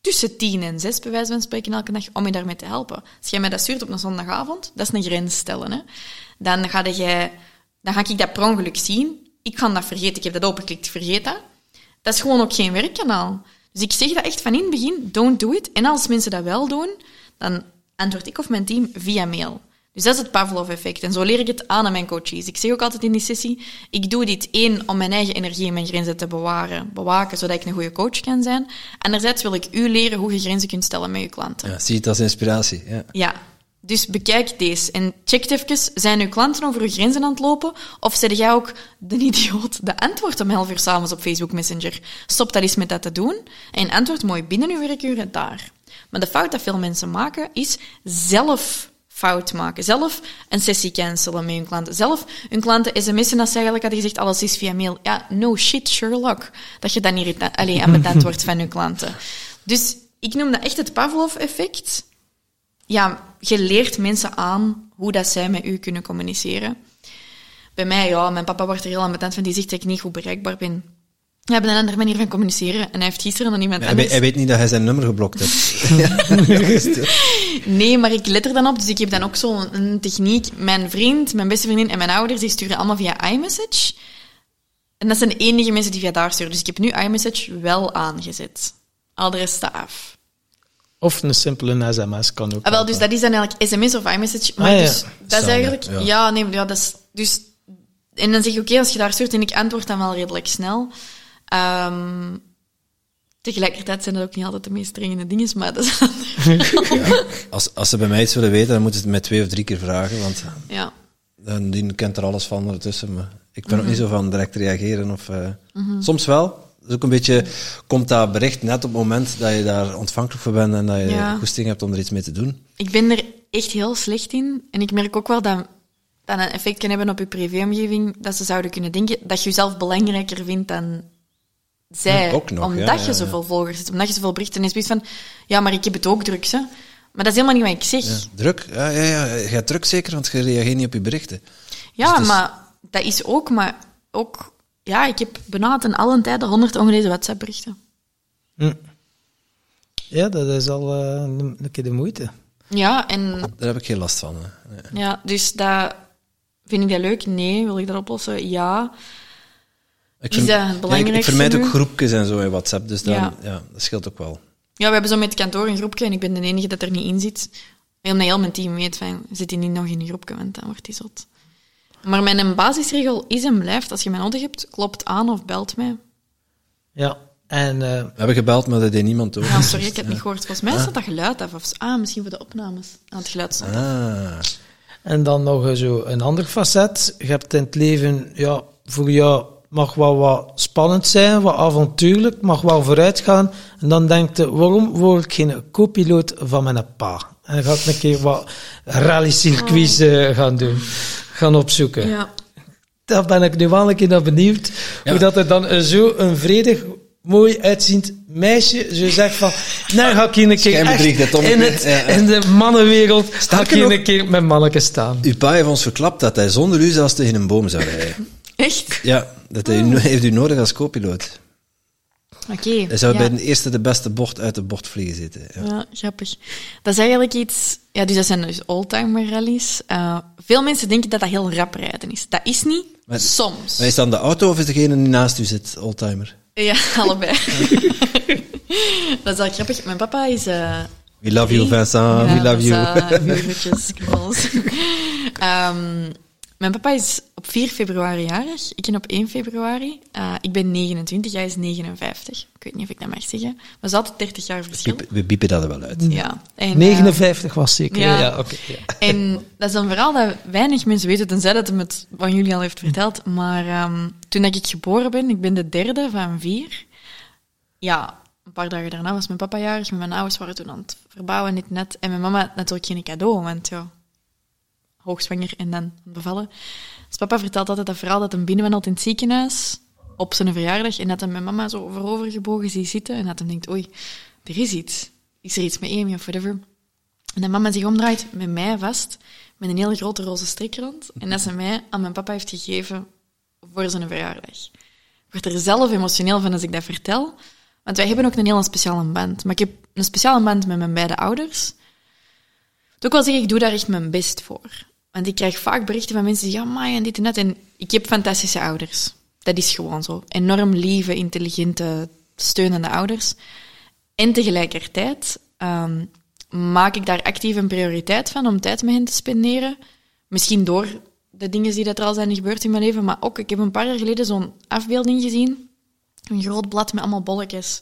tussen tien en zes, bij wijze van spreken, elke dag, om je daarmee te helpen. Als jij mij dat stuurt op een zondagavond, dat is een grens stellen. Hè? Dan, ga jij, dan ga ik dat per ongeluk zien. Ik ga dat vergeten. Ik heb dat opengeklikt. Vergeet dat. Dat is gewoon ook geen werkkanaal. Dus ik zeg dat echt van in het begin, don't do it. En als mensen dat wel doen, dan antwoord ik of mijn team via mail. Dus dat is het Pavlov-effect. En zo leer ik het aan aan mijn coaches. Ik zeg ook altijd in die sessie, ik doe dit één om mijn eigen energie en mijn grenzen te bewaren, bewaken, zodat ik een goede coach kan zijn. Anderzijds wil ik u leren hoe je grenzen kunt stellen met je klanten. Ja, zie het als inspiratie. Ja. ja. Dus bekijk deze en check even, zijn uw klanten over uw grenzen aan het lopen? Of zet jij ook de idioot de antwoord om half uur 's avonds op Facebook Messenger? Stop dat eens met dat te doen en antwoord mooi binnen uw werkuren daar. Maar de fout dat veel mensen maken is zelf fout maken. Zelf een sessie cancelen met hun klanten. Zelf hun klanten sms'en als ze eigenlijk hadden gezegd alles is via mail. Ja, no shit Sherlock. Dat je dan hier alleen aan het antwoord van hun klanten. Dus ik noem dat echt het Pavlov-effect. Ja, je leert mensen aan hoe dat zij met u kunnen communiceren. Bij mij, ja, mijn papa wordt er heel aan betaald van, die zegt dat ik niet goed bereikbaar ben. We hebben een andere manier van communiceren en hij heeft gisteren dan iemand ja, anders... Hij, hij weet niet dat hij zijn nummer geblokt heeft. ja, nee, maar ik let er dan op, dus ik heb dan ook zo'n techniek. Mijn vriend, mijn beste vriendin en mijn ouders, die sturen allemaal via iMessage. En dat zijn de enige mensen die via daar sturen. Dus ik heb nu iMessage wel aangezet. Al de rest staat af. Of een simpele sms kan ook. Ah, wel, dus dat is dan eigenlijk sms of iMessage. Maar ah, ja. dus, dat Samen, is eigenlijk... Ja, ja nee, ja, dat is... Dus, en dan zeg je, oké, okay, als je daar stuurt en ik antwoord dan wel redelijk snel. Um, tegelijkertijd zijn dat ook niet altijd de meest dringende dingen, maar dat is ja, als, als ze bij mij iets willen weten, dan moeten ze het met twee of drie keer vragen, want ja. dan, die kent er alles van ertussen. Maar ik ben mm-hmm. ook niet zo van direct reageren. Of, uh, mm-hmm. Soms wel. Dus ook een beetje komt dat bericht net op het moment dat je daar ontvankelijk voor bent en dat je ja. goesting hebt om er iets mee te doen. Ik ben er echt heel slecht in. En ik merk ook wel dat dat een effect kan hebben op je privéomgeving, dat ze zouden kunnen denken dat je jezelf belangrijker vindt dan zij. Ook nog, omdat ja, je ja, zoveel ja. volgers hebt, omdat je zoveel berichten hebt. En je zegt van, ja, maar ik heb het ook druk, hè. Maar dat is helemaal niet wat ik zeg. Ja, druk? Ja, ja, ja. Je hebt druk zeker, want je reageert niet op je berichten. Ja, dus maar is... dat is ook, maar ook... Ja, ik heb benauwd in alle tijden honderd ongelezen WhatsApp-berichten. Hm. Ja, dat is al uh, een keer de moeite. Ja, en... Daar heb ik geen last van. Hè. Nee. Ja, dus dat... Vind ik dat leuk? Nee. Wil ik dat oplossen? Ja. Ik is verm- dat belangrijk? Ja, ik, ik vermijd ook groepjes en zo in WhatsApp, dus dan, ja. ja, dat scheelt ook wel. Ja, we hebben zo met het kantoor een groepje en ik ben de enige dat er niet in zit. Omdat heel mijn team weet van, zit die niet nog in een groepje, want dan wordt die zot. Maar mijn basisregel is en blijft, als je mij nodig hebt, klopt aan of belt mij. Ja, en... Uh... We hebben gebeld, maar dat deed niemand over. Ja, sorry, ik heb het niet gehoord. Volgens mij ah. staat dat geluid af. Of, ah, misschien voor de opnames. Aan het geluid stond ah. En dan nog zo een ander facet. Je hebt in het leven, ja, voor jou mag wel wat spannend zijn, wat avontuurlijk, mag wel vooruit gaan. En dan denk je, waarom word ik geen co-piloot van mijn pa? En dan ga ik een keer wat rallycircuits oh. uh, gaan doen. gaan opzoeken. Ja. Daar ben ik nu wel een keer naar benieuwd. Ja. Hoe dat er dan zo een vredig, mooi uitziend meisje zo zegt van, nou ga ik hier een keer echt in, het, ja, ja. in de mannenwereld ga ik hier een keer met mannetjes staan. Uw pa heeft ons verklapt dat hij zonder u zelfs tegen een boom zou rijden. Echt? Ja, dat hij oh. heeft u nodig als co-piloot. Oké. Okay, hij zou ja. bij de eerste de beste bocht uit de bocht vliegen zitten. Ja. ja, grappig. Dat is eigenlijk iets... Ja, dus dat zijn dus oldtimer rallies. Uh, veel mensen denken dat dat heel rap rijden is. Dat is niet, maar, soms. Maar is dan de auto of is degene die naast u zit, oldtimer? Ja, allebei. Dat is wel grappig. Mijn papa is... Uh, we love you, Vincent. Ja, we love Vincent, you. Vuurtjes, um, mijn papa is op vier februari jarig. Ik ben op één februari. Uh, ik ben negenentwintig, hij is negenenvijftig. Ik weet niet of ik dat mag zeggen. Maar het is altijd dertig jaar verschil. We biepen dat er wel uit. Ja. En, negenenvijftig uh, was zeker. Ja. Ja, okay, ja. En dat is dan vooral dat weinig mensen weten, tenzij dat hem het van jullie al heeft verteld. Maar um, toen ik geboren ben, ik ben de derde van vier. Ja, een paar dagen daarna was mijn papa jarig. Mijn ouders waren toen aan het verbouwen, dit net. En mijn mama had natuurlijk geen cadeau, want ja... hoogzwanger en dan bevallen. Dus papa vertelt altijd dat verhaal dat hij binnenwandelt in het ziekenhuis op zijn verjaardag en dat hij mijn mama zo voorovergebogen ziet zitten en dat hij denkt, oei, er is iets. Is er iets met Amy of whatever? En dat mama zich omdraait met mij vast, met een hele grote roze strik rond en dat ze mij aan mijn papa heeft gegeven voor zijn verjaardag. Ik word er zelf emotioneel van als ik dat vertel, want wij hebben ook een heel speciale band. Maar ik heb een speciale band met mijn beide ouders. Ook wel zeg ik, ik doe daar echt mijn best voor. Want ik krijg vaak berichten van mensen die ja, amai, en dit en dat. En ik heb fantastische ouders. Dat is gewoon zo. Enorm lieve, intelligente, steunende ouders. En tegelijkertijd um, maak ik daar actief een prioriteit van om tijd met hen te spenderen. Misschien door de dingen die dat er al zijn gebeurd in mijn leven. Maar ook, ik heb een paar jaar geleden zo'n afbeelding gezien. Een groot blad met allemaal bolletjes.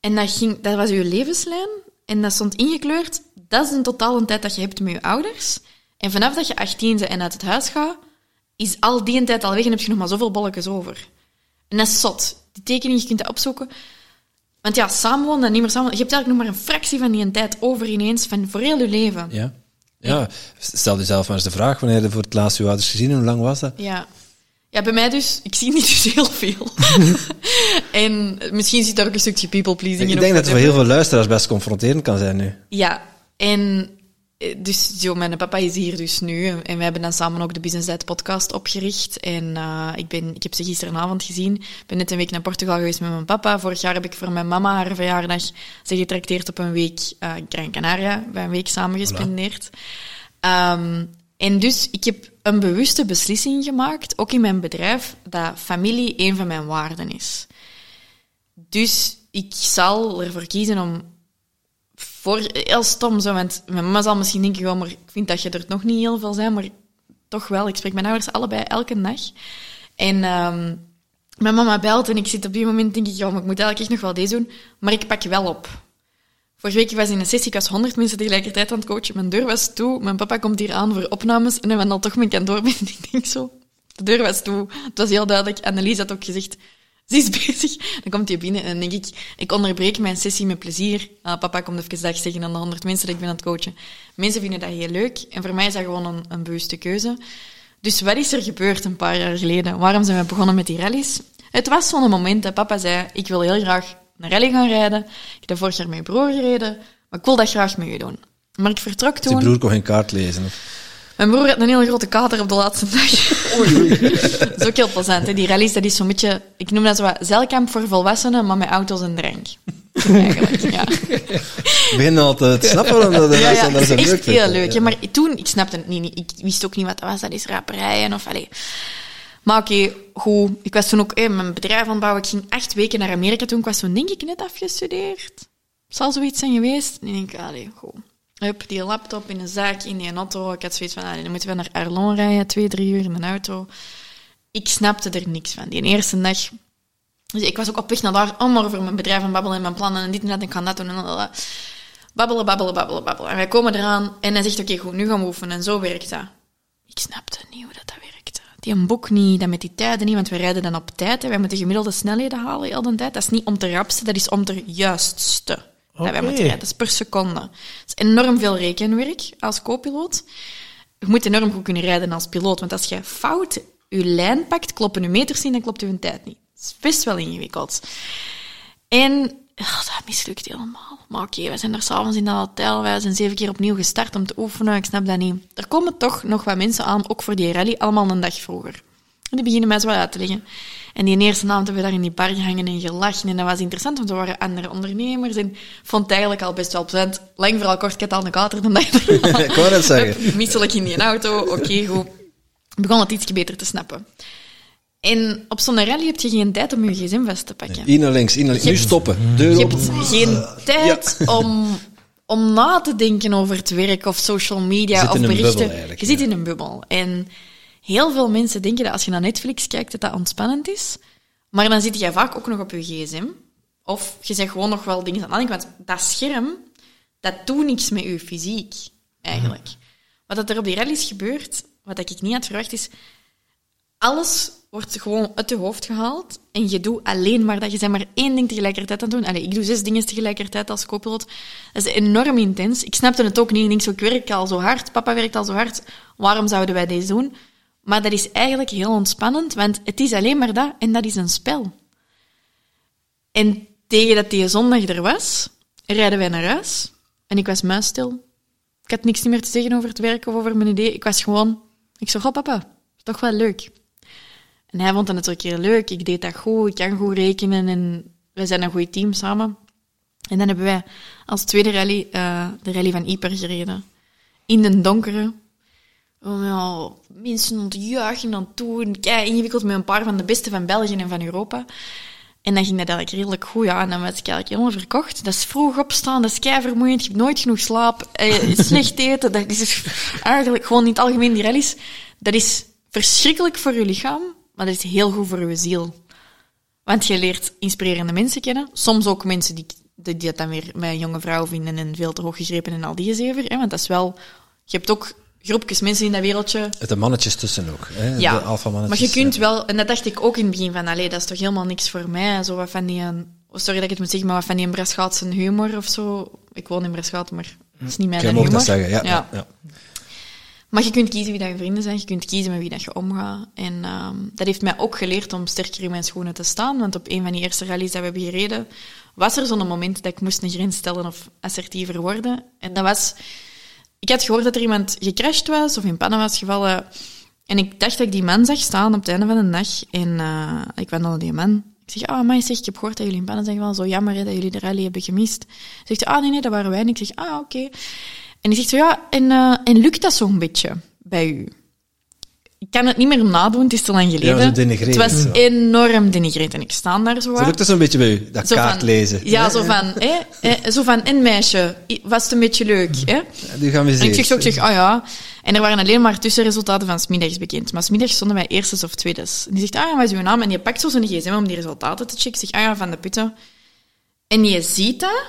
En dat, ging, dat was uw levenslijn. En dat stond ingekleurd. Dat is een totale tijd dat je hebt met je ouders. En vanaf dat je achttien bent en uit het huis gaat, is al die tijd al weg en heb je nog maar zoveel bolletjes over. En dat is zot. Die tekening, je kunt dat opzoeken. Want ja, samenwonen en niet meer samenwonen. Je hebt eigenlijk nog maar een fractie van die tijd over ineens van voor heel je leven. Ja. Ja. Stel jezelf maar eens de vraag, wanneer je voor het laatst je ouders gezien, hoe lang was dat? Ja. Ja, bij mij dus, ik zie niet dus heel veel. En misschien zit daar ook een stukje people-pleasing in. Ik denk dat het voor heel veel luisteraars best confronterend kan zijn nu. Ja. En dus, jo, mijn papa is hier dus nu. En we hebben dan samen ook de Business Dad podcast opgericht. En uh, ik, ben, ik heb ze gisteravond gezien. Ik ben net een week naar Portugal geweest met mijn papa. Vorig jaar heb ik voor mijn mama haar verjaardag ze getrakteerd op een week uh, in Gran Canaria. We een week samen gespendeerd. Voilà. Um, en dus, ik heb een bewuste beslissing gemaakt, ook in mijn bedrijf, dat familie een van mijn waarden is. Dus ik zal ervoor kiezen om... Voor, heel stom zo, want mijn mama zal misschien denken, ja, maar ik vind dat je er nog niet heel veel bent, maar toch wel. Ik spreek mijn ouders allebei elke dag. En um, mijn mama belt en ik zit op die moment, denk ik, ja, maar ik moet eigenlijk echt nog wel deze doen. Maar ik pak wel op. Vorige week was ik in een sessie, ik was honderd mensen tegelijkertijd aan het coachen. Mijn deur was toe, mijn papa komt hier aan voor opnames en dan wandelt toch mijn kantoor binnen. Ik denk zo, de deur was toe. Het was heel duidelijk. Annelies had ook gezegd, ze is bezig. Dan komt hij binnen en dan denk ik, ik onderbreek mijn sessie met plezier. Uh, papa komt even dag zeggen aan de honderd mensen dat ik ben aan het coachen. Mensen vinden dat heel leuk. En voor mij is dat gewoon een, een bewuste keuze. Dus wat is er gebeurd een paar jaar geleden? Waarom zijn we begonnen met die rallies? Het was zo'n moment dat papa zei, ik wil heel graag een rally gaan rijden. Ik heb dat vorig jaar met mijn broer gereden. Maar ik wil dat graag met je doen. Maar ik vertrok toen... Die broer kon geen kaart lezen, of? Mijn broer had een hele grote kater op de laatste dag. Oei. Dat is ook heel plezant. Hè? Die rallies, dat is zo'n beetje... Ik noem dat zo wat zeilkamp voor volwassenen, maar met auto's en drank. Eigenlijk, ja. Ik begin al te snappen dat ja, ja, dat is echt leuk heel leuk. Ja. Maar toen, ik snapte het niet. Ik wist ook niet wat dat was. Dat is raperijen of... Allez. Maar oké, okay, goed. Ik was toen ook hey, mijn bedrijf aanbouwen. Ik ging acht weken naar Amerika toen. Ik was toen, denk ik, net afgestudeerd. Zal zoiets zijn geweest? En ik denk, allez, goed. Hup, die laptop in een zaak, in die auto. Ik had zoiets van, ah, dan moeten we naar Arlon rijden, twee, drie uur in een auto. Ik snapte er niks van, die eerste dag. Dus ik was ook op weg naar daar, om over mijn bedrijf en babbelen en mijn plannen en dit en dat, en ik ga dat doen en dat. Babbelen, babbelen, babbelen, babbelen. En wij komen eraan en hij zegt, oké, okay, goed, nu gaan we oefenen. En zo werkt dat. Ik snapte niet hoe dat, dat werkte. Die een boek niet, dat met die tijden niet, want we rijden dan op tijd. Hè. Wij moeten gemiddelde snelheden halen heel de tijd. Dat is niet om te rapste, dat is om te juistste. Okay. Dat wij moeten rijden. Dat is per seconde. Dat is enorm veel rekenwerk als co-piloot. Je moet enorm goed kunnen rijden als piloot, want als je fout je lijn pakt, kloppen je meters niet, dan klopt je tijd niet. Dat is best wel ingewikkeld. En oh, dat mislukt helemaal. Maar oké, okay, we zijn er s'avonds in dat hotel, wij zijn zeven keer opnieuw gestart om te oefenen, ik snap dat niet. Er komen toch nog wat mensen aan, ook voor die rally, allemaal een dag vroeger. En die beginnen mij zo uit te leggen. En die eerste avond hebben we daar in die bar gehangen en gelachen. En dat was interessant, want er waren andere ondernemers. En ik vond het eigenlijk al best wel plezant. Lang vooral kort, ik had al een kater dan dat je ik wou dat zeggen. Misselijk in die auto. Oké, okay, goed. Ik begon het ietsje beter te snappen. En op zo'n rally heb je geen tijd om je gsm vast te pakken. Nee, in naar links, in naar links. Nu stoppen. Deur je hebt geen tijd ja. om... om na te denken over het werk of social media of berichten. Je zit in een bubbel, ja. Je zit in een bubbel. En... Heel veel mensen denken dat als je naar Netflix kijkt, dat dat ontspannend is. Maar dan zit jij vaak ook nog op je gsm. Of je zegt gewoon nog wel dingen aan het denken. Want dat scherm, dat doet niks met je fysiek, eigenlijk. Ja. Wat er op die rally is gebeurd, wat ik niet had verwacht, is... Alles wordt gewoon uit je hoofd gehaald. En je doet alleen maar dat. Je bent maar één ding tegelijkertijd aan het doen. Allee, ik doe zes dingen tegelijkertijd als co-piloot. Dat is enorm intens. Ik snapte het ook niet. Ik denk zo, ik werk al zo hard. Papa werkt al zo hard. Waarom zouden wij deze doen? Maar dat is eigenlijk heel ontspannend. Want het is alleen maar dat. En dat is een spel. En tegen dat die zondag er was, rijden wij naar huis. En ik was muisstil. Ik had niks meer te zeggen over het werk of over mijn idee. Ik was gewoon... Ik zei, goh papa, toch wel leuk. En hij vond dat natuurlijk heel leuk. Ik deed dat goed, ik kan goed rekenen en wij zijn een goed team samen. En dan hebben wij als tweede rally uh, de rally van Yper gereden. In de donkere. Oh, nou, mensen ontjuichen aan toen. Kei ingewikkeld met een paar van de beste van België en van Europa. En dan ging dat eigenlijk redelijk goed. Ja, en dan was ik eigenlijk helemaal verkocht. Dat is vroeg opstaan, dat is kei vermoeiend. Je hebt nooit genoeg slaap. Eh, slecht eten. Dat is eigenlijk gewoon in het algemeen die rallies. Dat is verschrikkelijk voor je lichaam. Maar dat is heel goed voor je ziel. Want je leert inspirerende mensen kennen. Soms ook mensen die, die dat dan weer mijn jonge vrouw vinden en veel te hoog gegrepen en al die gezever. Hè? Want dat is wel... Je hebt ook groepjes mensen in dat wereldje. De mannetjes tussen ook. Hè? Ja, de alfamannetjes, maar je kunt wel... En dat dacht ik ook in het begin van, allee, dat is toch helemaal niks voor mij. Zo wat van die... Sorry dat ik het moet zeggen, maar wat van die Braschaat zijn humor of zo. Ik woon in Braschaat, maar dat is niet mijn humor. Je mag dat zeggen, ja. ja. ja. Maar je kunt kiezen wie dat je vrienden zijn, je kunt kiezen met wie dat je omgaat. En um, dat heeft mij ook geleerd om sterker in mijn schoenen te staan. Want op een van die eerste rallies dat we hebben gereden, was er zo'n moment dat ik moest een grens stellen of assertiever worden. En dat was... Ik had gehoord dat er iemand gecrashed was of in pannen was gevallen. En ik dacht dat ik die man zag staan op het einde van de dag. En uh, ik wandelde die man. Ik zeg, ah, maar zeg, ik heb gehoord dat jullie in pannen zijn gevallen. Zo jammer hè, dat jullie de rally hebben gemist. Zegt hij, ah, nee, nee, dat waren wij. En ik zeg, ah, oké. Okay. En die zegt zo, ja, en, uh, en lukt dat zo'n beetje bij u? Ik kan het niet meer nadoen, het is te lang geleden. Ja, was het was ja. enorm denigrerend en ik sta daar zo aan. Zo lukt dat zo'n beetje bij u, dat zo kaart van, lezen. Ja, zo van, hè, hè, zo van, en meisje, was het een beetje leuk, hè? Ja, die gaan we zien. En ik zeg zo, ik zeg, ah oh ja. En er waren alleen maar tussenresultaten van 's middags bekend. Maar 's middags stonden wij eerstes of tweedes. En die zegt, ah ja, wat is uw naam? En die pakt zo zijn gsm om die resultaten te checken. Ik zeg, ah ja, Van de Putten. En je ziet dat,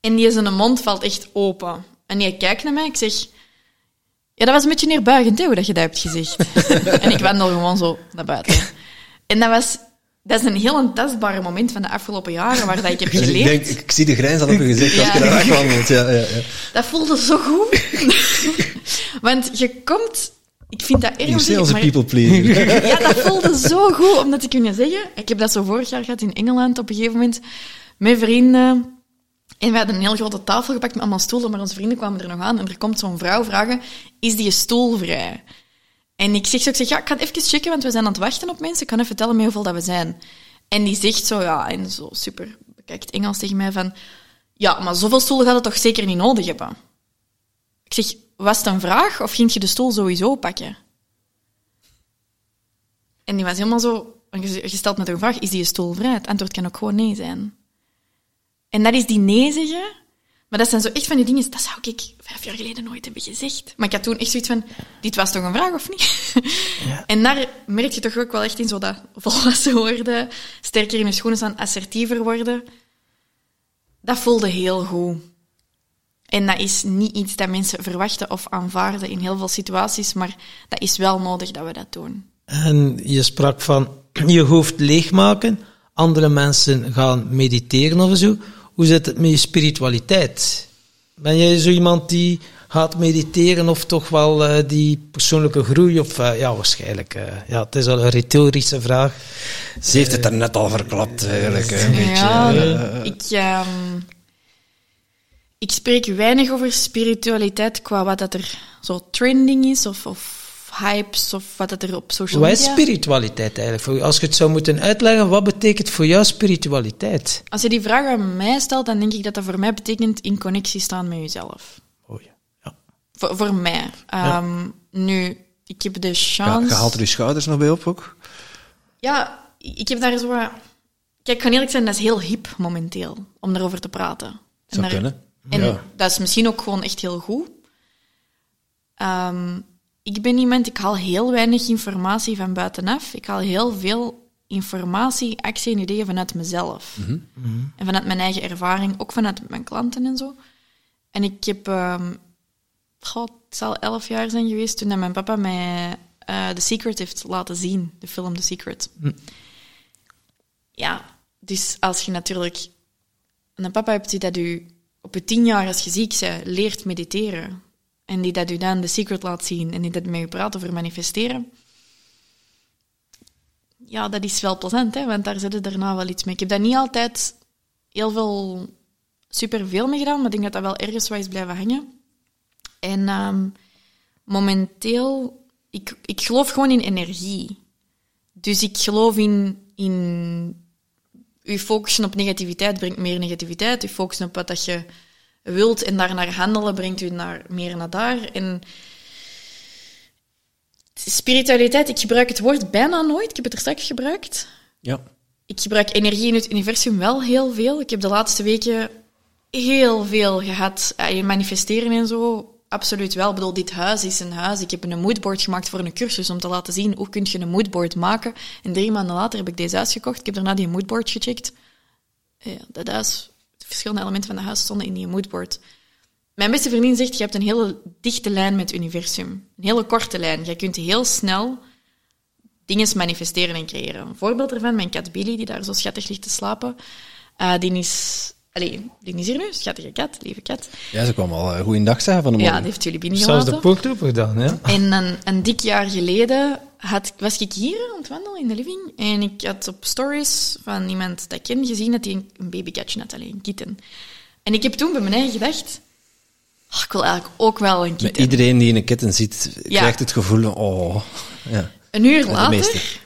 en die zijn mond valt echt open. En jij kijkt naar mij, ik zeg... Ja, dat was een beetje neerbuigend, hè, hoe dat je dat hebt gezegd. En ik wandel gewoon zo naar buiten. En dat was... Dat is een heel tastbare moment van de afgelopen jaren waar dat ik heb geleerd. Ik, denk, ik, ik zie de grijns al op je gezicht ja. als je daar wandelt. Ja, ja, ja. Dat voelde zo goed. Want je komt... Ik vind dat erg... Je onze people pleaser. Ja, dat voelde zo goed om dat te kunnen zeggen. Ik heb dat zo vorig jaar gehad in Engeland op een gegeven moment. Met vrienden... En we hadden een heel grote tafel gepakt met allemaal stoelen, maar onze vrienden kwamen er nog aan. En er komt zo'n vrouw vragen, is die stoel vrij? En ik zeg zo, ik zeg, ja, ik ga het even checken, want we zijn aan het wachten op mensen. Ik kan even vertellen met hoeveel dat we zijn. En die zegt zo, ja, en zo super, bekijkt Engels tegen mij van, ja, maar zoveel stoelen gaat het toch zeker niet nodig hebben? Ik zeg, was het een vraag of ging je de stoel sowieso pakken? En die was helemaal zo, je stelt me toch een vraag, is die stoel vrij? Het antwoord kan ook gewoon nee zijn. En dat is die nee zeggen. Maar dat zijn zo echt van die dingen... Dat zou ik vijf jaar geleden nooit hebben gezegd. Maar ik had toen echt zoiets van... Dit was toch een vraag, of niet? Ja. En daar merk je toch ook wel echt in zo dat volwassen worden. Sterker in je schoenen staan. Assertiever worden. Dat voelde heel goed. En dat is niet iets dat mensen verwachten of aanvaarden in heel veel situaties. Maar dat is wel nodig dat we dat doen. En je sprak van... Je hoofd leegmaken. Andere mensen gaan mediteren of zo. Hoe zit het met je spiritualiteit? Ben jij zo iemand die gaat mediteren of toch wel uh, die persoonlijke groei? Of, uh, ja, waarschijnlijk. Uh, ja, het is al een retorische vraag. Ze heeft het er net al verklapt, eigenlijk. Uh, een ja, beetje, uh, ik, uh, ik spreek weinig over spiritualiteit qua wat dat er zo trending is of... of hypes of wat het er op social media... Wat is spiritualiteit eigenlijk? Als je het zou moeten uitleggen, wat betekent voor jou spiritualiteit? Als je die vraag aan mij stelt, dan denk ik dat dat voor mij betekent in connectie staan met jezelf. Oh ja. ja. Voor, voor mij. Um, ja. Nu, ik heb de chance... Ja, je haalt er je schouders nog bij op ook? Ja, ik heb daar zo... Wat... Kijk, ik ga eerlijk zijn, dat is heel hip momenteel, om daarover te praten. Zou daar... kunnen. En ja. dat is misschien ook gewoon echt heel goed. Um, ik ben iemand, ik haal heel weinig informatie van buitenaf. Ik haal heel veel informatie, actie en ideeën vanuit mezelf. Mm-hmm. Mm-hmm. En vanuit mijn eigen ervaring, ook vanuit mijn klanten en zo. En ik heb... Um, God, het zal elf jaar zijn geweest toen mijn papa mij uh, The Secret heeft laten zien. De film The Secret. Mm. Ja, dus als je natuurlijk... Een papa hebt die dat u op je tien jaar, als je ziek bent, leert mediteren. En die dat u dan The Secret laat zien. En die dat met je praat over manifesteren. Ja, dat is wel plezant, hè? Want daar zit er daarna wel iets mee. Ik heb dat niet altijd heel veel, superveel mee gedaan. Maar ik denk dat dat wel ergens wat is blijven hangen. En um, momenteel... Ik, ik geloof gewoon in energie. Dus ik geloof in... in je focussen op negativiteit brengt meer negativiteit. Je focussen op wat dat je wilt en daarnaar handelen brengt u naar, meer naar daar. En spiritualiteit, ik gebruik het woord bijna nooit. Ik heb het er straks gebruikt. Ja. Ik gebruik energie in het universum wel heel veel. Ik heb de laatste weken heel veel gehad. Ja, manifesteren en zo, absoluut wel. Ik bedoel, dit huis is een huis. Ik heb een moodboard gemaakt voor een cursus om te laten zien hoe kun je een moodboard maken. En drie maanden later heb ik deze huis gekocht. Ik heb daarna die moodboard gecheckt. Ja, dat huis... verschillende elementen van het huis stonden in die moodboard. Mijn beste vriendin zegt, je hebt een hele dichte lijn met het universum. Een hele korte lijn. Je kunt heel snel dingen manifesteren en creëren. Een voorbeeld ervan, mijn kat Billy, die daar zo schattig ligt te slapen. Uh, die, is, allez, die is hier nu, schattige kat, lieve kat. Ja, ze kwam al uh, goeiedag zeggen van de morgen. Ja, die heeft jullie binnengelaten. Zelfs de poortloper gedaan, ja. En een, een dik jaar geleden had, was ik hier aan het wandelen in de living en ik had op stories van iemand dat ik ken gezien dat hij een babykatje had, alleen een kitten. En ik heb toen bij mijn eigen gedacht, oh, ik wil eigenlijk ook wel een kitten. Met iedereen die een kitten ziet, ja, krijgt het gevoel van, oh. Ja. Een uur later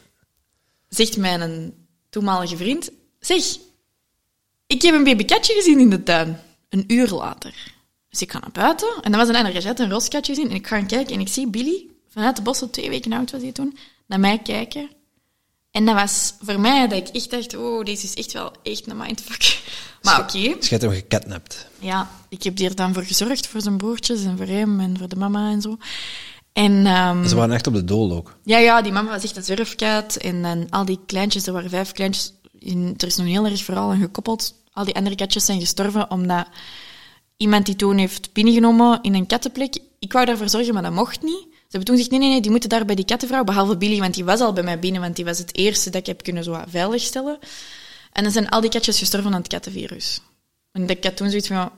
zegt mijn toenmalige vriend, zeg, ik heb een babykatje gezien in de tuin. Een uur later. Dus ik ga naar buiten en dan was een andere jet, een roskatje gezien en ik ga gaan kijken en ik zie Billy... Vanuit de bossen, twee weken oud was hij toen, naar mij kijken. En dat was voor mij dat ik echt dacht, oh, deze is echt wel echt een mindfuck. Maar oké. Okay. Dus je hebt hem gekidnapt. Ja, ik heb er dan voor gezorgd, voor zijn broertjes en voor hem en voor de mama en zo. En, um, ze waren echt op de dool ook? Ja, ja, die mama was echt een zwerfkat. En, en al die kleintjes, er waren vijf kleintjes. In, er is nog heel erg verhaal aan gekoppeld. Al die andere katjes zijn gestorven omdat iemand die toen heeft binnengenomen in een kattenplek. Ik wou daarvoor zorgen, maar dat mocht niet. Ze hebben toen gezegd, nee, nee, nee, die moeten daar bij die kattenvrouw, behalve Billy, want die was al bij mij binnen, want die was het eerste dat ik heb kunnen zo veiligstellen. En dan zijn al die katjes gestorven aan het kattenvirus. En ik had toen zoiets van,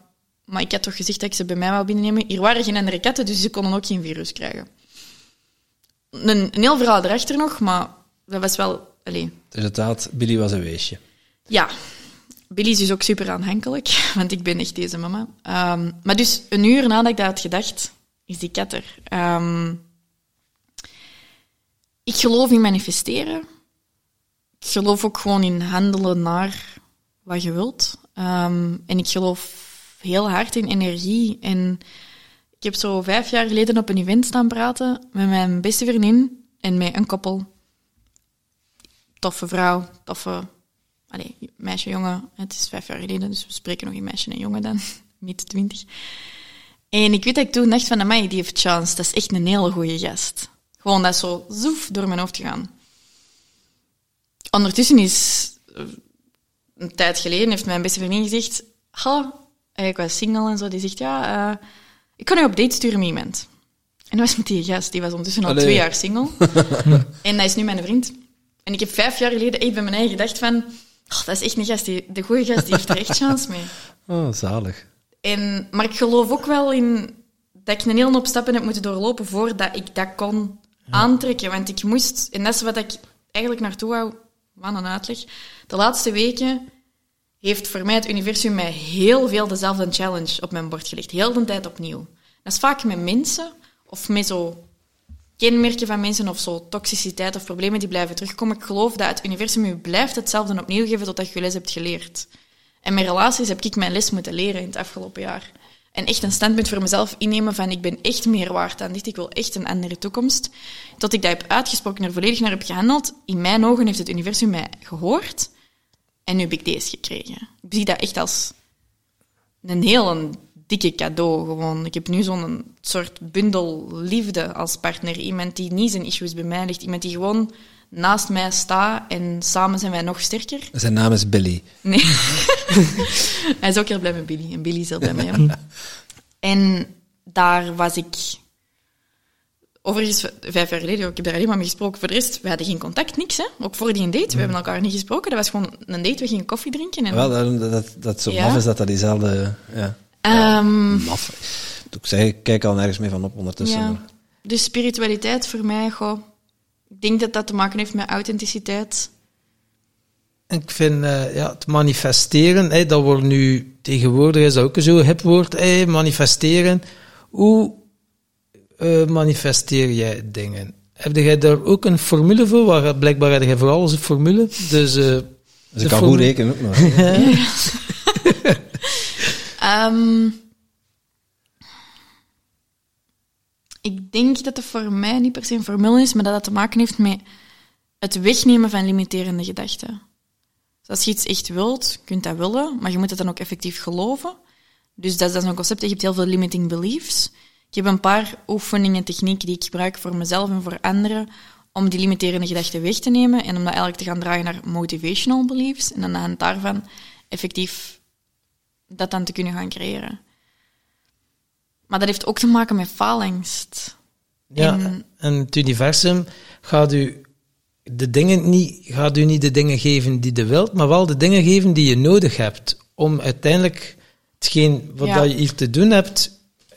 maar ik had toch gezegd dat ik ze bij mij wou binnennemen. Hier waren geen andere katten, dus ze konden ook geen virus krijgen. Een, een heel verhaal erachter nog, maar dat was wel... Allez. Dus inderdaad, Billy was een weesje. Ja. Billy is dus ook super aanhankelijk, want ik ben echt deze mama. Um, maar dus een uur nadat ik dat had gedacht... is die kat er. Um, ik geloof in manifesteren. Ik geloof ook gewoon in handelen naar wat je wilt. Um, en ik geloof heel hard in energie. En ik heb zo vijf jaar geleden op een event staan praten met mijn beste vriendin en met een koppel. Toffe vrouw, toffe... Allez, meisje, jongen. Het is vijf jaar geleden, dus we spreken nog in meisje en jongen dan. Midden twintig. En ik weet dat ik toen dacht van, amai, die heeft chance. Dat is echt een hele goeie gast. Gewoon dat zo zoef door mijn hoofd gegaan. Ondertussen is... Een tijd geleden heeft mijn beste vriendin gezegd... Oh, ik was single en zo. Die zegt, ja, uh, ik kan u op date sturen met iemand. En dat was met die gast. Die was ondertussen al Allee. twee jaar single. En dat is nu mijn vriend. En ik heb vijf jaar geleden echt bij mijn eigen gedacht van... Oh, dat is echt een gast. Die, de goeie gast die heeft er echt chance mee. Oh, zalig. En, maar ik geloof ook wel in dat ik een hele hoop stappen heb moeten doorlopen voordat ik dat kon ja. aantrekken. Want ik moest, en dat is wat ik eigenlijk naartoe wou, wat een uitleg. De laatste weken heeft voor mij het universum mij heel veel dezelfde challenge op mijn bord gelegd. Heel de tijd opnieuw. Dat is vaak met mensen, of met zo kenmerken van mensen, of zo toxiciteit of problemen die blijven terugkomen. Ik geloof dat het universum je blijft hetzelfde opnieuw geven totdat je les hebt geleerd. En mijn relaties heb ik mijn les moeten leren in het afgelopen jaar. En echt een standpunt voor mezelf innemen van ik ben echt meer waard dan dit, ik wil echt een andere toekomst. Tot ik dat heb uitgesproken en er volledig naar heb gehandeld, in mijn ogen heeft het universum mij gehoord en nu heb ik deze gekregen. Ik zie dat echt als een heel dikke cadeau. Gewoon. Ik heb nu zo'n soort bundel liefde als partner. Iemand die niet zijn issues bij mij ligt. Iemand die gewoon naast mij staat en samen zijn wij nog sterker. Zijn naam is Billy. Nee. Hij is ook heel blij met Billy. En Billy is heel blij met hem. En daar was ik... Overigens, vijf jaar geleden, ik heb daar alleen maar mee gesproken. Voor de rest, we hadden geen contact, niks. Hè? Ook voor die date, we hebben elkaar niet gesproken. Dat was gewoon een date, we gingen koffie drinken. En... Wel, dat, dat, dat zo ja. maf is dat dat diezelfde... Ja. Um, ja, maf. Ik, zeg, ik kijk al nergens mee van op ondertussen. Ja. Dus spiritualiteit voor mij, goh, ik denk dat dat te maken heeft met authenticiteit. Ik vind uh, ja, het manifesteren, hey, dat wordt nu tegenwoordig, is dat ook zo hip woord, hey, manifesteren. Hoe... Uh, manifesteer jij dingen? Heb jij daar ook een formule voor? Waar, blijkbaar heb jij voor alles een formule. Dus, uh, dus ik kan formu- goed rekenen ook nog. um, ik denk dat het voor mij niet per se een formule is, maar dat dat te maken heeft met het wegnemen van limiterende gedachten. Dus als je iets echt wilt, kun je dat willen, maar je moet het dan ook effectief geloven. Dus dat, dat is een concept. Je hebt heel veel limiting beliefs. Ik heb een paar oefeningen en technieken die ik gebruik voor mezelf en voor anderen om die limiterende gedachten weg te nemen en om dat eigenlijk te gaan draaien naar motivational beliefs en dan aan het daarvan effectief dat dan te kunnen gaan creëren. Maar dat heeft ook te maken met faalangst. Ja, en, en het universum gaat u, de dingen niet, gaat u niet de dingen geven die je wilt, maar wel de dingen geven die je nodig hebt om uiteindelijk hetgeen wat ja. dat je hier te doen hebt...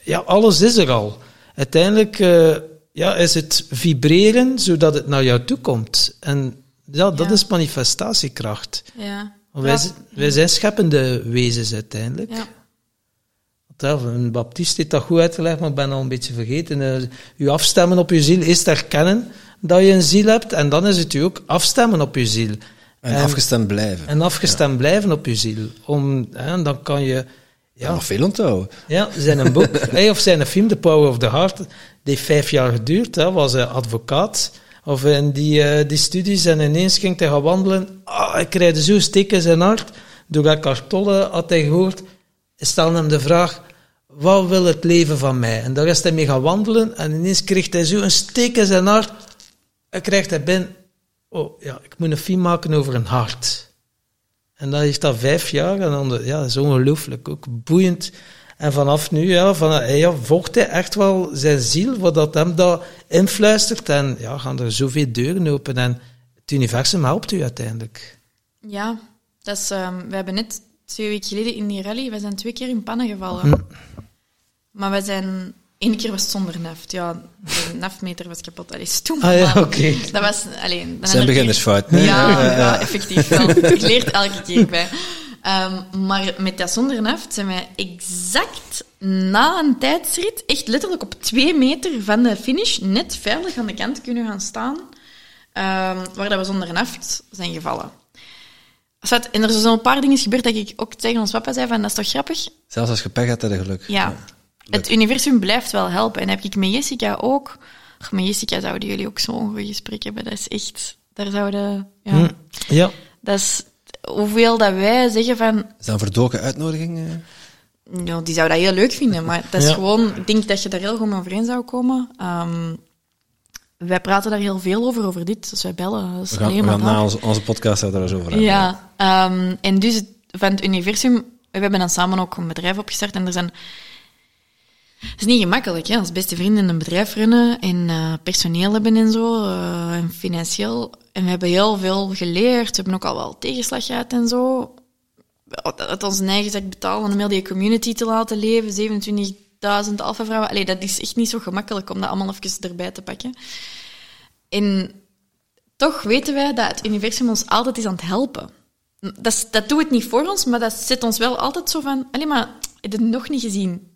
Ja, alles is er al. Uiteindelijk uh, ja, is het vibreren zodat het naar jou toe komt. En ja, dat ja. is manifestatiekracht. Ja. Wij, wij zijn scheppende wezens uiteindelijk. Ja. Een Baptiste heeft dat goed uitgelegd, maar ik ben al een beetje vergeten. Uh, je afstemmen op je ziel is herkennen dat je een ziel hebt. En dan is het je ook afstemmen op je ziel. En, en afgestemd blijven. En afgestemd ja. blijven op je ziel. Om, hè, dan kan je... Ja, nog veel onthouden. Ja, zijn boek, hey, of zijn een film, The Power of the Heart, die heeft vijf jaar geduurd, hè, was een advocaat, of in die, uh, die studies, en ineens ging hij gaan wandelen, ah, hij kreeg zo'n steek in zijn hart, door Eckhart Tolle had hij gehoord, stelde hem de vraag, wat wil het leven van mij? En daar is hij mee gaan wandelen, en ineens kreeg hij zo'n steek in zijn hart, en kreeg hij binnen, oh ja, ik moet een film maken over een hart. En dat heeft dat vijf jaar. En dan, ja, dat is ongelooflijk. Ook boeiend. En vanaf nu, ja, van, ja, volgt hij echt wel zijn ziel, wat dat hem dat influistert. En ja, gaan er zoveel deuren open. En het universum helpt u uiteindelijk. Ja, dat is, um, we hebben net twee weken geleden in die rally, wij zijn twee keer in pannen gevallen. Hm. Maar wij zijn... Eén keer was het zonder neft. Ja, de neftmeter was kapot. Allee, stoem. Ah ja, oké. Okay. Dat was... Allee, zijn beginnersfout. Nee? Ja, ja, ja. ja, effectief wel. Ik leer elke keer bij. Um, maar met dat zonder neft zijn wij exact na een tijdsrit, echt letterlijk op twee meter van de finish, net veilig aan de kant kunnen gaan staan, um, waar dat we zonder neft zijn gevallen. En er zijn zo'n paar dingen gebeurd dat ik ook tegen ons papa zei van, dat is toch grappig? Zelfs als je pech had, had je geluk. Ja. Leuk. Het universum blijft wel helpen. En heb ik met Jessica ook... Ach, met Jessica zouden jullie ook zo'n goed gesprek hebben. Dat is echt... Daar zouden... Ja. Mm, ja. Dat is... Hoeveel dat wij zeggen van... Is dat een verdoken uitnodiging? Eh? Nou, die zou dat heel leuk vinden. Maar dat is ja. gewoon... Ik denk dat je daar heel goed mee overeen zou komen. Um, wij praten daar heel veel over, over dit. Dus wij bellen. Dus we gaan, we gaan na onze, onze podcast daar eens over hebben. Ja. ja. Um, en dus van het universum... We hebben dan samen ook een bedrijf opgestart. En er zijn... Het is niet gemakkelijk, hè? Als beste vrienden een bedrijf runnen en uh, personeel hebben en zo, uh, en financieel. En we hebben heel veel geleerd, we hebben ook al wel tegenslag gehad en zo. Dat onze eigen zak betalen om heel die community te laten leven, zevenentwintigduizend Alpha Vrouwen. Allee, dat is echt niet zo gemakkelijk om dat allemaal even erbij te pakken. En toch weten wij dat het universum ons altijd is aan het helpen. Dat, dat doet het niet voor ons, maar dat zet ons wel altijd zo van... Allee, maar heb je het nog niet gezien?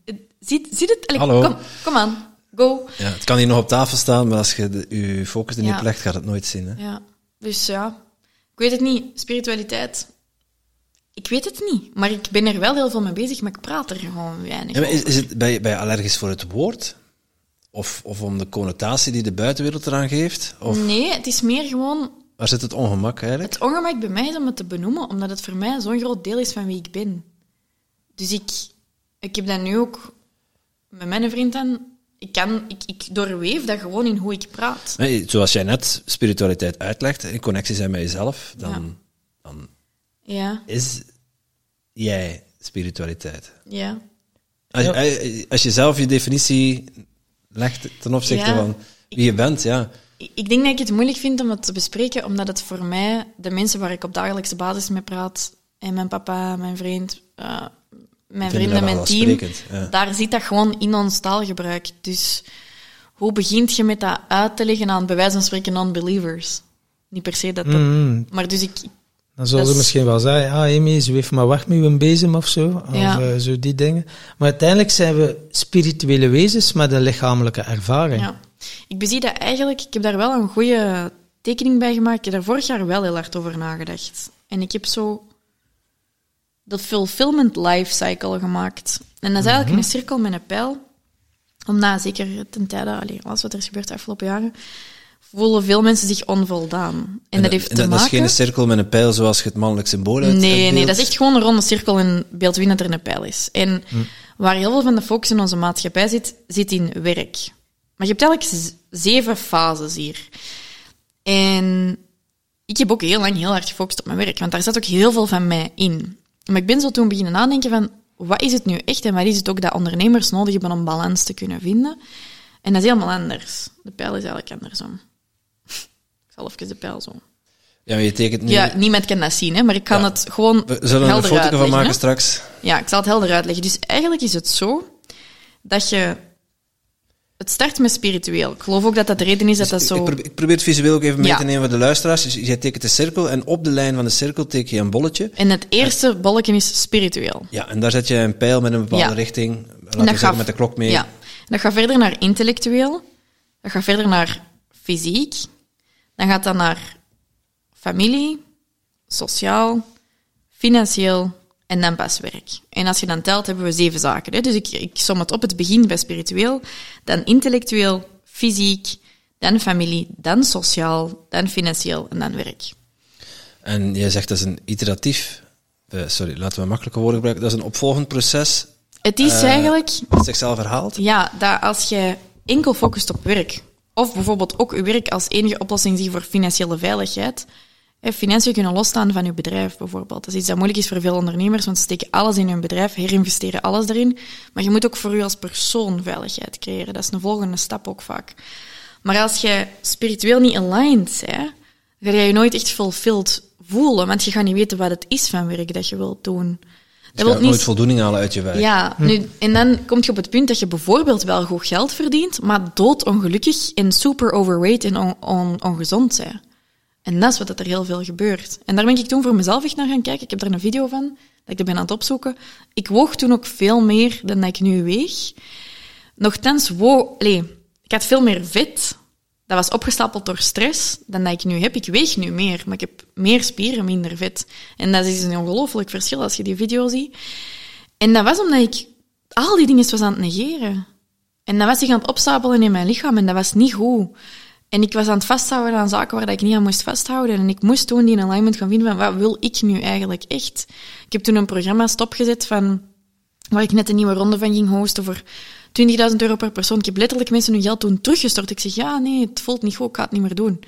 Ziet, ziet het? Allee, hallo. Kom, kom aan, go. Ja, het kan hier nog op tafel staan, maar als je de, je focus er niet ja. op legt, gaat het nooit zien. Hè? Ja. Dus ja, ik weet het niet. Spiritualiteit, ik weet het niet. Maar ik ben er wel heel veel mee bezig, maar ik praat er gewoon weinig ja, is, is het bij, bij allergisch voor het woord? Of, of om de connotatie die de buitenwereld eraan geeft? Of? Nee, het is meer gewoon... Waar zit het ongemak eigenlijk? Het ongemak bij mij is om het te benoemen, omdat het voor mij zo'n groot deel is van wie ik ben. Dus ik... ik heb dat nu ook met mijn vriend dan. Ik, kan, ik, ik doorweef dat gewoon in hoe ik praat. Nee, zoals jij net spiritualiteit uitlegt, in connectie zijn met jezelf, dan, ja. dan ja. is jij spiritualiteit. Ja. Als, als je zelf je definitie legt ten opzichte ja, van wie je bent, ja. Ik denk dat ik het moeilijk vind om het te bespreken, omdat het voor mij, de mensen waar ik op dagelijkse basis mee praat, en mijn papa, mijn vriend, uh, mijn vrienden, mijn team, sprekend, ja. daar zit dat gewoon in ons taalgebruik. Dus hoe begint je met dat uit te leggen aan bij wijze van spreken non-believers? Niet per se dat... dat mm. Maar dus ik... Dan zullen ze misschien wel zeggen, ah Amy, ze heeft maar wacht met een bezem of zo. Ja. Of uh, zo die dingen. Maar uiteindelijk zijn we spirituele wezens met een lichamelijke ervaring. Ja. Ik bezie dat eigenlijk, ik heb daar wel een goede tekening bij gemaakt. Ik heb daar vorig jaar wel heel hard over nagedacht. En ik heb zo de fulfillment life cycle gemaakt. En dat is eigenlijk mm-hmm. een cirkel met een pijl. Omdat, zeker ten tijde, allee, alles wat er is gebeurd de afgelopen jaren, voelen veel mensen zich onvoldaan. En, en dat heeft en te dat maken... Dat is geen cirkel met een pijl zoals je het mannelijk symbool uit Nee, uitbeeld. Nee, dat is echt gewoon een ronde cirkel in beeld wie dat er een pijl is. En hm. waar heel veel van de focus in onze maatschappij zit, zit in werk. Maar je hebt eigenlijk z- zeven fases hier. En ik heb ook heel lang heel hard gefocust op mijn werk, want daar zat ook heel veel van mij in. Maar ik ben zo toen beginnen nadenken van, wat is het nu echt en wat is het ook dat ondernemers nodig hebben om balans te kunnen vinden? En dat is helemaal anders. De pijl is eigenlijk andersom. Ik zal even de pijl zo. Ja, maar je tekent nu... Ja, niemand kan dat zien, hè, maar ik kan ja. het gewoon helder uitleggen. We zullen er een foto van maken hè? Straks. Ja, ik zal het helder uitleggen. Dus eigenlijk is het zo dat je... Het start met spiritueel. Ik geloof ook dat dat de reden is dat dus dat zo... Ik probeer, ik probeer het visueel ook even ja. mee te nemen voor de luisteraars. Dus jij tekent de cirkel en op de lijn van de cirkel teken je een bolletje. En het eerste en... bolletje is spiritueel. Ja, en daar zet je een pijl met een bepaalde ja. richting. Laten we zeggen, met de klok mee. Ja. Dat gaat verder naar intellectueel. Dat gaat verder naar fysiek. Dan gaat dat naar familie, sociaal, financieel en dan pas werk. En als je dan telt, hebben we zeven zaken. Hè? Dus ik, ik som het op. Het begint bij spiritueel, dan intellectueel, fysiek, dan familie, dan sociaal, dan financieel en dan werk. En jij zegt dat is een iteratief... Uh, sorry, laten we makkelijker woorden gebruiken. Dat is een opvolgend proces. Het is uh, eigenlijk... Dat zichzelf herhaalt. Ja, dat als je enkel focust op werk... Of bijvoorbeeld ook uw werk als enige oplossing zien voor financiële veiligheid. Financiën kunnen losstaan van uw bedrijf bijvoorbeeld. Dat is iets dat moeilijk is voor veel ondernemers, want ze steken alles in hun bedrijf, herinvesteren alles erin. Maar je moet ook voor u als persoon veiligheid creëren. Dat is een volgende stap ook vaak. Maar als je spiritueel niet aligned bent, ga je je nooit echt fulfilled voelen, want je gaat niet weten wat het is van werk dat je wilt doen. Dus je gaat nooit voldoening halen uit je werk. Ja, nu, en dan kom je op het punt dat je bijvoorbeeld wel goed geld verdient, maar doodongelukkig en super overweight en on, on, ongezond zijn. En dat is wat er heel veel gebeurt. En daar ben ik toen voor mezelf echt naar gaan kijken. Ik heb daar een video van, dat ik er ben aan het opzoeken. Ik woog toen ook veel meer dan dat ik nu weeg. Nochtans, wo- nee, ik had veel meer vet. Dat was opgestapeld door stress dan dat ik nu heb. Ik weeg nu meer, maar ik heb meer spieren, minder vet. En dat is een ongelooflijk verschil als je die video ziet. En dat was omdat ik al die dingen was aan het negeren. En dat was zich aan het opstapelen in mijn lichaam en dat was niet goed. En ik was aan het vasthouden aan zaken waar ik niet aan moest vasthouden. En ik moest toen die alignment gaan vinden van wat wil ik nu eigenlijk echt? Ik heb toen een programma stopgezet van... waar ik net een nieuwe ronde van ging hosten voor twintigduizend euro per persoon. Ik heb letterlijk mensen hun geld toen teruggestort. Ik zeg, ja, nee, het voelt niet goed, ik ga het niet meer doen.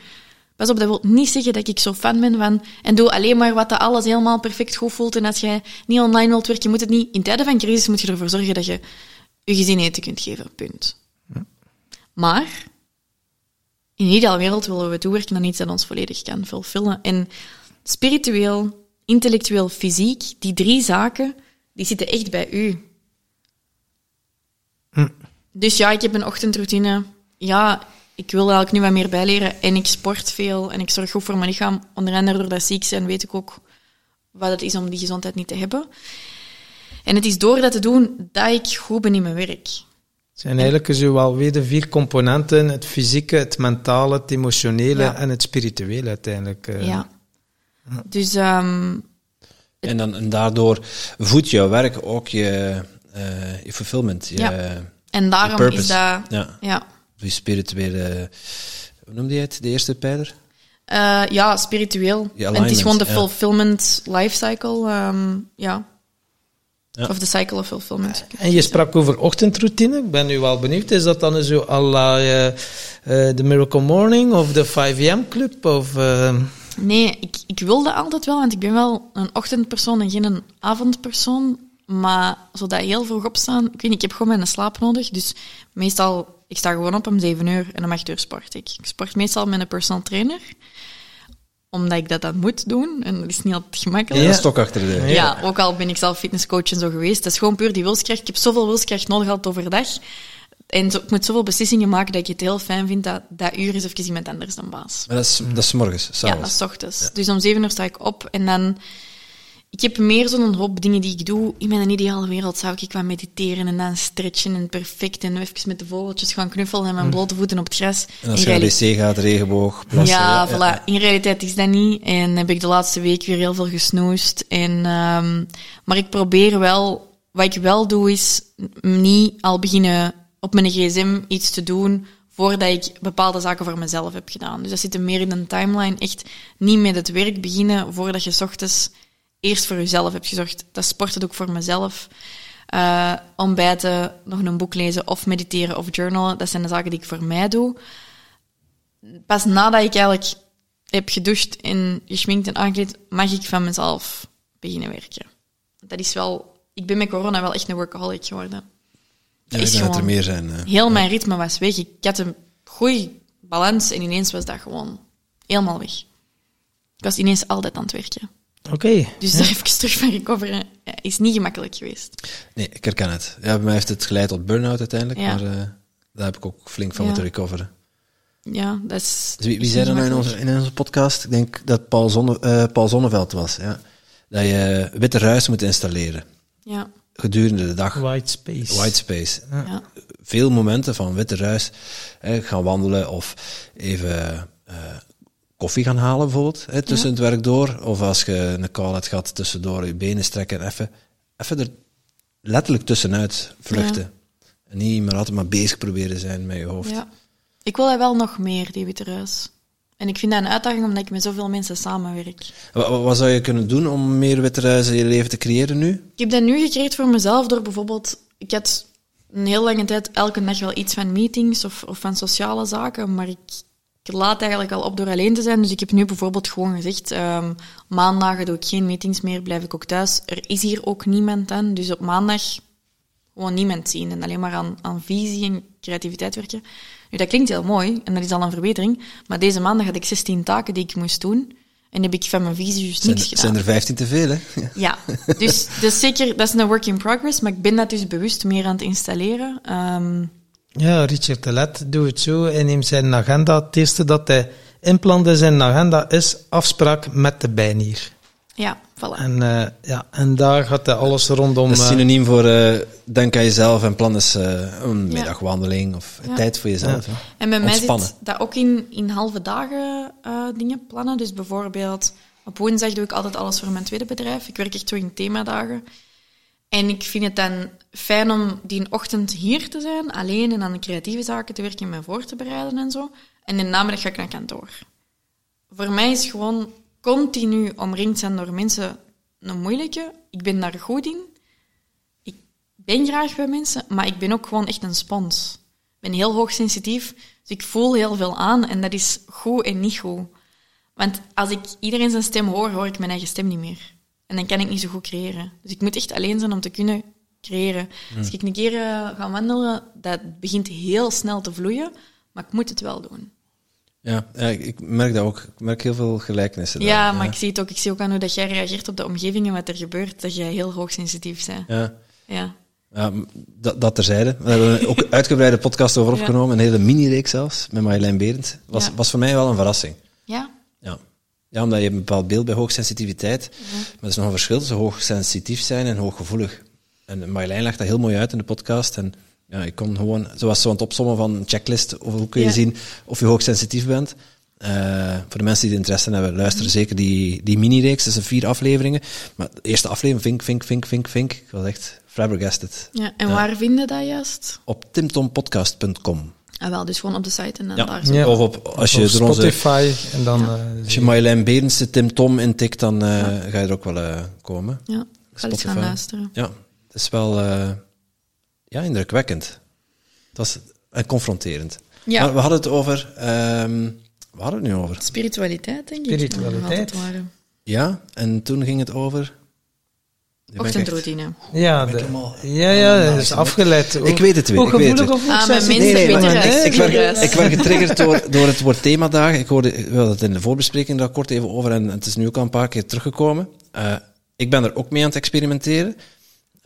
Pas op, dat wil niet zeggen dat ik zo fan ben van... En doe alleen maar wat dat alles helemaal perfect goed voelt. En als jij niet online wilt werken, moet het niet... In tijden van crisis moet je ervoor zorgen dat je je gezin eten kunt geven, punt. Ja. Maar in de ideale wereld willen we toewerken aan iets dat ons volledig kan vervullen. En spiritueel, intellectueel, fysiek, die drie zaken... Die zitten echt bij u. Hm. Dus ja, ik heb een ochtendroutine. Ja, ik wil eigenlijk nu wat meer bijleren. En ik sport veel. En ik zorg goed voor mijn lichaam. Onder andere door dat ziek zijn weet ik ook wat het is om die gezondheid niet te hebben. En het is door dat te doen dat ik goed ben in mijn werk. Het zijn eigenlijk en... zo alweer de vier componenten. Het fysieke, het mentale, het emotionele ja. en het spirituele uiteindelijk. Ja. Hm. Dus... Um, En, dan, en daardoor voedt jouw werk ook je, uh, je fulfillment, je, ja. En daarom je is dat... Ja. ja. Je spirituele... Hoe noemde je het? De eerste pijler? Uh, ja, spiritueel. En het is gewoon de ja. fulfillment lifecycle. Um, ja. Ja. Of de cycle of fulfillment. En je sprak over ochtendroutine. Ik ben nu wel benieuwd. Is dat dan zo à la de uh, uh, Miracle Morning of de vijf a.m. Club? Of, uh... Nee, ik, ik wilde altijd wel, want ik ben wel een ochtendpersoon en geen een avondpersoon. Maar zodat heel vroeg opstaan... Ik weet niet, ik heb gewoon mijn slaap nodig. Dus meestal... Ik sta gewoon op om zeven uur en om acht uur sport ik. Ik sport meestal met een personal trainer. Omdat ik dat dan moet doen. En dat is niet altijd gemakkelijk. Ja, stok achter de deur. Ja, ook al ben ik zelf fitnesscoach en zo geweest. Dat is gewoon puur die wilskracht. Ik heb zoveel wilskracht nodig altijd overdag. En zo, ik moet zoveel beslissingen maken dat ik het heel fijn vind dat dat uur is even iemand anders dan baas. Maar dat is, dat is morgens, s'avonds. Ja, dat is ochtends. Ja. Dus om zeven uur sta ik op en dan... Ik heb meer zo'n hoop dingen die ik doe. In mijn ideale wereld zou ik wel mediteren en dan stretchen en perfect en even met de vogeltjes gaan knuffelen en mijn blote voeten op het gras. En als je naar de wc gaat, regenboog, plassen. Ja, ja, voilà. In realiteit is dat niet. En heb ik de laatste week weer heel veel gesnoest. En, um, maar ik probeer wel... Wat ik wel doe, is niet al beginnen op mijn gsm iets te doen voordat ik bepaalde zaken voor mezelf heb gedaan. Dus dat zit er meer in een timeline. Echt niet met het werk beginnen voordat je 's ochtends... Eerst voor jezelf heb gezorgd. Dat sport het ook voor mezelf. Uh, ontbijten, nog een boek lezen of mediteren of journalen. Dat zijn de zaken die ik voor mij doe. Pas nadat ik eigenlijk heb gedoucht en geschminkt en aangekleed, mag ik van mezelf beginnen werken. Dat is wel... Ik ben met corona wel echt een workaholic geworden. Ja, echt gewoon, er meer zijn. Hè? Heel mijn ritme was weg. Ik had een goede balans en ineens was dat gewoon helemaal weg. Ik was ineens altijd aan het werken. Oké. Okay, dus daar ja. even terug van recoveren ja, is niet gemakkelijk geweest. Nee, ik herken het. Ja, bij mij heeft het geleid tot burn-out uiteindelijk, ja. maar uh, daar heb ik ook flink van ja. moeten recoveren. Ja, dat is... Dus wie wie zei dat nou in onze, in onze podcast? Ik denk dat Paul, Zonne, uh, Paul Zonneveld was, ja. Dat je witte ruis moet installeren. Ja. Gedurende de dag. White space. White space. Ja. Ja. Veel momenten van witte ruis. Hè, gaan wandelen of even... Uh, koffie gaan halen bijvoorbeeld, hè, tussen ja. het werk door. Of als je een call hebt gehad, tussendoor je benen strekken. Even, even er letterlijk tussenuit vluchten. Ja. En niet meer altijd maar bezig proberen zijn met je hoofd. Ja. Ik wil dat wel nog meer, die witte ruis. En ik vind dat een uitdaging, omdat ik met zoveel mensen samenwerk. Wat, wat zou je kunnen doen om meer witte ruis in je leven te creëren nu? Ik heb dat nu gecreëerd voor mezelf door bijvoorbeeld... Ik had een heel lange tijd elke dag wel iets van meetings of, of van sociale zaken, maar ik... Ik laat eigenlijk al op door alleen te zijn. Dus ik heb nu bijvoorbeeld gewoon gezegd... Um, maandagen doe ik geen meetings meer, blijf ik ook thuis. Er is hier ook niemand aan. Dus op maandag gewoon niemand zien. En alleen maar aan, aan visie en creativiteit werken. Nu, dat klinkt heel mooi. En dat is al een verbetering. Maar deze maandag had ik zestien taken die ik moest doen. En heb ik van mijn visie juist niks gedaan. Zijn er vijftien te veel, hè? Ja. ja. Dus, dus zeker, dat is een work in progress. Maar ik ben dat dus bewust meer aan het installeren. Um, Ja, Richard de Let doet het zo. Hij neemt zijn agenda. Het eerste dat hij inplant in zijn agenda is afspraak met de bijnier. Ja, voilà. En, uh, ja, en daar gaat hij alles rondom... Dat is synoniem voor uh, denk aan jezelf en plan is uh, een ja. middagwandeling of ja. tijd voor jezelf. Ja. Ja. En bij mij Ontspannen. Zit dat ook in, in halve dagen uh, dingen plannen. Dus bijvoorbeeld op woensdag doe ik altijd alles voor mijn tweede bedrijf. Ik werk echt toe in themadagen. En ik vind het dan fijn om die ochtend hier te zijn, alleen en aan de creatieve zaken te werken en mij voor te bereiden en zo. En de namiddag ga ik naar kantoor. Voor mij is gewoon continu omringd zijn door mensen een moeilijke. Ik ben daar goed in. Ik ben graag bij mensen, maar ik ben ook gewoon echt een spons. Ik ben heel hoogsensitief, dus ik voel heel veel aan en dat is goed en niet goed. Want als ik iedereen zijn stem hoor, hoor ik mijn eigen stem niet meer. En dan kan ik niet zo goed creëren. Dus ik moet echt alleen zijn om te kunnen creëren. Mm. Als ik een keer uh, ga wandelen, dat begint heel snel te vloeien. Maar ik moet het wel doen. Ja, ja ik, ik merk dat ook. Ik merk heel veel gelijkenissen. Ja, daar. maar ja. ik zie het ook. Ik zie ook aan hoe dat jij reageert op de omgeving en wat er gebeurt. Dat jij heel hoogsensitief bent. Ja. ja. ja dat, dat terzijde. We hebben ook een uitgebreide podcast over opgenomen. Ja. Een hele mini-reeks zelfs, met Marjolein Berends. Was, ja. was voor mij wel een verrassing. Ja? Ja. Ja, omdat je een bepaald beeld bij hoogsensitiviteit... Ja. Maar er is nog een verschil tussen hoogsensitief zijn en hooggevoelig. En Marjolein legt dat heel mooi uit in de podcast. En ja, ik kon gewoon... Ze was zo aan het opsommen van een checklist. Over hoe kun je ja. zien of je hoogsensitief bent. Uh, voor de mensen die het interesse hebben, luister ja. zeker die, die mini-reeks. Dat zijn vier afleveringen. Maar de eerste aflevering, vink, vink, vink, vink, vink. Ik was echt flabbergasted. Ja, en ja. waar vind je dat juist? Op tim tom podcast punt com. Ah, wel, dus gewoon op de site en dan ja. daar zo. Ja, of op als je Spotify onze, en dan... Ja. Uh, als je Marjolein Berendsen, Tim Tom intikt, dan uh, ja. ga je er ook wel uh, komen. Ja, ik ga Spotify. Iets gaan luisteren. Ja, is wel uh, ja, indrukwekkend. Dat is en confronterend. Ja. Maar we hadden het over... Um, we hadden het nu over? Spiritualiteit, denk ik. Spiritualiteit. Ja, en toen ging het over... Ochtendroutine. Ja, de, ja, ja, dat is afgeleid. Ik weet het weer. Hoe gevoelig of hoe sensief? Ik werd getriggerd door, door het woord themadagen. Ik hoorde ik wilde het in de voorbespreking daar kort even over en het is nu ook al een paar keer teruggekomen. Uh, ik ben er ook mee aan het experimenteren.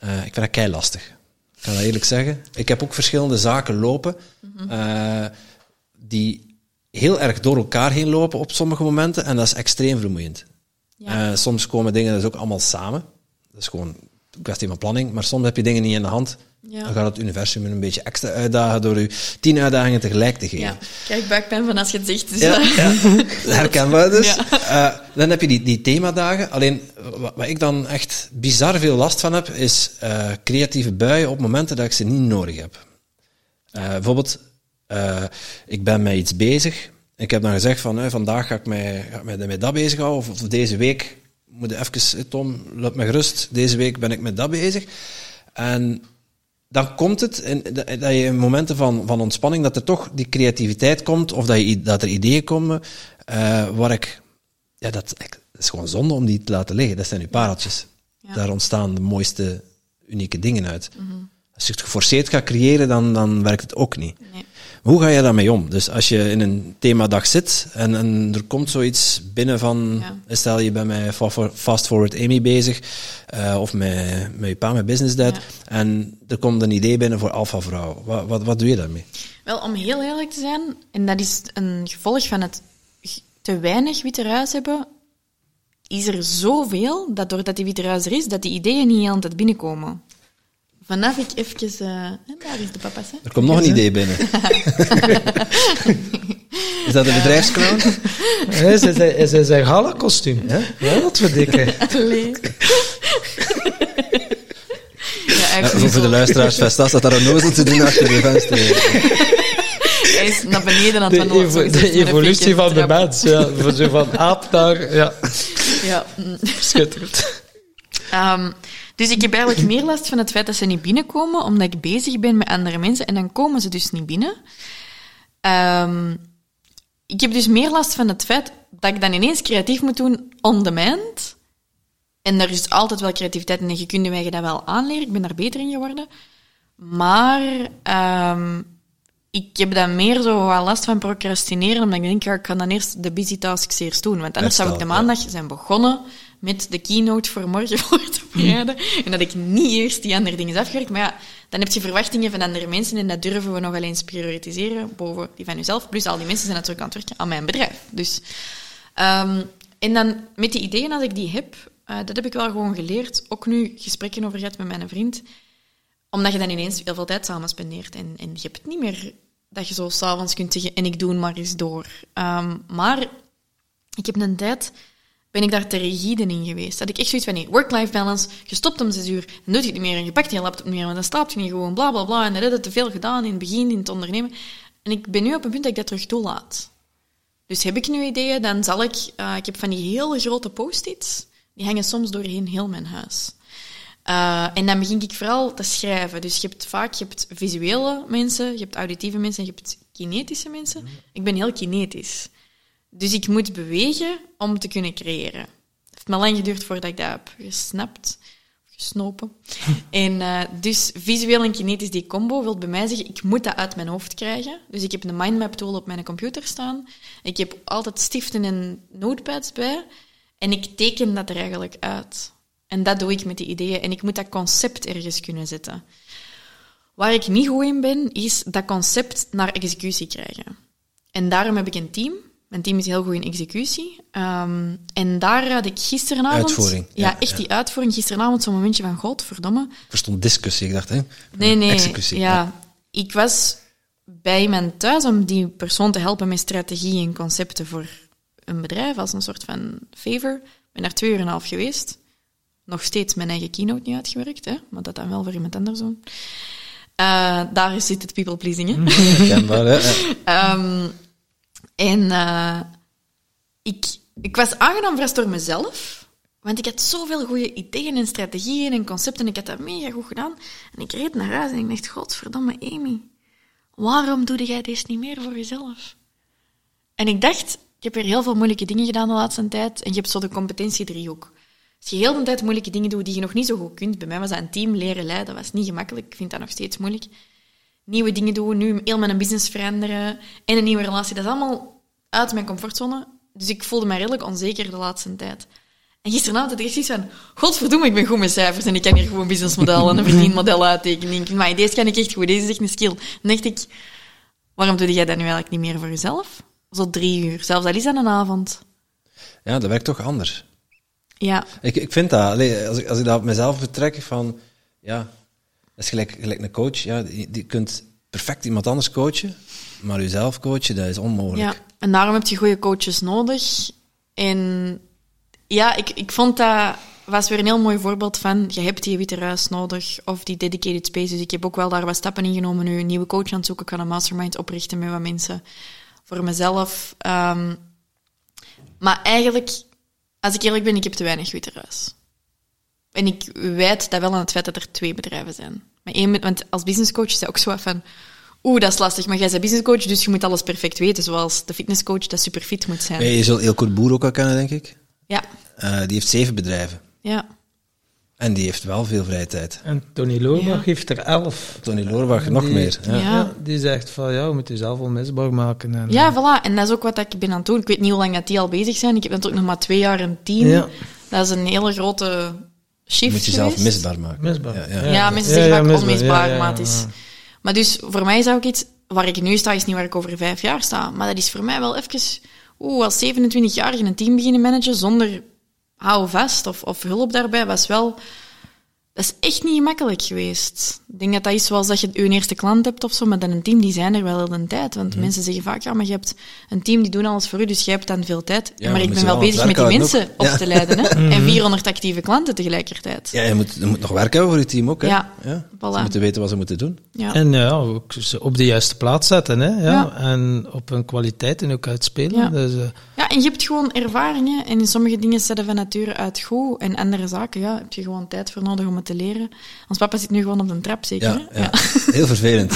Uh, ik vind dat kei lastig. Ik kan dat eerlijk zeggen. Ik heb ook verschillende zaken lopen uh, die heel erg door elkaar heen lopen op sommige momenten en dat is extreem vermoeiend. Ja. Uh, soms komen dingen dus ook allemaal samen. Dat is gewoon een kwestie van planning. Maar soms heb je dingen niet in de hand. Ja. Dan gaat het universum een beetje extra uitdagen door je tien uitdagingen tegelijk te geven. Ja. Kijk, buikpijn van als je het zegt. Dus ja, ja. Herkenbaar dus. Ja. Uh, dan heb je die, die themadagen. Alleen, wat, wat ik dan echt bizar veel last van heb, is uh, creatieve buien op momenten dat ik ze niet nodig heb. Uh, bijvoorbeeld, uh, ik ben met iets bezig. Ik heb dan gezegd van, uh, vandaag ga ik mij, ga ik mij met dat bezighouden. Of, of deze week... moet even, Tom, laat me gerust. Deze week ben ik met dat bezig. En dan komt het, in, dat je in momenten van, van ontspanning, dat er toch die creativiteit komt, of dat, je, dat er ideeën komen, uh, waar ik... Ja, dat, ik, dat is gewoon zonde om die te laten liggen. Dat zijn je pareltjes. Ja. Daar ontstaan de mooiste, unieke dingen uit. Mm-hmm. Als je het geforceerd gaat creëren, dan, dan werkt het ook niet. Nee. Hoe ga je daarmee om? Dus als je in een themadag zit en, en er komt zoiets binnen van... Ja. Stel, je bent met Fast Forward Amy bezig uh, of met, met je pa, met Business Dad. Ja. En er komt een idee binnen voor Alpha Vrouw. Wat, wat, wat doe je daarmee? Wel, om heel eerlijk te zijn, en dat is een gevolg van het te weinig witte ruis hebben, is er zoveel dat doordat die witte ruis er is, dat die ideeën niet heel aan het binnenkomen. Vanaf ik even... Uh, daar is de papa's. Hè? Er komt nog een idee binnen. Is dat een bedrijfskroon? Nee, ze is een gala-kostuum. Ja, wat verdikken. Ja, ja, voor de luisteraars, Vestas, dat daar een nozel te doen achter de venster. Hij is naar beneden aan het wandelen. De evolutie van de mens. Ja, zo van aap naar... Ja. Ja. Schitterend. Um, Dus ik heb eigenlijk meer last van het feit dat ze niet binnenkomen, omdat ik bezig ben met andere mensen. En dan komen ze dus niet binnen. Um, ik heb dus meer last van het feit dat ik dan ineens creatief moet doen on demand. En er is altijd wel creativiteit in en je kunt mij dat wel aanleren. Ik ben daar beter in geworden. Maar um, ik heb dan meer zo wat last van procrastineren, omdat ik denk, ja, ik ga dan eerst de busy tasks eerst doen. Want anders zou ik de maandag zijn begonnen... met de keynote voor morgen voor te bereiden. En dat ik niet eerst die andere dingen afwerk. Maar ja, dan heb je verwachtingen van andere mensen en dat durven we nog wel eens prioritiseren boven die van jezelf. Plus al die mensen zijn natuurlijk aan het werken aan mijn bedrijf. Dus, um, en dan met die ideeën als ik die heb, uh, dat heb ik wel gewoon geleerd. Ook nu gesprekken over gehad met mijn vriend. Omdat je dan ineens heel veel tijd samen spendeert. En, en je hebt het niet meer dat je zo s'avonds kunt zeggen en ik doe maar eens door. Um, maar ik heb een tijd... ben ik daar te rigide in geweest. Dat ik echt zoiets van, nee, work-life balance, je stopt om zes uur, dan doet je het niet meer en je pakt je laptop niet meer, want dan slaapt je niet gewoon, bla, bla, bla, en dat heb je te veel gedaan in het begin, in het ondernemen. En ik ben nu op een punt dat ik dat terug toelaat. Dus heb ik nu ideeën, dan zal ik... Uh, ik heb van die hele grote post-its, die hangen soms doorheen heel mijn huis. Uh, en dan begin ik vooral te schrijven. Dus je hebt vaak je hebt visuele mensen, je hebt auditieve mensen en je hebt kinetische mensen. Ik ben heel kinetisch. Dus ik moet bewegen om te kunnen creëren. Het heeft me lang geduurd voordat ik dat heb gesnapt, gesnopen. En uh, dus visueel en kinetisch, die combo, wil bij mij zeggen, ik moet dat uit mijn hoofd krijgen. Dus ik heb een mindmap tool op mijn computer staan. Ik heb altijd stiften en notepads bij. En ik teken dat er eigenlijk uit. En dat doe ik met die ideeën. En ik moet dat concept ergens kunnen zetten. Waar ik niet goed in ben, is dat concept naar executie krijgen. En daarom heb ik een team. Mijn team is heel goed in executie. Um, en daar had ik gisteravond... Uitvoering. Ja, ja echt ja. Die uitvoering. Gisteravond zo'n momentje van, godverdomme... Ik verstond discussie, ik dacht, hè? Nee, nee. Executie. Ja. Ja. Ik was bij iemand thuis om die persoon te helpen met strategie en concepten voor een bedrijf, als een soort van favor. Ik ben daar twee uur en een half geweest. Nog steeds mijn eigen keynote niet uitgewerkt, hè? Maar dat dan wel voor iemand anders doen. Uh, daar zit het people-pleasing, hè? Herkenbaar, hè? um, En uh, ik, ik was aangenaam verrast door mezelf. Want ik had zoveel goede ideeën en strategieën en concepten en ik had dat mega goed gedaan. En ik reed naar huis en ik dacht, godverdomme Amy, waarom doe jij deze niet meer voor jezelf? En ik dacht, ik heb weer heel veel moeilijke dingen gedaan de laatste tijd en je hebt zo de competentiedriehoek. Als je heel de tijd moeilijke dingen doet die je nog niet zo goed kunt, bij mij was dat een team leren leiden, dat was niet gemakkelijk, ik vind dat nog steeds moeilijk. Nieuwe dingen doen, nu heel mijn business veranderen en een nieuwe relatie, dat is allemaal uit mijn comfortzone. Dus ik voelde me redelijk onzeker de laatste tijd. En gisteravond had ik echt iets van, godverdomme, ik ben goed met cijfers en ik kan hier gewoon businessmodel en een verdienmodel uittekenen. Maar deze kan ik echt goed, deze is echt een skill. Dan dacht ik, waarom doe jij dat nu eigenlijk niet meer voor jezelf? Zo drie uur, zelfs al is dat een avond. Ja, dat werkt toch anders. Ja. Ik, ik vind dat, als ik, als ik dat op mezelf betrek, van, ja, dat is gelijk, gelijk een coach. Ja, die, die kunt perfect iemand anders coachen, maar jezelf coachen, dat is onmogelijk. Ja, en daarom heb je goede coaches nodig. En ja, ik, ik vond dat was weer een heel mooi voorbeeld van, je hebt die witte ruis nodig, of die dedicated space. Dus ik heb ook wel daar wat stappen in genomen nu, een nieuwe coach aan het zoeken. Ik kan een mastermind oprichten met wat mensen voor mezelf. Um, maar eigenlijk, als ik eerlijk ben, ik heb te weinig witte ruis. En ik wijd dat wel aan het feit dat er twee bedrijven zijn. Maar één, want als businesscoach is dat ook zo van, oeh, dat is lastig, maar jij bent businesscoach, dus je moet alles perfect weten, zoals de fitnesscoach dat superfit moet zijn. Je zult Eelcourt Boer ook al kennen, denk ik. Ja. Uh, die heeft zeven bedrijven. Ja. En die heeft wel veel vrije tijd. En Tony Loerwacht ja. heeft er elf. Tony Loerwacht nog die, meer. Ja. Ja, die zegt van, ja, we moeten jezelf onmisbaar maken. En, ja, voilà. En dat is ook wat ik ben aan het doen. Ik weet niet hoe lang dat die al bezig zijn. Ik heb natuurlijk nog maar twee jaar een team. Ja. Dat is een hele grote shift. Je moet jezelf geweest. misbaar maken. Misbaar. Ja, ja. ja, ja mensen zeggen vaak ja, ja, onmisbaar, ja, ja, maar het is... Ja. Maar dus, voor mij is ook iets... Waar ik nu sta, is niet waar ik over vijf jaar sta. Maar dat is voor mij wel even... Oeh, als zevenentwintigjarige een team beginnen managen zonder houvast of, of hulp daarbij, was wel... Dat is echt niet gemakkelijk geweest. Ik denk dat dat is zoals dat je je eerste klant hebt of zo, maar dan een team, die zijn er wel heel de tijd. Want mm. mensen zeggen vaak, ja, maar je hebt een team, die doen alles voor u, dus jij hebt dan veel tijd. Ja, maar ik ben wel bezig met die mensen ook. op ja. te leiden. Hè? Mm-hmm. En vierhonderd actieve klanten tegelijkertijd. Ja, je moet, je moet nog werk hebben voor je team ook. Hè? Ja, ja. Voilà. Ze moeten weten wat ze moeten doen. Ja. En ja, ook ze op de juiste plaats zetten. Hè? Ja. Ja. En op hun kwaliteiten ook uitspelen. Ja. Dus, uh... ja, en je hebt gewoon ervaringen. En in sommige dingen zetten van nature uit goed. En andere zaken, ja, heb je gewoon tijd voor nodig om het te leren. Ons papa zit nu gewoon op de trap, zeker? Ja, ja. ja. Heel vervelend.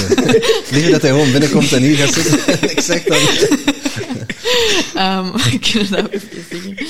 Liever dat hij gewoon binnenkomt en hier gaat zitten. Ik zeg dat niet. um, we kunnen dat even zeggen.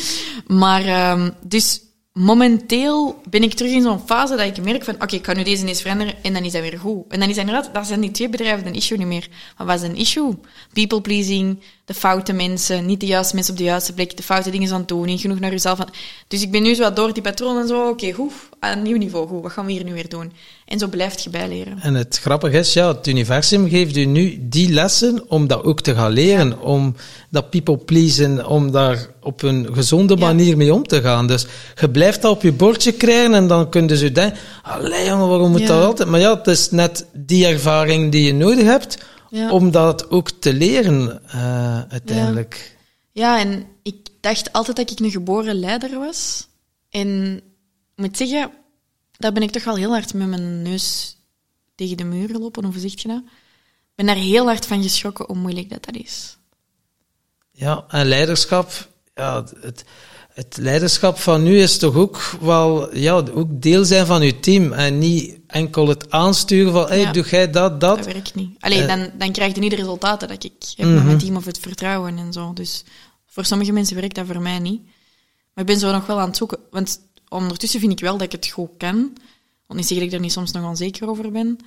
Maar, um, dus momenteel ben ik terug in zo'n fase dat ik merk van, oké, okay, ik ga nu deze eens veranderen en dan is dat weer goed. En dan is dat inderdaad, dat zijn die twee bedrijven een issue niet meer. Maar wat is een issue? People pleasing, de foute mensen, niet de juiste mensen op de juiste plek, de foute dingen aan het doen, niet genoeg naar jezelf. Dus ik ben nu zo wat door die patronen en zo, oké, okay, goed, aan een nieuw niveau, goed, wat gaan we hier nu weer doen? En zo blijft je bijleren. En het grappige is, ja, het universum geeft u nu die lessen om dat ook te gaan leren, ja. om dat people pleasen, om daar op een gezonde manier ja. mee om te gaan. Dus je blijft dat op je bordje krijgen en dan kun je zo denken, allee jongen, waarom moet ja. dat altijd? Maar ja, het is net die ervaring die je nodig hebt ja. om dat ook te leren uh, uiteindelijk. Ja. ja, en ik dacht altijd dat ik een geboren leider was. En ik moet zeggen, daar ben ik toch wel heel hard met mijn neus tegen de muur gelopen, hoe zeg je dat? Ik ben daar heel hard van geschrokken hoe moeilijk dat dat is. Ja, en leiderschap... Ja, het, het leiderschap van nu is toch ook wel ja, ook deel zijn van je team en niet enkel het aansturen van hey, ja. doe jij dat, dat. Dat werkt niet. Allee, uh, dan, dan krijg je niet de resultaten dat ik heb mm-hmm. met mijn team of het vertrouwen en zo. Dus voor sommige mensen werkt dat voor mij niet. Maar ik ben zo nog wel aan het zoeken. Want ondertussen vind ik wel dat ik het goed kan. Want niet zeg dat ik er niet soms nog onzeker over ben.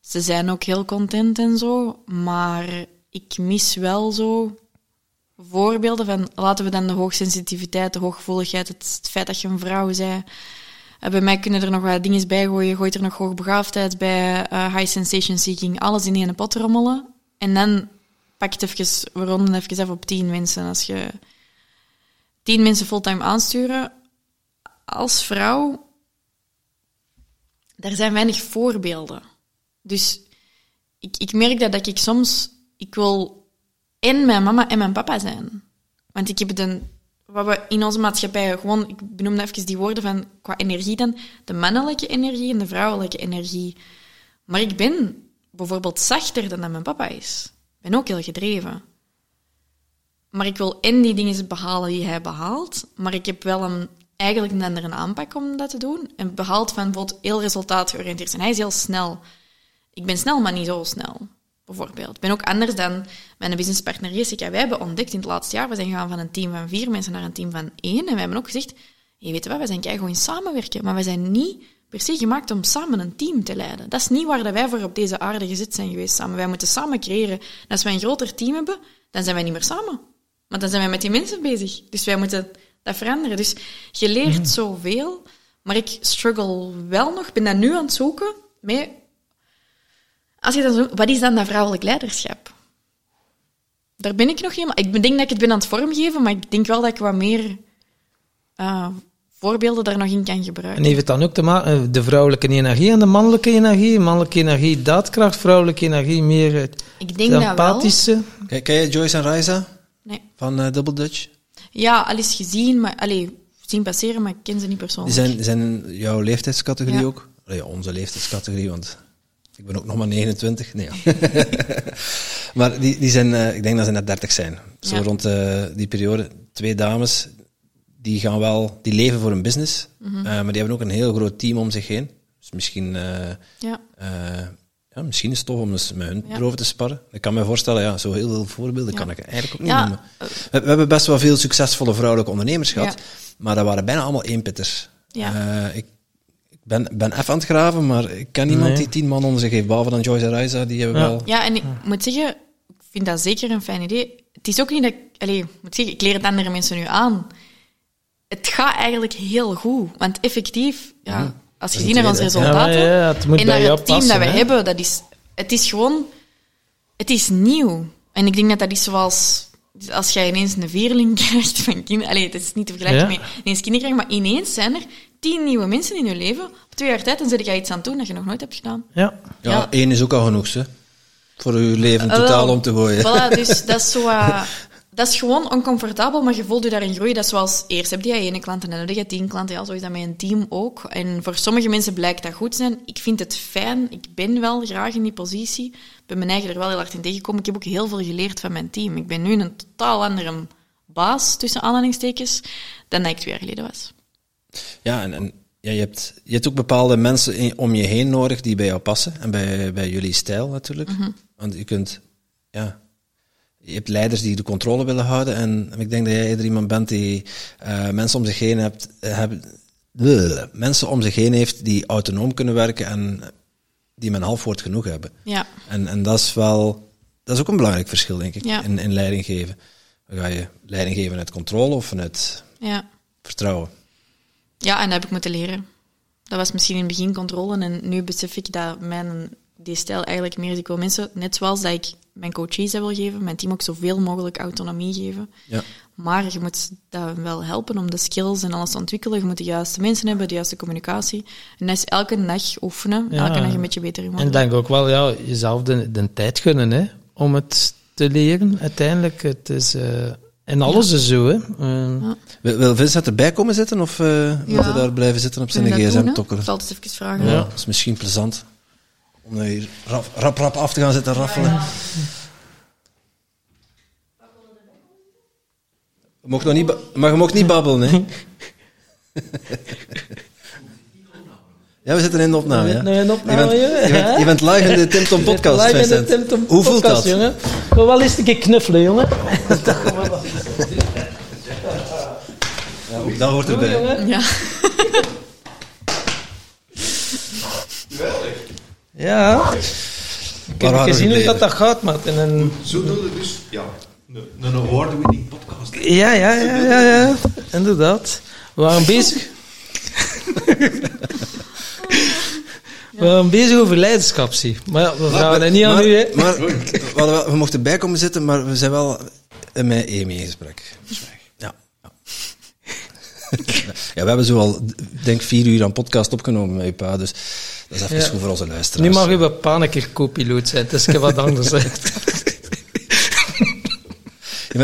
Ze zijn ook heel content en zo. Maar ik mis wel zo... voorbeelden van, laten we dan de hoogsensitiviteit, de hooggevoeligheid, het feit dat je een vrouw bent. Bij mij kunnen er nog wat dingen bij gooien, gooit er nog hoogbegaafdheid bij, uh, high sensation seeking, alles in één pot rommelen. En dan pak het even, we ronden even af op tien mensen. Als je tien mensen fulltime aansturen, als vrouw, daar zijn weinig voorbeelden. Dus ik, ik merk dat, dat ik soms, ik wil... en mijn mama en mijn papa zijn. Want ik heb de, wat we in onze maatschappij gewoon, ik benoemde even die woorden van, qua energie dan, de mannelijke energie en de vrouwelijke energie. Maar ik ben bijvoorbeeld zachter dan dat mijn papa is. Ik ben ook heel gedreven. Maar ik wil en die dingen behalen die hij behaalt, maar ik heb wel een eigenlijk een andere aanpak om dat te doen. En behaalt van bijvoorbeeld heel resultaatgeoriënteerd zijn. Hij is heel snel. Ik ben snel, maar niet zo snel. Bijvoorbeeld. Ik ben ook anders dan mijn businesspartner Jessica. Wij hebben ontdekt in het laatste jaar, we zijn gegaan van een team van vier mensen naar een team van één. En we hebben ook gezegd, je weet wat, we zijn kei gewoon samenwerken. Maar we zijn niet per se gemaakt om samen een team te leiden. Dat is niet waar wij voor op deze aarde gezet zijn geweest samen. Wij moeten samen creëren. En als wij een groter team hebben, dan zijn wij niet meer samen. Want dan zijn wij met die mensen bezig. Dus wij moeten dat veranderen. Dus je leert mm. zoveel, maar ik struggle wel nog. Ik ben dat nu aan het zoeken met... Als je dan zo, wat is dan dat vrouwelijk leiderschap? Daar ben ik nog helemaal... Ik denk dat ik het ben aan het vormgeven, maar ik denk wel dat ik wat meer uh, voorbeelden daar nog in kan gebruiken. En heeft het dan ook te maken de vrouwelijke energie en de mannelijke energie? Mannelijke energie daadkracht, vrouwelijke energie meer het ik denk empathische. Dat wel. Ken je Joyce en Riza? Nee. Van uh, Double Dutch? Ja, al eens gezien, maar... Allez, zien passeren, maar ik ken ze niet persoonlijk. Die zijn, die zijn jouw leeftijdscategorie ja. ook? Allee, onze leeftijdscategorie, want... Ik ben ook nog maar negenentwintig. Nee, ja. Maar die, die zijn, uh, ik denk dat ze net dertig zijn. Zo ja. rond uh, die periode. Twee dames, die gaan wel, die leven voor hun business. Mm-hmm. Uh, maar die hebben ook een heel groot team om zich heen. Dus misschien, uh, ja. Uh, ja, misschien is het tof om eens met hun ja. erover te sparren. Ik kan me voorstellen, ja, zo heel veel voorbeelden ja. kan ik eigenlijk ook niet ja. noemen. We, we hebben best wel veel succesvolle vrouwelijke ondernemers gehad. Ja. Maar dat waren bijna allemaal eenpitters. Ja. Uh, ik Ik ben, ben even aan het graven, maar ik ken niemand nee. die tien man onder zich heeft, behalve dan Joyce en Riza, die hebben ja. wel... Ja, en ik ja. moet zeggen, ik vind dat zeker een fijn idee. Het is ook niet dat ik... Allez, moet zeggen, ik leer het andere mensen nu aan. Het gaat eigenlijk heel goed, want effectief, ja, ja. als je ziet naar onze resultaten, ja, ja, het moet en naar bij jou het team passen, dat we hebben, dat is, het is gewoon... Het is nieuw. En ik denk dat dat is zoals... Als jij ineens een vierling krijgt van kinderen... Allee, het is niet te vergelijken ja. met ineens kinderen krijgen, maar ineens zijn er tien nieuwe mensen in je leven. Op twee jaar tijd, dan zet je iets aan doen dat je nog nooit hebt gedaan. Ja, ja, ja. één is ook al genoeg, hè. Voor je leven uh, totaal om te gooien. Voilà, dus dat is zo... Uh, dat is gewoon oncomfortabel, maar je voelt je daarin groeien. Dat is zoals, eerst heb je één klant en dan heb je tien klanten. Ja, zo is dat met een team ook. En voor sommige mensen blijkt dat goed zijn. Ik vind het fijn. Ik ben wel graag in die positie. Ik ben mijn eigen er wel heel hard in tegengekomen. Ik heb ook heel veel geleerd van mijn team. Ik ben nu een totaal andere baas, tussen aanhalingstekens, dan dat ik twee jaar geleden was. Ja, en, en ja, je, hebt, je hebt ook bepaalde mensen om je heen nodig die bij jou passen. En bij, bij jullie stijl natuurlijk. Mm-hmm. Want je kunt... ja. Je hebt leiders die de controle willen houden. En ik denk dat jij eerder iemand bent die uh, mensen om zich heen hebt, hebben, bleh, mensen om zich heen heeft die autonoom kunnen werken en die met een half woord genoeg hebben. Ja. En, en dat is wel, dat is ook een belangrijk verschil, denk ik, ja. in, in leiding geven. Dan ga je leiding geven vanuit controle of vanuit ja. vertrouwen. Ja, en dat heb ik moeten leren. Dat was misschien in het begin controle en nu besef ik dat mijn die stijl eigenlijk meer, ik wil mensen, net zoals dat ik mijn coaches dat wil geven, mijn team ook zoveel mogelijk autonomie geven. Ja. Maar je moet dat wel helpen om de skills en alles te ontwikkelen. Je moet de juiste mensen hebben, de juiste communicatie. En dat is elke dag oefenen, ja. elke dag een beetje beter worden. En denk ook wel, ja, jezelf de, de tijd gunnen, hè, om het te leren. Uiteindelijk, het is... Uh, en alles ja. is zo, hè. Uh. Ja. Wil, wil Vincent erbij komen zitten, of uh, ja. moet hij daar blijven zitten op zijn gsm tokkelen? Ik zal het even vragen. Ja. Ja, dat is misschien plezant. Om hier rap, rap, rap af te gaan zitten raffelen. Ja, ja. Je mag nog niet ba- maar je mag niet babbelen, hè? Ja, we zitten in de opname, ja. In de opname, je, bent, je, bent, je bent live in de Tim Tom Podcast, live in de Tim Tom Hoe voelt podcast, dat? Jongen? Ik wil wel eens een keer knuffelen, jongen. Ja, ook dat hoort erbij. Doe, ja. Ja, ik heb gezien hoe dat, dat gaat, Maarten. En... Zo doe je dus, ja, een award-winning podcast. Ja, ja, ja, ja, ja, inderdaad. We waren bezig... We waren bezig over leiderschap, zie. Maar ja, we vragen dat niet aan maar, u, hè. Maar, we, we mochten bij komen zitten, maar we zijn wel met Amy in gesprek. Ja. Ja, we hebben zo al, denk ik, vier uur aan podcast opgenomen met je pa, dus... Dat is even ja. goed voor onze luisteraars. Nu mag je bij Paan een keer co-piloot zijn. Het is wat anders. Ja,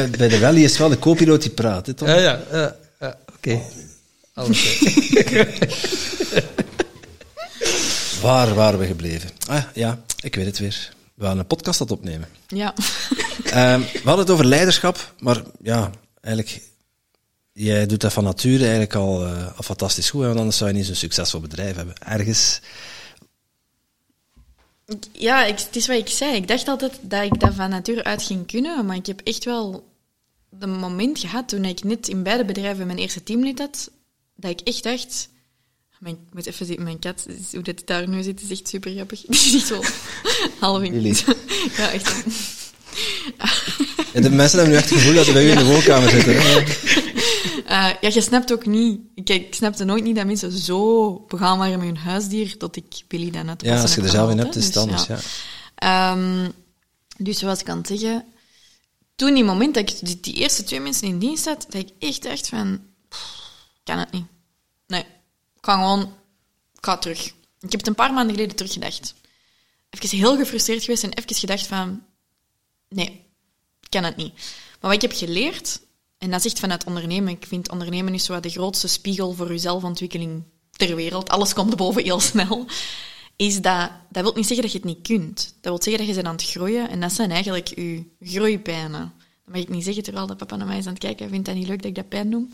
bij de Welly is wel de co-piloot die praat, hè, toch? Ja, ja. ja, ja Oké. Okay. Okay. Waar waren we gebleven? Ah, ja, ik weet het weer. We gaan een podcast aan het opnemen. Ja. Um, we hadden het over leiderschap, maar ja, eigenlijk... jij doet dat van nature eigenlijk al, uh, al fantastisch goed, want anders zou je niet zo'n succesvol bedrijf hebben. Ergens... Ja, ik, het is wat ik zei. Ik dacht altijd dat ik dat van nature uit ging kunnen, maar ik heb echt wel een moment gehad toen ik net in beide bedrijven mijn eerste teamlid had, dat ik echt dacht... Mijn, ik moet even zien, mijn kat, hoe dat daar nu zit, is echt super grappig. Die is echt zo half in. Billy. Ja, echt. Ja, de mensen hebben nu echt het gevoel dat ze bij u ja. in de woonkamer zitten. Hè? Uh, ja, je snapt ook niet. Kijk, ik snapte nooit niet dat mensen zo begaan waren met hun huisdier, dat ik Billy dan had. Ja, als je er zelf in hebt, is het dus, anders, ja. ja. Um, dus zoals ik kan zeggen, toen die moment dat ik die, die eerste twee mensen in dienst had, dat ik echt dacht van, pff, kan het niet. Nee, ik kan gewoon, ik ga terug. Ik heb het een paar maanden geleden teruggedacht. Even heel gefrustreerd geweest en even gedacht van, nee, ik kan het niet. Maar wat ik heb geleerd... En dat is echt vanuit ondernemen. Ik vind ondernemen is zo de grootste spiegel voor je zelfontwikkeling ter wereld. Alles komt boven heel snel. Is dat, dat wil niet zeggen dat je het niet kunt. Dat wil zeggen dat je bent aan het groeien. En dat zijn eigenlijk je groeipijnen. Dat mag ik niet zeggen, terwijl dat papa naar mij is aan het kijken. Hij vindt dat niet leuk dat ik dat pijn noem.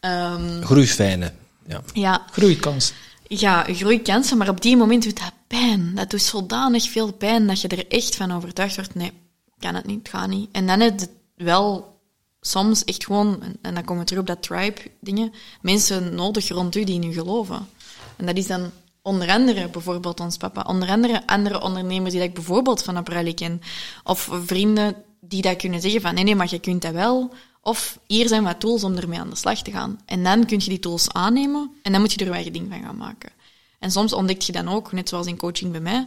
Um, Groeifijnen. Ja. ja. Groeikansen. Ja, groeikansen. Maar op die moment doet dat pijn. Dat doet zodanig veel pijn dat je er echt van overtuigd wordt. Nee, kan het niet, het gaat niet. En dan heb je het wel... Soms echt gewoon, en dan komen we terug op dat tribe-dingen, mensen nodig rond u die in u geloven. En dat is dan onder andere bijvoorbeeld ons papa, onder andere andere ondernemers die dat ik bijvoorbeeld van April ken, of vrienden die dat kunnen zeggen van nee, nee, maar je kunt dat wel, of hier zijn wat tools om ermee aan de slag te gaan. En dan kun je die tools aannemen en dan moet je er wel je ding van gaan maken. En soms ontdek je dan ook, net zoals in coaching bij mij,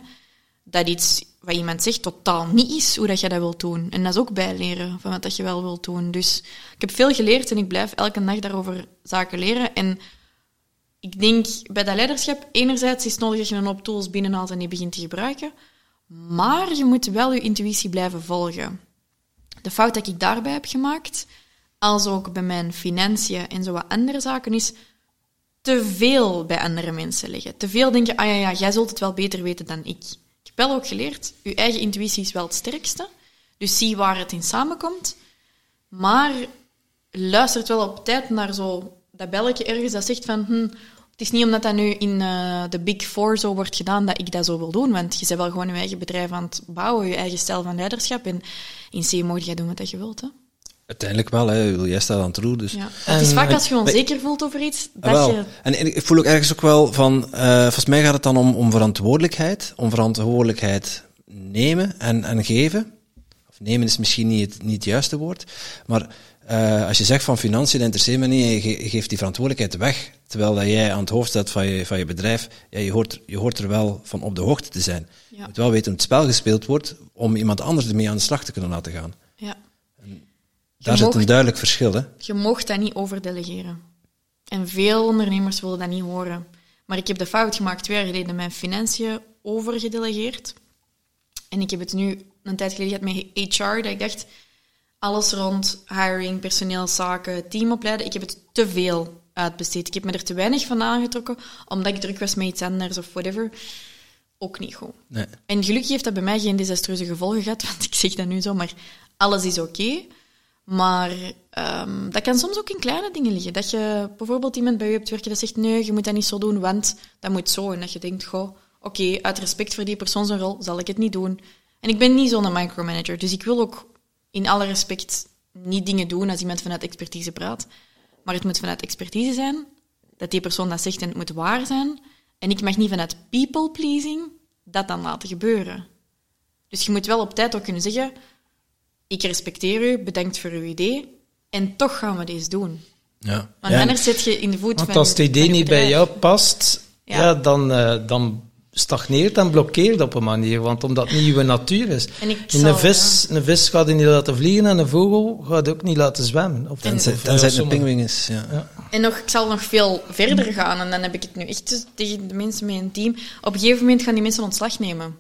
dat iets wat iemand zegt totaal niet is hoe dat je dat wilt doen. En dat is ook bijleren van wat dat je wel wilt doen. Dus ik heb veel geleerd en ik blijf elke dag daarover zaken leren. En ik denk, bij dat leiderschap, enerzijds is het nodig dat je een hoop tools binnenhaalt en die begint te gebruiken. Maar je moet wel je intuïtie blijven volgen. De fout dat ik daarbij heb gemaakt, als ook bij mijn financiën en zo wat andere zaken, is... te veel bij andere mensen liggen. Te veel denken, ah ja, ja, jij zult het wel beter weten dan ik. Ik heb wel ook geleerd, je eigen intuïtie is wel het sterkste. Dus zie waar het in samenkomt. Maar luistert wel op tijd naar zo dat belletje ergens dat zegt van... Hm, het is niet omdat dat nu in uh, de Big Four zo wordt gedaan dat ik dat zo wil doen. Want je bent wel gewoon je eigen bedrijf aan het bouwen, je eigen stijl van leiderschap. En in C mag jij doen wat je wilt, hè. Uiteindelijk wel, hè. Jij staat aan het roer. Dus. Ja. Het is vaak als je je onzeker voelt over iets. Dat wel. Je... En ik voel ook ergens ook wel van, uh, volgens mij gaat het dan om, om verantwoordelijkheid. Om verantwoordelijkheid nemen en, en geven. Of nemen is misschien niet het, niet het juiste woord. Maar uh, als je zegt van financiën, dat interesseert me niet, je, ge, je geeft die verantwoordelijkheid weg. Terwijl dat jij aan het hoofd staat van je, van je bedrijf, ja, je, hoort, je hoort er wel van op de hoogte te zijn. Ja. Je moet wel weten hoe het spel gespeeld wordt om iemand anders ermee aan de slag te kunnen laten gaan. Ja. Daar zit een duidelijk verschil, hè? Je mocht dat niet overdelegeren. En veel ondernemers willen dat niet horen. Maar ik heb de fout gemaakt twee jaar geleden mijn financiën overgedelegeerd. En ik heb het nu een tijd geleden gehad met H R, dat ik dacht, alles rond hiring, personeelszaken, team opleiden, ik heb het te veel uitbesteed. Ik heb me er te weinig van aangetrokken, omdat ik druk was met iets anders of whatever. Ook niet goed. Nee. En gelukkig heeft dat bij mij geen desastreuze gevolgen gehad, want ik zeg dat nu zo, maar alles is oké. Okay. Maar um, dat kan soms ook in kleine dingen liggen. Dat je bijvoorbeeld iemand bij je hebt werken dat zegt nee, je moet dat niet zo doen, want dat moet zo. En dat je denkt, goh, oké, okay, uit respect voor die persoon zijn rol zal ik het niet doen. En ik ben niet zo'n micromanager, dus ik wil ook in alle respect niet dingen doen als iemand vanuit expertise praat. Maar het moet vanuit expertise zijn, dat die persoon dat zegt en het moet waar zijn. En ik mag niet vanuit people-pleasing dat dan laten gebeuren. Dus je moet wel op tijd ook kunnen zeggen... Ik respecteer u, bedankt voor uw idee. En toch gaan we deze doen. Ja. Want ja. Anders zit je in de voet van... Want als het idee niet bij jou past, ja. Ja, dan, uh, dan stagneert en blokkeert op een manier. Want omdat het niet uw natuur is. En ik zal, een, vis, ja. een vis gaat je niet laten vliegen en een vogel gaat ook niet laten zwemmen. Of tenzij het een pinguïn is. Ja. Ja. En nog, ik zal nog veel verder gaan. En dan heb ik het nu echt tegen de mensen met een team. Op een gegeven moment gaan die mensen ontslag nemen.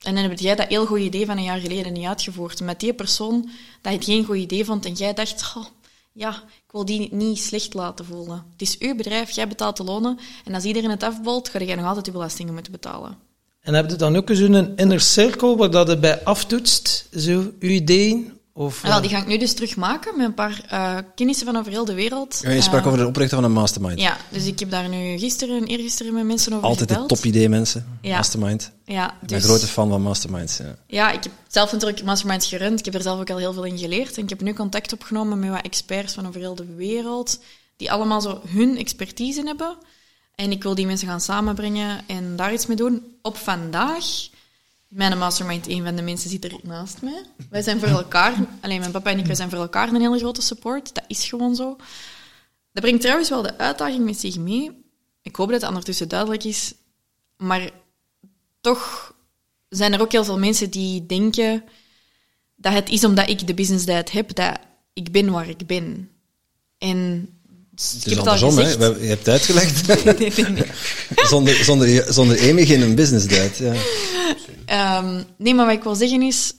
En dan heb jij dat heel goed idee van een jaar geleden niet uitgevoerd. Met die persoon dat je het geen goed idee vond en jij dacht, oh, ja, ik wil die niet slecht laten voelen. Het is uw bedrijf, jij betaalt de lonen. En als iedereen het afbolt, ga jij nog altijd je belastingen moeten betalen. En heb je dan ook zo'n inner circle waar dat je bij aftoetst, zo, uw ideeën? Of, uh... ja, die ga ik nu dus terug maken met een paar uh, kennissen van over heel de wereld. Ja, je sprak uh, over het oprichten van een mastermind. Ja, dus ik heb daar nu gisteren en eergisteren met mensen over Altijd gebeld. Altijd een topidee mensen, ja. Mastermind. Ja, ik ben dus... grote fan van masterminds. Ja. ja, ik heb zelf natuurlijk masterminds gerund. Ik heb er zelf ook al heel veel in geleerd. En ik heb nu contact opgenomen met wat experts van over heel de wereld. Die allemaal zo hun expertise hebben. En ik wil die mensen gaan samenbrengen en daar iets mee doen. Op vandaag... Mijn mastermind, een van de mensen, zit er naast mij. Wij zijn voor elkaar, alleen mijn papa en ik, wij zijn voor elkaar een hele grote support. Dat is gewoon zo. Dat brengt trouwens wel de uitdaging met zich mee. Ik hoop dat het ondertussen duidelijk is. Maar toch zijn er ook heel veel mensen die denken dat het is omdat ik de business dad heb, dat ik ben waar ik ben. En... Het is andersom, hè? He? Je hebt het uitgelegd. Nee, nee, nee. zonder, zonder, zonder Amy geen business date. Ja. Um, nee, maar wat ik wil zeggen is...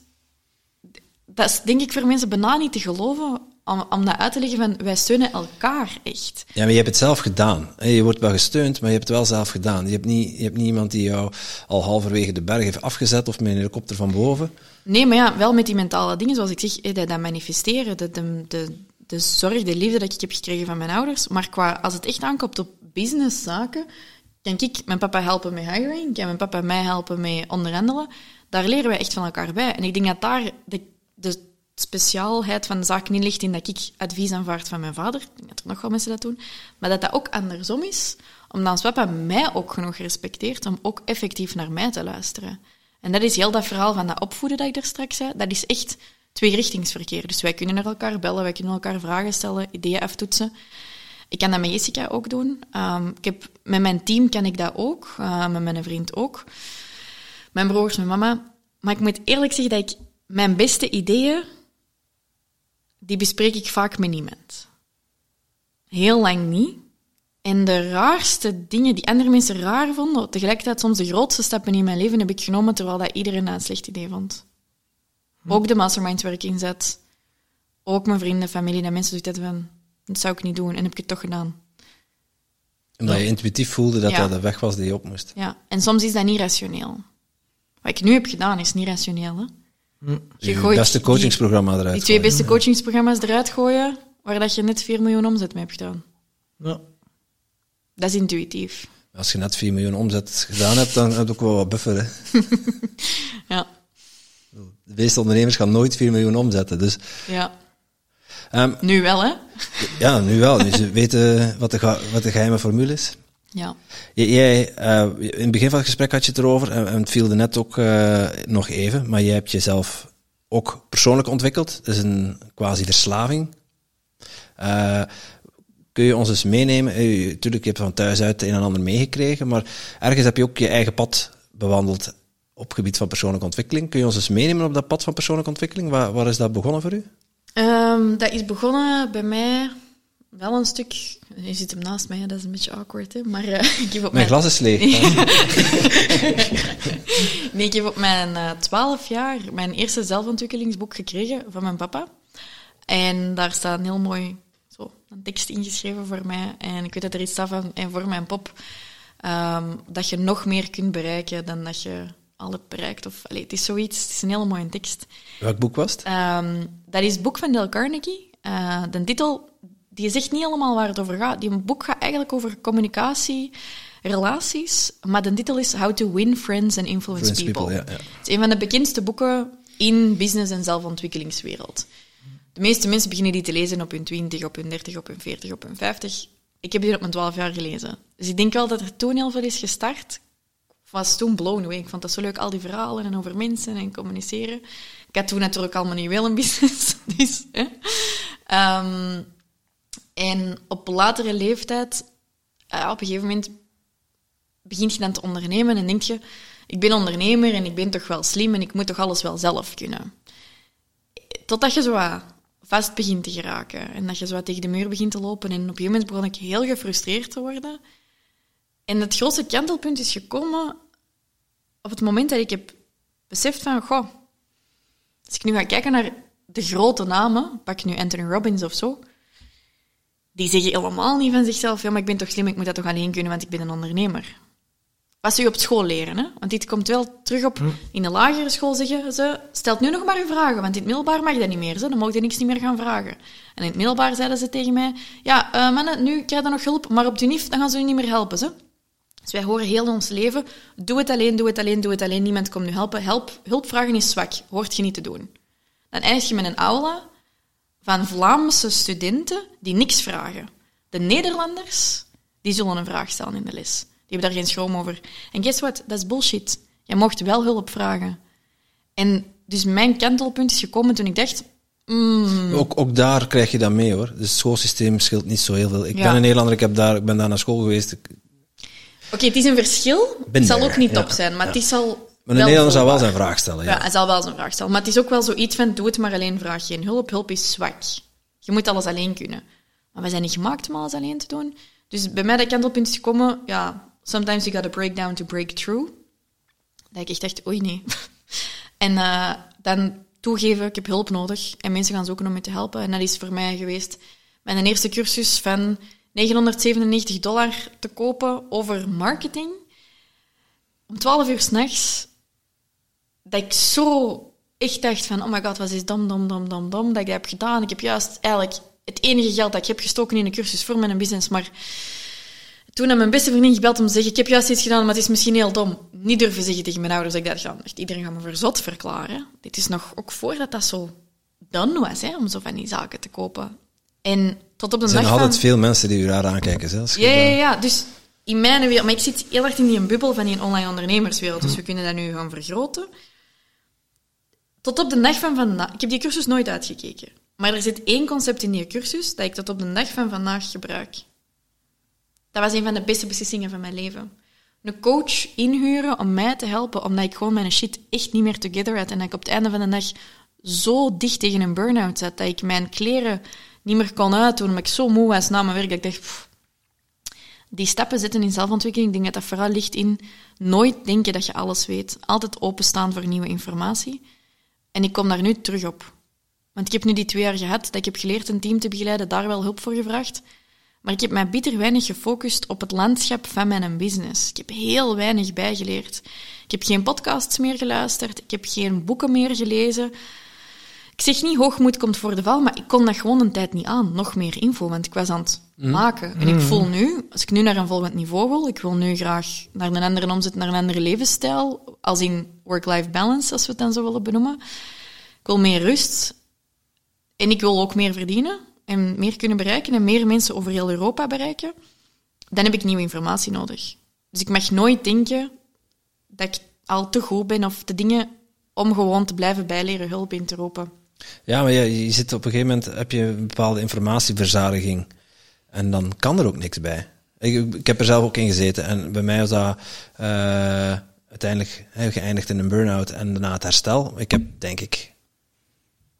Dat is denk ik voor mensen bijna niet te geloven om, om dat uit te leggen van wij steunen elkaar echt. Ja, maar je hebt het zelf gedaan. Je wordt wel gesteund, maar je hebt het wel zelf gedaan. Je hebt niet, je hebt niet iemand die jou al halverwege de berg heeft afgezet of met een helikopter van boven. Nee, maar ja, wel met die mentale dingen, zoals ik zeg, dat manifesteren, de... de, de de zorg, de liefde dat ik heb gekregen van mijn ouders. Maar qua, als het echt aankomt op businesszaken, kan ik mijn papa helpen met hiring, kan mijn papa mij helpen met onderhandelen. Daar leren wij echt van elkaar bij. En ik denk dat daar de, de speciaalheid van de zaak niet ligt in dat ik advies aanvaard van mijn vader. Ik denk dat er nog wel mensen dat doen. Maar dat dat ook andersom is, omdat ons papa mij ook genoeg respecteert om ook effectief naar mij te luisteren. En dat is heel dat verhaal van dat opvoeden dat ik daar straks zei. Dat is echt... tweerichtingsverkeer. Dus wij kunnen naar elkaar bellen, wij kunnen elkaar vragen stellen, ideeën aftoetsen. Ik kan dat met Jessica ook doen. Um, ik heb, met mijn team kan ik dat ook, uh, met mijn vriend ook. Mijn broers, mijn mama. Maar ik moet eerlijk zeggen dat ik mijn beste ideeën, die bespreek ik vaak met niemand. Heel lang niet. En de raarste dingen die andere mensen raar vonden, tegelijkertijd soms de grootste stappen in mijn leven heb ik genomen, terwijl dat iedereen dat een slecht idee vond. Ook de masterminds waar ik in zat. Ook mijn vrienden, familie, dat mensen zoiets van... Dat zou ik niet doen, en heb ik het toch gedaan. Omdat ja. je intuïtief voelde dat ja. dat de weg was die je op moest. Ja, en soms is dat niet rationeel. Wat ik nu heb gedaan is niet rationeel. Hè? Je, je beste coachingsprogramma eruit gooien. Die twee beste coachingsprogramma's eruit gooien, waar dat je net vier miljoen omzet mee hebt gedaan. Ja. Dat is intuïtief. Als je net vier miljoen omzet gedaan hebt, dan heb je ook wel wat buffer. Hè? Ja. De meeste ondernemers gaan nooit vier miljoen omzetten. Dus. Ja. Um, nu wel, hè? Ja, nu wel. Dus ze weten wat de, ga, wat de geheime formule is. Ja. Jij, uh, in het begin van het gesprek had je het erover, en het viel er net ook uh, nog even, maar jij hebt jezelf ook persoonlijk ontwikkeld. Dat is een quasi-verslaving. Uh, kun je ons eens meenemen? Uh, tuurlijk, je hebt van thuis uit een en ander meegekregen, maar ergens heb je ook je eigen pad bewandeld. Op het gebied van persoonlijke ontwikkeling. Kun je ons eens meenemen op dat pad van persoonlijke ontwikkeling? Waar, waar is dat begonnen voor u? Um, dat is begonnen bij mij wel een stuk... Je zit hem naast mij, dat is een beetje awkward, hè? Maar uh, ik heb op mijn... mijn glas is leeg. Nee, ik heb op mijn uh, twaalf jaar mijn eerste zelfontwikkelingsboek gekregen van mijn papa. En daar staat een heel mooi zo, een tekst ingeschreven voor mij. En ik weet dat er iets staat van... En voor mijn pop, um, dat je nog meer kunt bereiken dan dat je... al het bereikt. Of, allez, het is zoiets. Het is een hele mooie tekst. Welk boek was het? Um, dat is het boek van Dale Carnegie. Uh, de titel, die zegt niet helemaal waar het over gaat. Die boek gaat eigenlijk over communicatie, relaties. Maar de titel is How to Win Friends and Influence Friends People. people ja, ja. Het is een van de bekendste boeken in business- en zelfontwikkelingswereld. De meeste mensen beginnen die te lezen op hun twintig, op hun dertig, op hun veertig, op hun vijftig. Ik heb die op mijn twaalf jaar gelezen. Dus ik denk wel dat er toen heel veel is gestart. Was toen blown away. Ik vond dat zo leuk, al die verhalen en over mensen en communiceren. Ik had toen natuurlijk al manueel business. Dus, hè. Um, en op latere leeftijd, uh, op een gegeven moment, begint je dan te ondernemen en denk je, ik ben ondernemer en ik ben toch wel slim en ik moet toch alles wel zelf kunnen. Totdat je zo wat vast begint te geraken en dat je zo wat tegen de muur begint te lopen. En op een gegeven moment begon ik heel gefrustreerd te worden. En het grootste kantelpunt is gekomen op het moment dat ik heb beseft van, goh, als ik nu ga kijken naar de grote namen, pak nu Anthony Robbins of zo, die zeggen helemaal niet van zichzelf, ja, maar ik ben toch slim, ik moet dat toch alleen kunnen, want ik ben een ondernemer. wat ze u op school leren. Hè? Want dit komt wel terug op... In de lagere school zeggen ze... Stelt nu nog maar uw vragen, want in het middelbaar mag dat niet meer. Hè? Dan mag je niks niet meer gaan vragen. En in het middelbaar zeiden ze tegen mij... Ja, uh, mannen, nu krijg je nog hulp, maar op de U N I F dan gaan ze u niet meer helpen. Hè? Dus wij horen heel ons leven... Doe het alleen, doe het alleen, doe het alleen. Niemand komt nu helpen. Help, hulpvragen is zwak. Hoort je niet te doen. Dan eindig je met een aula van Vlaamse studenten die niks vragen. De Nederlanders, die zullen een vraag stellen in de les. Die hebben daar geen schroom over. En guess what? Dat is bullshit. Jij mocht wel hulp vragen. En dus mijn kantelpunt is gekomen toen ik dacht... Mm. Ook, ook daar krijg je dat mee, hoor. Het schoolsysteem scheelt niet zo heel veel. Ik ja. ben een Nederlander, ik, heb daar, ik ben daar naar school geweest. Ik... Oké, okay, het is een verschil. Ben het zal daar. ook niet ja. top zijn, maar ja. het is al... Maar een Nederlander zal wel zijn vraag stellen. Ja. ja, hij zal wel zijn vraag stellen. Maar het is ook wel zoiets van, doe het maar alleen, vraag geen hulp. Hulp is zwak. Je moet alles alleen kunnen. Maar we zijn niet gemaakt om alles alleen te doen. Dus bij mij dat kantelpunt is gekomen... Ja, sometimes you got to break down to break through. Dat ik echt dacht, oei nee. en uh, dan toegeven, ik heb hulp nodig. En mensen gaan zoeken om me te helpen. En dat is voor mij geweest mijn eerste cursus van negenhonderdzevenennegentig dollar te kopen over marketing. Om twaalf uur 's nachts. Dat ik zo echt dacht van, oh my god, wat is dom, dom, dom, dom, dom. Dat ik dat heb gedaan. Ik heb juist eigenlijk het enige geld dat ik heb gestoken in een cursus voor mijn business, maar... Toen had mijn beste vriendin gebeld om te zeggen, ik heb juist iets gedaan, maar het is misschien heel dom. Niet durven zeggen tegen mijn ouders dat ik dat gedaan heb. Iedereen gaat me verzot verklaren. Dit is nog ook voordat dat zo done was, hè, om zo van die zaken te kopen. En tot op de er zijn dag altijd van... veel mensen die u raar aankijken. Zelfs. Ja, ja, ja. Dus in mijn wereld... Maar ik zit heel erg in die bubbel van die online ondernemerswereld, dus we kunnen dat nu gaan vergroten. Tot op de dag van vandaag... Ik heb die cursus nooit uitgekeken. Maar er zit één concept in die cursus dat ik tot op de dag van vandaag gebruik. Dat was een van de beste beslissingen van mijn leven. Een coach inhuren om mij te helpen, omdat ik gewoon mijn shit echt niet meer together had. En dat ik op het einde van de dag zo dicht tegen een burn-out zat, dat ik mijn kleren niet meer kon uitdoen, omdat ik zo moe was na mijn werk, dat ik dacht... Pff, die stappen zitten in zelfontwikkeling. Ik denk dat dat vooral ligt in nooit denken dat je alles weet. Altijd openstaan voor nieuwe informatie. En ik kom daar nu terug op. Want ik heb nu die twee jaar gehad, dat ik heb geleerd een team te begeleiden, daar wel hulp voor gevraagd. Maar ik heb mij bitter weinig gefocust op het landschap van mijn business. Ik heb heel weinig bijgeleerd. Ik heb geen podcasts meer geluisterd. Ik heb geen boeken meer gelezen. Ik zeg niet, hoogmoed komt voor de val, maar ik kon dat gewoon een tijd niet aan. Nog meer info, want ik was aan het maken. En ik voel nu, als ik nu naar een volgend niveau wil, ik wil nu graag naar een andere omzet, naar een andere levensstijl, als in work-life balance, als we het dan zo willen benoemen. Ik wil meer rust. En ik wil ook meer verdienen. En meer kunnen bereiken en meer mensen over heel Europa bereiken, dan heb ik nieuwe informatie nodig. Dus ik mag nooit denken dat ik al te goed ben of te dingen om gewoon te blijven bijleren hulp in te roepen. Ja, maar je, je zit op een gegeven moment, heb je een bepaalde informatieverzadiging en dan kan er ook niks bij. Ik, ik heb er zelf ook in gezeten en bij mij was dat uh, uiteindelijk he, geëindigd in een burn-out en daarna het herstel. Ik heb denk ik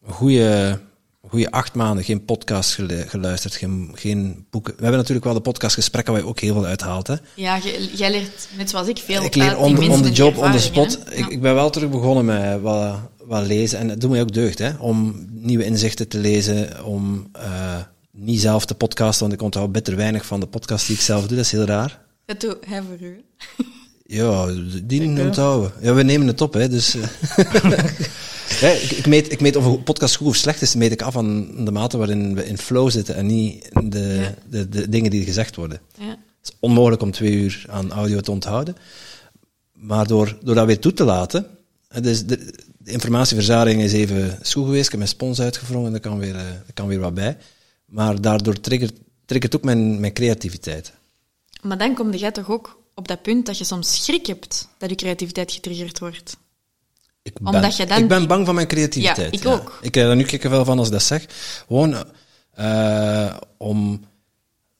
een goede... goede acht maanden geen podcast geluisterd, geen, geen boeken. We hebben natuurlijk wel de podcastgesprekken waar je ook heel veel uithaalt. Hè? Ja, jij leert, net zoals ik, veel. Ik leer om, om de job, on the spot. Ik, ik ben wel terug begonnen met wat, wat lezen. En dat doet mij ook deugd, hè? Om nieuwe inzichten te lezen, om uh, niet zelf te podcasten, want ik onthoud bitter weinig van de podcast die ik zelf doe. Dat is heel raar. Dat doe hij voor u. Ja, die niet onthouden. Ja, we nemen het op, hè, dus... Ja, ik, ik, meet, ik meet of een podcast goed of slecht is, meet ik af aan de mate waarin we in flow zitten en niet de, ja. de, de dingen die gezegd worden. Ja. Het is onmogelijk om twee uur aan audio te onthouden. Maar door, door dat weer toe te laten... Dus de, de informatieverzaring is even schoen geweest, ik heb mijn spons uitgevrongen, daar kan weer, daar kan weer wat bij. Maar daardoor triggert, triggert ook mijn, mijn creativiteit. Maar dan kom jij toch ook op dat punt dat je soms schrik hebt dat je creativiteit getriggerd wordt? Ik ben, Omdat je dan... ik ben bang van mijn creativiteit. Ja, ik ja. ook. Ik krijg er nu kikkervel van als ik dat zeg. Gewoon uh, om,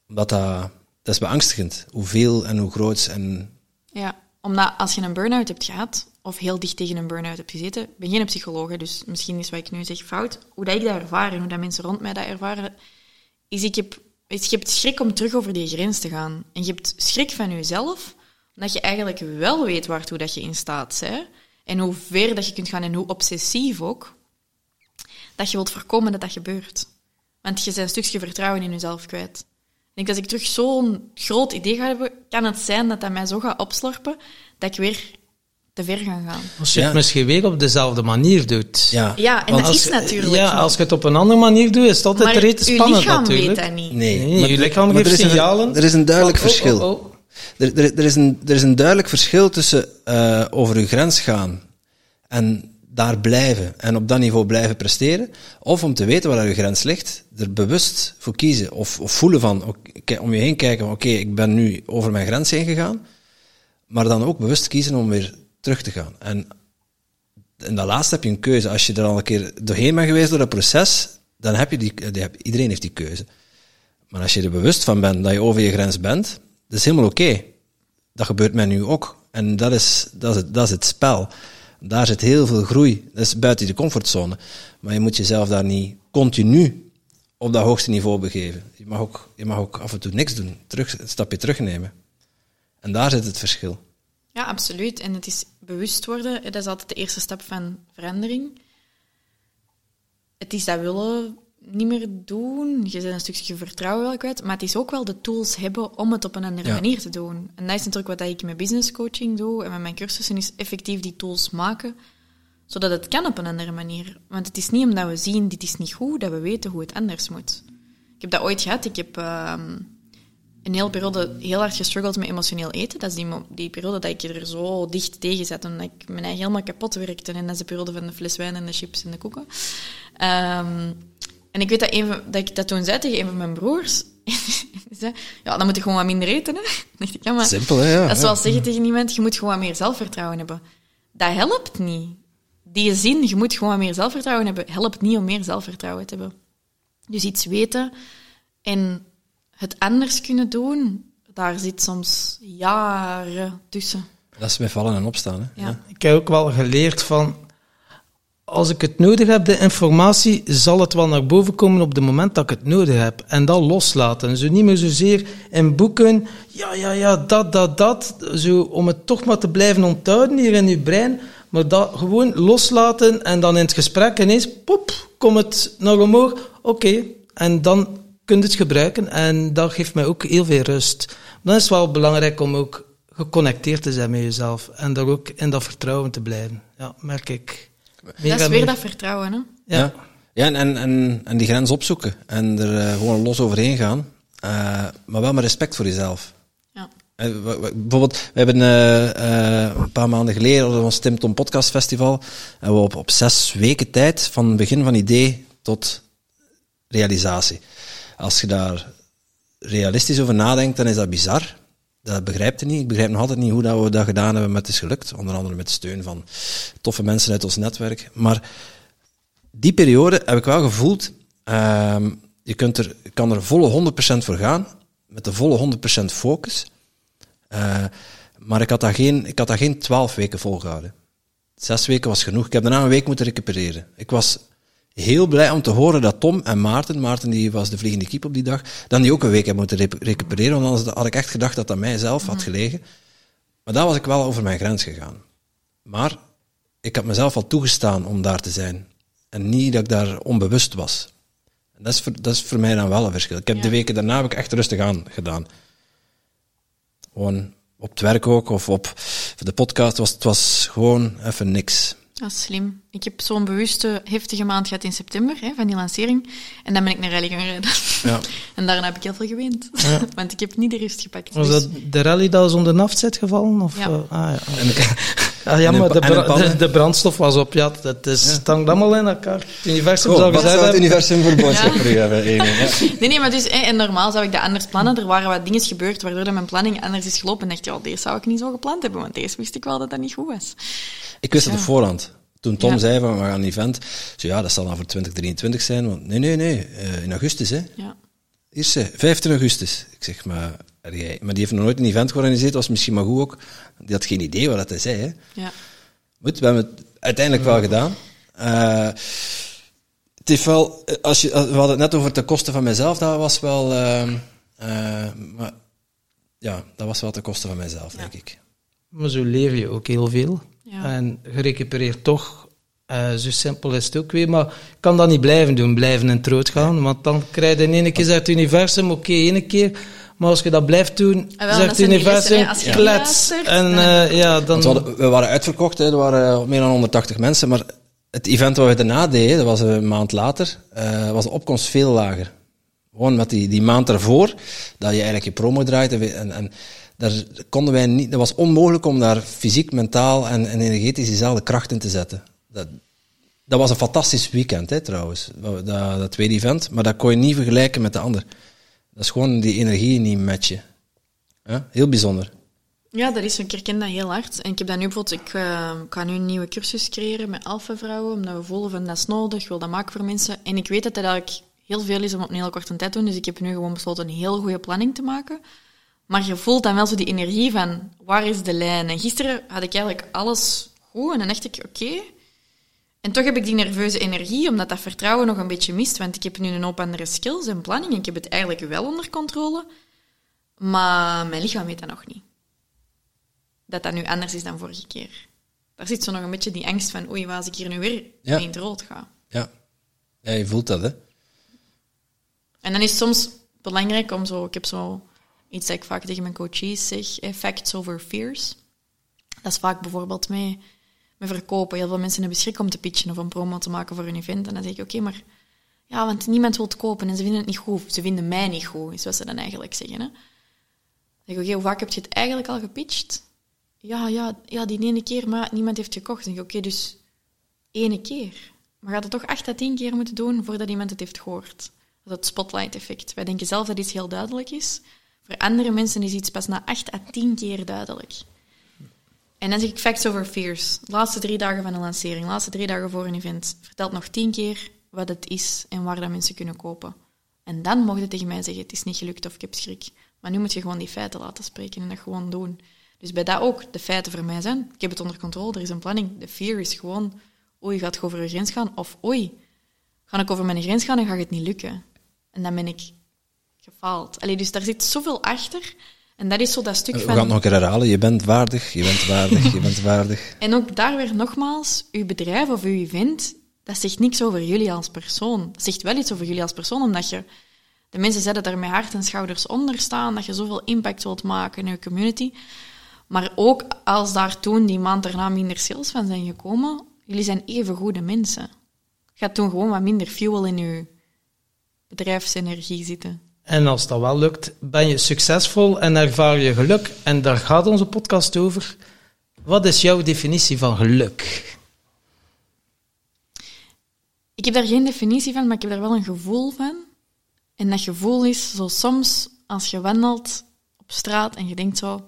omdat dat, dat is beangstigend. Hoeveel en hoe groot. En... Ja, omdat als je een burn-out hebt gehad, of heel dicht tegen een burn-out hebt gezeten, ben je geen psycholoog, dus misschien is wat ik nu zeg fout. Hoe dat ik dat ervaar en hoe dat mensen rond mij dat ervaren, is ik heb, is je hebt schrik om terug over die grens te gaan. En je hebt schrik van jezelf, omdat je eigenlijk wel weet waartoe dat je in staat bent. En hoe ver dat je kunt gaan en hoe obsessief ook, dat je wilt voorkomen dat dat gebeurt. Want je bent een stukje vertrouwen in jezelf kwijt. Ik denk, als ik terug zo'n groot idee ga hebben, kan het zijn dat dat mij zo gaat opslorpen dat ik weer te ver ga gaan. Als je ja. het misschien weer op dezelfde manier doet. Ja, ja en Want dat is natuurlijk. Ja, als je het op een andere manier doet, is het altijd rete spannend natuurlijk. Maar je lichaam weet dat niet. Nee, nee, nee je lichaam heeft signalen. Er, er is een duidelijk oh, verschil. Oh, oh. Er, er, er, is een, er is een duidelijk verschil tussen uh, over je grens gaan en daar blijven en op dat niveau blijven presteren, of om te weten waar je grens ligt, er bewust voor kiezen of, of voelen van, okay, om je heen kijken van oké, okay, ik ben nu over mijn grens heen gegaan, maar dan ook bewust kiezen om weer terug te gaan. En in dat laatste heb je een keuze. Als je er al een keer doorheen bent geweest door dat proces, dan heb je die, die heb, iedereen heeft die keuze. Maar als je er bewust van bent dat je over je grens bent, dat is helemaal oké. Okay. Dat gebeurt mij nu ook. En dat is, dat is, het, dat is het spel. Daar zit heel veel groei. Dat is buiten de comfortzone. Maar je moet jezelf daar niet continu op dat hoogste niveau begeven. Je mag ook, je mag ook af en toe niks doen. Terug, een stapje terugnemen. En daar zit het verschil. Ja, absoluut. En het is bewust worden. Dat is altijd de eerste stap van verandering. Het is dat willen niet meer doen. Je bent een stukje vertrouwen wel kwijt. Maar het is ook wel de tools hebben om het op een andere ja. manier te doen. En dat is natuurlijk wat ik met business coaching doe. En met mijn cursussen is effectief die tools maken. Zodat het kan op een andere manier. Want het is niet omdat we zien, dit is niet goed, dat we weten hoe het anders moet. Ik heb dat ooit gehad. Ik heb uh, een hele periode heel hard gestruggeld met emotioneel eten. Dat is die, die periode dat ik er zo dicht tegen zat. Omdat ik mijn eigen helemaal kapot werkte. En dat is de periode van de fles wijn en de chips en de koeken. Um, En ik weet dat, even, dat ik dat toen zei tegen een van mijn broers. Zei, ja, dan moet je gewoon wat minder eten. Hè? Dacht ik, ja, maar simpel, hè? Ja, dat is zoals ja. zeggen tegen iemand, je moet gewoon wat meer zelfvertrouwen hebben. Dat helpt niet. Die zin, je moet gewoon wat meer zelfvertrouwen hebben, helpt niet om meer zelfvertrouwen te hebben. Dus iets weten en het anders kunnen doen, daar zit soms jaren tussen. Dat is met vallen en opstaan. Hè? Ja. Ja. Ik heb ook wel geleerd van... Als ik het nodig heb, de informatie, zal het wel naar boven komen op het moment dat ik het nodig heb. En dat loslaten. Zo niet meer zozeer in boeken, ja, ja, ja, dat, dat, dat. Zo, om het toch maar te blijven onthouden hier in je brein. Maar dat gewoon loslaten en dan in het gesprek ineens, pop, komt het naar omhoog. Oké, okay. En dan kun je het gebruiken. En dat geeft mij ook heel veel rust. Dan is het wel belangrijk om ook geconnecteerd te zijn met jezelf. En daar ook in dat vertrouwen te blijven. Ja, merk ik. Meer dat is weer meer. Dat vertrouwen, hè? Ja, ja en, en, en die grens opzoeken. En er uh, gewoon los overheen gaan. Uh, maar wel met respect voor jezelf. Ja. Uh, w- w- bijvoorbeeld, we hebben uh, uh, een paar maanden geleden hadden we ons Tim Tom Podcast Festival. En we op, op zes weken tijd, van begin van idee tot realisatie. Als je daar realistisch over nadenkt, dan is dat bizar. Dat begrijpt je niet. Ik begrijp nog altijd niet hoe dat we dat gedaan hebben, maar het is gelukt. Onder andere met de steun van toffe mensen uit ons netwerk. Maar die periode heb ik wel gevoeld, uh, je kunt er, kan er volle honderd procent voor gaan, met de volle honderd procent focus. Uh, maar ik had dat geen, ik had dat geen twaalf weken volgehouden. Zes weken was genoeg. Ik heb daarna een week moeten recupereren. Ik was heel blij om te horen dat Tom en Maarten, Maarten die was de vliegende kiep op die dag, dan die ook een week hebben moeten re- recupereren, want anders had ik echt gedacht dat dat mijzelf had gelegen. Maar daar was ik wel over mijn grens gegaan. Maar ik had mezelf al toegestaan om daar te zijn. En niet dat ik daar onbewust was. En dat is voor, dat is voor mij dan wel een verschil. Ik heb ja. de weken daarna heb ik echt rustig aan gedaan. Gewoon op het werk ook, of op de podcast, was, het was gewoon even niks. Dat is slim. Ik heb zo'n bewuste, heftige maand gehad in september, hè, van die lancering. En dan ben ik naar rally gaan rijden. Ja. En daarna heb ik heel veel geweend. Ja. Want ik heb niet de rust gepakt. Was dus. Dat de rally dat is onder de afzet gevallen? Of, ja. Uh, ah, ja. En ik, ja, jammer, de, bra- de, de brandstof was op. Ja, dat is, ja. Het hangt allemaal in elkaar. Het universum oh, zou gezegd hebben. Het universum voor boodschapper ja. hebben. Ja. Nee, nee, maar dus, en normaal zou ik dat anders plannen. Er waren wat dingen gebeurd waardoor mijn planning anders is gelopen. En dacht je, ja, deze zou ik niet zo gepland hebben, want deze wist ik wel dat dat niet goed was. Ik wist het ja. op voorhand. Toen Tom ja. zei van, we gaan een event. Zo ja, dat zal dan voor twintig drieëntwintig zijn. Want nee, nee, nee. Uh, in augustus, hè. Ja. Eerst, vijftien augustus. Ik zeg, maar, maar die heeft nog nooit een event georganiseerd. Dat was misschien maar goed ook. Die had geen idee wat hij zei, hè. Ja. Goed, we hebben het uiteindelijk ja. wel gedaan. Uh, het heeft wel... Als je, we hadden het net over de kosten van mezelf. Dat was wel... Uh, uh, maar, ja, dat was wel de kosten van mezelf, ja. denk ik. Maar zo leer je ook heel veel. Ja. En je recupereert toch Uh, zo simpel is het ook weer, maar ik kan dat niet blijven doen, blijven in het rood gaan, want dan krijg je in ene keer het universum, oké, okay, ene keer, maar als je dat blijft doen, ah, wel, zegt het universum, klets. En, uh, ja, dan... hadden, we waren uitverkocht, hè, er waren meer dan honderdtachtig mensen, maar het event wat we daarna deden, dat was een maand later, uh, was de opkomst veel lager. Gewoon met die, die maand ervoor, dat je eigenlijk je promo draait en... en daar konden wij niet, dat was onmogelijk om daar fysiek, mentaal en, en energetisch diezelfde kracht in te zetten. Dat, dat was een fantastisch weekend, hè, trouwens, dat, dat tweede event. Maar dat kon je niet vergelijken met de ander. Dat is gewoon die energie niet matchen. Huh? Heel bijzonder. Ja, dat is, ik herken dat heel hard. En ik heb dat nu bijvoorbeeld, ik uh, kan nu een nieuwe cursus creëren met Alpha Vrouwen, omdat we voelen van dat is nodig, ik wil dat maken voor mensen. En ik weet dat dat eigenlijk heel veel is om op een hele korte tijd te doen, dus ik heb nu gewoon besloten een heel goede planning te maken. Maar je voelt dan wel zo die energie van, waar is de lijn? En gisteren had ik eigenlijk alles goed en dan dacht ik, oké. Okay. En toch heb ik die nerveuze energie, omdat dat vertrouwen nog een beetje mist. Want ik heb nu een hoop andere skills en planning. Ik heb het eigenlijk wel onder controle. Maar mijn lichaam weet dat nog niet. Dat dat nu anders is dan vorige keer. Daar zit zo nog een beetje die angst van, oei, waar als ik hier nu weer ja. in het rood ga? Ja. Ja, je voelt dat, hè? En dan is het soms belangrijk om zo... Ik heb zo... Iets dat ik vaak tegen mijn coaches zeg, facts over fears. Dat is vaak bijvoorbeeld mee, met verkopen. Heel veel mensen hebben schrik om te pitchen of een promo te maken voor hun event. En dan zeg ik, oké, okay, maar... Ja, want niemand wil het kopen en ze vinden het niet goed. Ze vinden mij niet goed, is wat ze dan eigenlijk zeggen. Hè? Dan zeg ik, oké, okay, hoe vaak heb je het eigenlijk al gepitcht? Ja, ja, ja, die ene keer, maar niemand heeft gekocht. Dan zeg ik, oké, okay, dus ene keer. Maar gaat het toch acht à tien keer moeten doen voordat iemand het heeft gehoord. Dat is het spotlight effect. Wij denken zelf dat iets heel duidelijk is... Voor andere mensen is iets pas na acht à tien keer duidelijk. En dan zeg ik facts over fears. Laatste drie dagen van de lancering, laatste drie dagen voor een event. Vertelt nog tien keer wat het is en waar dat mensen kunnen kopen. En dan mocht je tegen mij zeggen, het is niet gelukt of ik heb schrik. Maar nu moet je gewoon die feiten laten spreken en dat gewoon doen. Dus bij dat ook, de feiten voor mij zijn, ik heb het onder controle, er is een planning. De fear is gewoon, oei, gaat ik over je grens gaan? Of oei, ga ik over mijn grens gaan en gaat het niet lukken? En dan ben ik... gefaald. Allee, dus daar zit zoveel achter. En dat is zo dat stuk van... We gaan het nog een keer herhalen. Je bent waardig, je bent waardig, je bent waardig. En ook daar weer nogmaals, uw bedrijf of uw event, dat zegt niks over jullie als persoon. Dat zegt wel iets over jullie als persoon, omdat je... De mensen zetten daar met hart en schouders onder staan, dat je zoveel impact wilt maken in je community. Maar ook als daar toen die maand daarna minder sales van zijn gekomen, jullie zijn even goede mensen. Je gaat toen gewoon wat minder fuel in je bedrijfsenergie zitten. En als dat wel lukt, ben je succesvol en ervaar je geluk. En daar gaat onze podcast over. Wat is jouw definitie van geluk? Ik heb daar geen definitie van, maar ik heb daar wel een gevoel van. En dat gevoel is zo soms als je wandelt op straat en je denkt zo...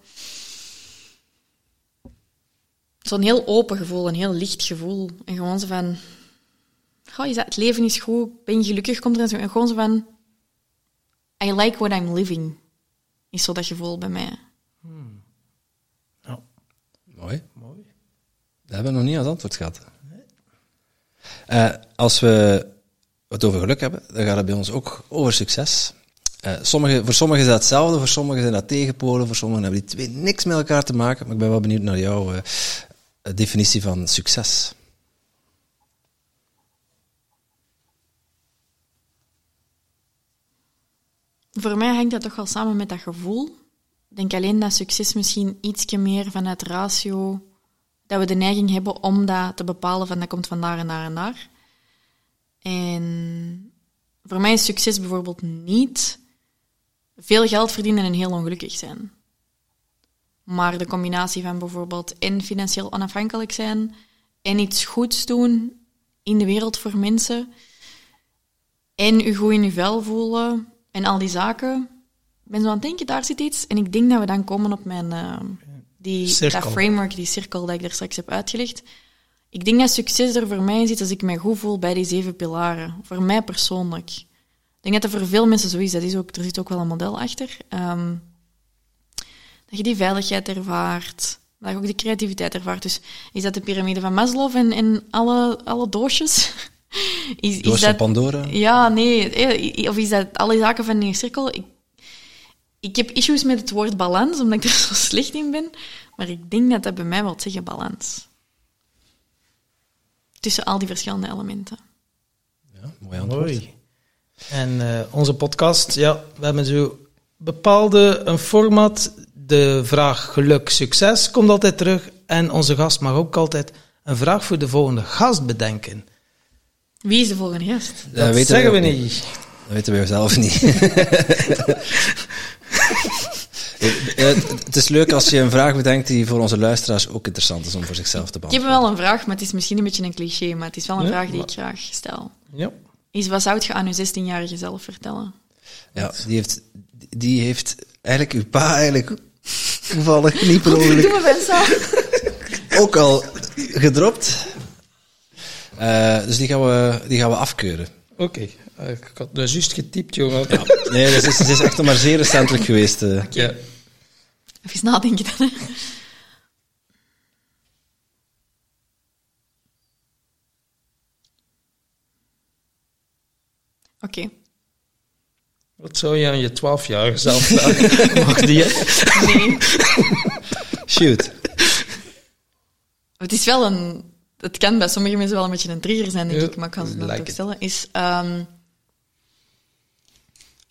Zo'n heel open gevoel, een heel licht gevoel. En gewoon zo van... Goh, is dat, het leven is goed, ben je gelukkig, komt er en gewoon zo van... I like what I'm living, is zo dat gevoel bij mij. Hmm. Oh. Mooi. Mooi. Dat hebben we nog niet als antwoord gehad. Nee. Uh, als we het over geluk hebben, dan gaat het bij ons ook over succes. Uh, sommige, voor sommigen is dat hetzelfde, voor sommigen zijn dat tegenpolen, voor sommigen hebben die twee niks met elkaar te maken, maar ik ben wel benieuwd naar jouw uh, definitie van succes. Voor mij hangt dat toch wel samen met dat gevoel. Ik denk alleen dat succes misschien ietsje meer vanuit ratio... dat we de neiging hebben om dat te bepalen van dat komt van daar en daar en daar. En voor mij is succes bijvoorbeeld niet veel geld verdienen en heel ongelukkig zijn. Maar de combinatie van bijvoorbeeld en financieel onafhankelijk zijn... en iets goeds doen in de wereld voor mensen... en je goed in je vel voelen... En al die zaken, ik ben zo aan het denken, daar zit iets. En ik denk dat we dan komen op mijn, uh, die, dat framework, die cirkel dat ik daar straks heb uitgelegd. Ik denk dat succes er voor mij zit als ik mij goed voel bij die zeven pilaren. Voor mij persoonlijk. Ik denk dat dat voor veel mensen zo is. Dat is ook, er zit ook wel een model achter. Um, dat je die veiligheid ervaart. Dat je ook die creativiteit ervaart. Dus is dat de piramide van Maslow en, en alle, alle doosjes... Is, is dat, Pandora? Ja, nee. Of is dat alle zaken van die cirkel? Ik, ik heb issues met het woord balans, omdat ik er zo slecht in ben. Maar ik denk dat dat bij mij wil zeggen balans. tussen al die verschillende elementen. Ja, mooi antwoord. Mooi. En uh, onze podcast, ja, we hebben zo bepaalde een format. De vraag geluk, succes komt altijd terug. En onze gast mag ook altijd een vraag voor de volgende gast bedenken. Wie is de volgende gast? Dat, Dat weten zeggen we, we niet. Dat weten we zelf niet. Het is leuk als je een vraag bedenkt die voor onze luisteraars ook interessant is om voor zichzelf te beantwoorden. Ik heb wel een vraag, maar het is misschien een beetje een cliché, maar het is wel een ja, vraag die maar... ik graag stel. Ja. Is, wat zou je aan je zestienjarige zelf vertellen? Ja, die heeft, die heeft eigenlijk uw pa eigenlijk toevallig niet per ongeluk ook al gedropt. Uh, dus die gaan we, die gaan we afkeuren. Oké. Okay. Ik had dat juist getypt, jongen. Ja. Nee, het is, is echt nog maar zeer recentelijk geweest. Uh. Okay. Ja. Even nadenken dan. Hè. Oké. Okay. Wat zou je aan je twaalfjarige zelf vragen? Mag die, hè? Nee. Shoot. Het is wel een... Het kan bij sommige mensen wel een beetje een trigger zijn, denk ja, ik, maar ik kan ze dat ook stellen. Is... Um,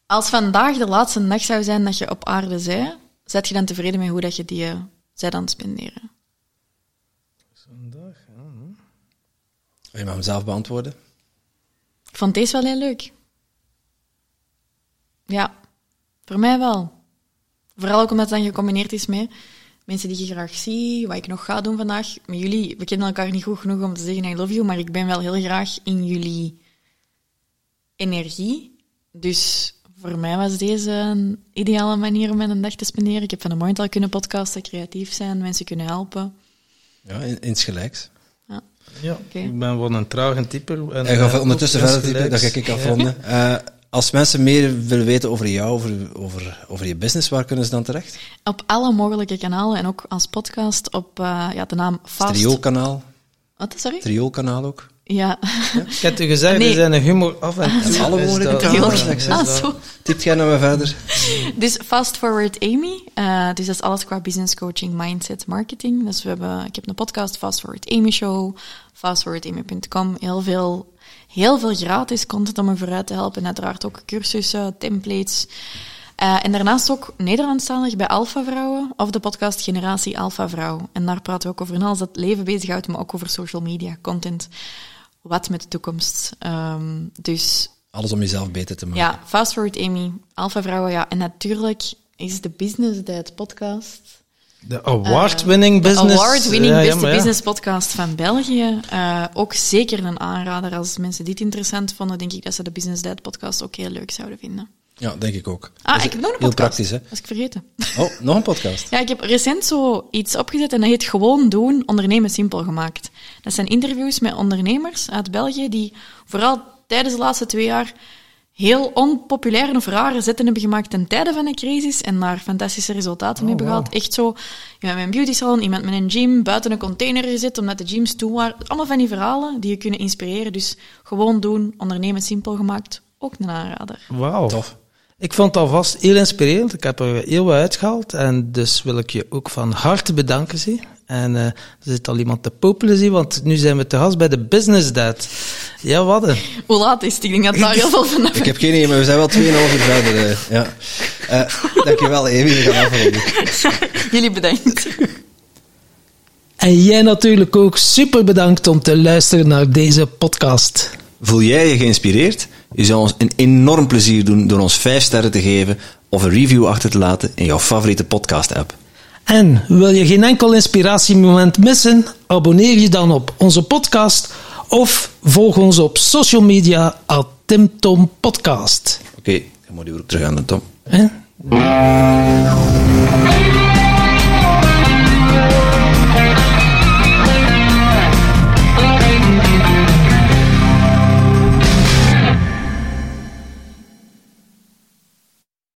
als vandaag de laatste nacht zou zijn dat je op aarde zij, zet je dan tevreden met hoe dat je die uh, zij dan spenderen? Vandaag, ja. Wil je maar mezelf beantwoorden? Ik vond deze wel heel leuk. Ja, voor mij wel. Vooral ook omdat het dan gecombineerd is met mensen die je graag ziet, wat ik nog ga doen vandaag. Met jullie, we kennen elkaar niet goed genoeg om te zeggen I love you, maar ik ben wel heel graag in jullie energie. Dus voor mij was deze een ideale manier om mijn dag te spenderen. Ik heb van de morgen al kunnen podcasten, creatief zijn, mensen kunnen helpen. Ja, insgelijks. Ja, ja okay. Ik ben wel een trage typer. En, en gaf ondertussen verder typen, dat ga ik afronden. Ja. Uh, Als mensen meer willen weten over jou, over, over, over je business, waar kunnen ze dan terecht? Op alle mogelijke kanalen en ook als podcast op uh, ja, de naam Fast... Trio-kanaal. Wat, sorry? Trio-kanaal ook. Ja. ja. Ik heb u gezegd, nee. We zijn een humor af en toe. Ah, alle mogelijke kanalen. Typt jij nou maar verder. Dus Fast Forward Amy. Uh, dus dat is alles qua business coaching, mindset, marketing. Dus we hebben, ik heb een podcast, Fast Forward Amy Show, fast forward amy punt com, heel veel... Heel veel gratis content om me vooruit te helpen. En uiteraard ook cursussen, templates. Uh, en daarnaast ook Nederlandstalig bij Alpha Vrouwen. Of de podcast Generatie Alpha Vrouw. En daar praten we ook over alles dat leven bezighoudt. Maar ook over social media, content. Wat met de toekomst. Um, dus alles om jezelf beter te maken. Ja, Fast Forward Amy, Alpha Vrouwen. Ja. En natuurlijk is de Business Dad podcast... De award-winning uh, business. De award-winning beste ja, ja, ja. business podcast van België. Uh, ook zeker een aanrader. Als mensen dit interessant vonden, denk ik dat ze de Business Dad podcast ook heel leuk zouden vinden. Ja, denk ik ook. Ah, dus ik heb nog een podcast. Heel praktisch, hè? Dat was ik vergeten. Oh, nog een podcast? Ja, ik heb recent zo iets opgezet en dat heet Gewoon Doen Ondernemen Simpel gemaakt. Dat zijn interviews met ondernemers uit België die vooral tijdens de laatste twee jaar... heel onpopulaire of rare zetten hebben gemaakt ten tijde van de crisis en daar fantastische resultaten oh, mee hebben wow. gehad. Echt zo, iemand met een beauty salon, iemand met een gym, buiten een container gezet omdat de gyms toe waren. Allemaal van die verhalen die je kunnen inspireren. Dus gewoon doen, ondernemen simpel gemaakt. Ook een aanrader. Wauw. Tof. Ik vond het alvast heel inspirerend. Ik heb er heel wat uitgehaald en dus wil ik je ook van harte bedanken, zie. En uh, er zit al iemand te popelen, zie, want nu zijn we te gast bij de Business Dad. Ja, wat een. Hoe laat is het? Ik denk dat daar heel veel van hebben. Ik heb geen idee, maar we zijn wel tweeënhalf uur verder. Uh, ja. uh, dankjewel, Amy. We gaan afronden. Jullie bedankt. En jij natuurlijk ook super bedankt om te luisteren naar deze podcast. Voel jij je geïnspireerd? Je zou ons een enorm plezier doen door ons vijf sterren te geven of een review achter te laten in jouw favoriete podcast-app. En wil je geen enkel inspiratiemoment missen? Abonneer je dan op onze podcast of volg ons op social media at Tim Tom Podcast. Oké, okay, dan moet je ook terug aan de Tom. Huh?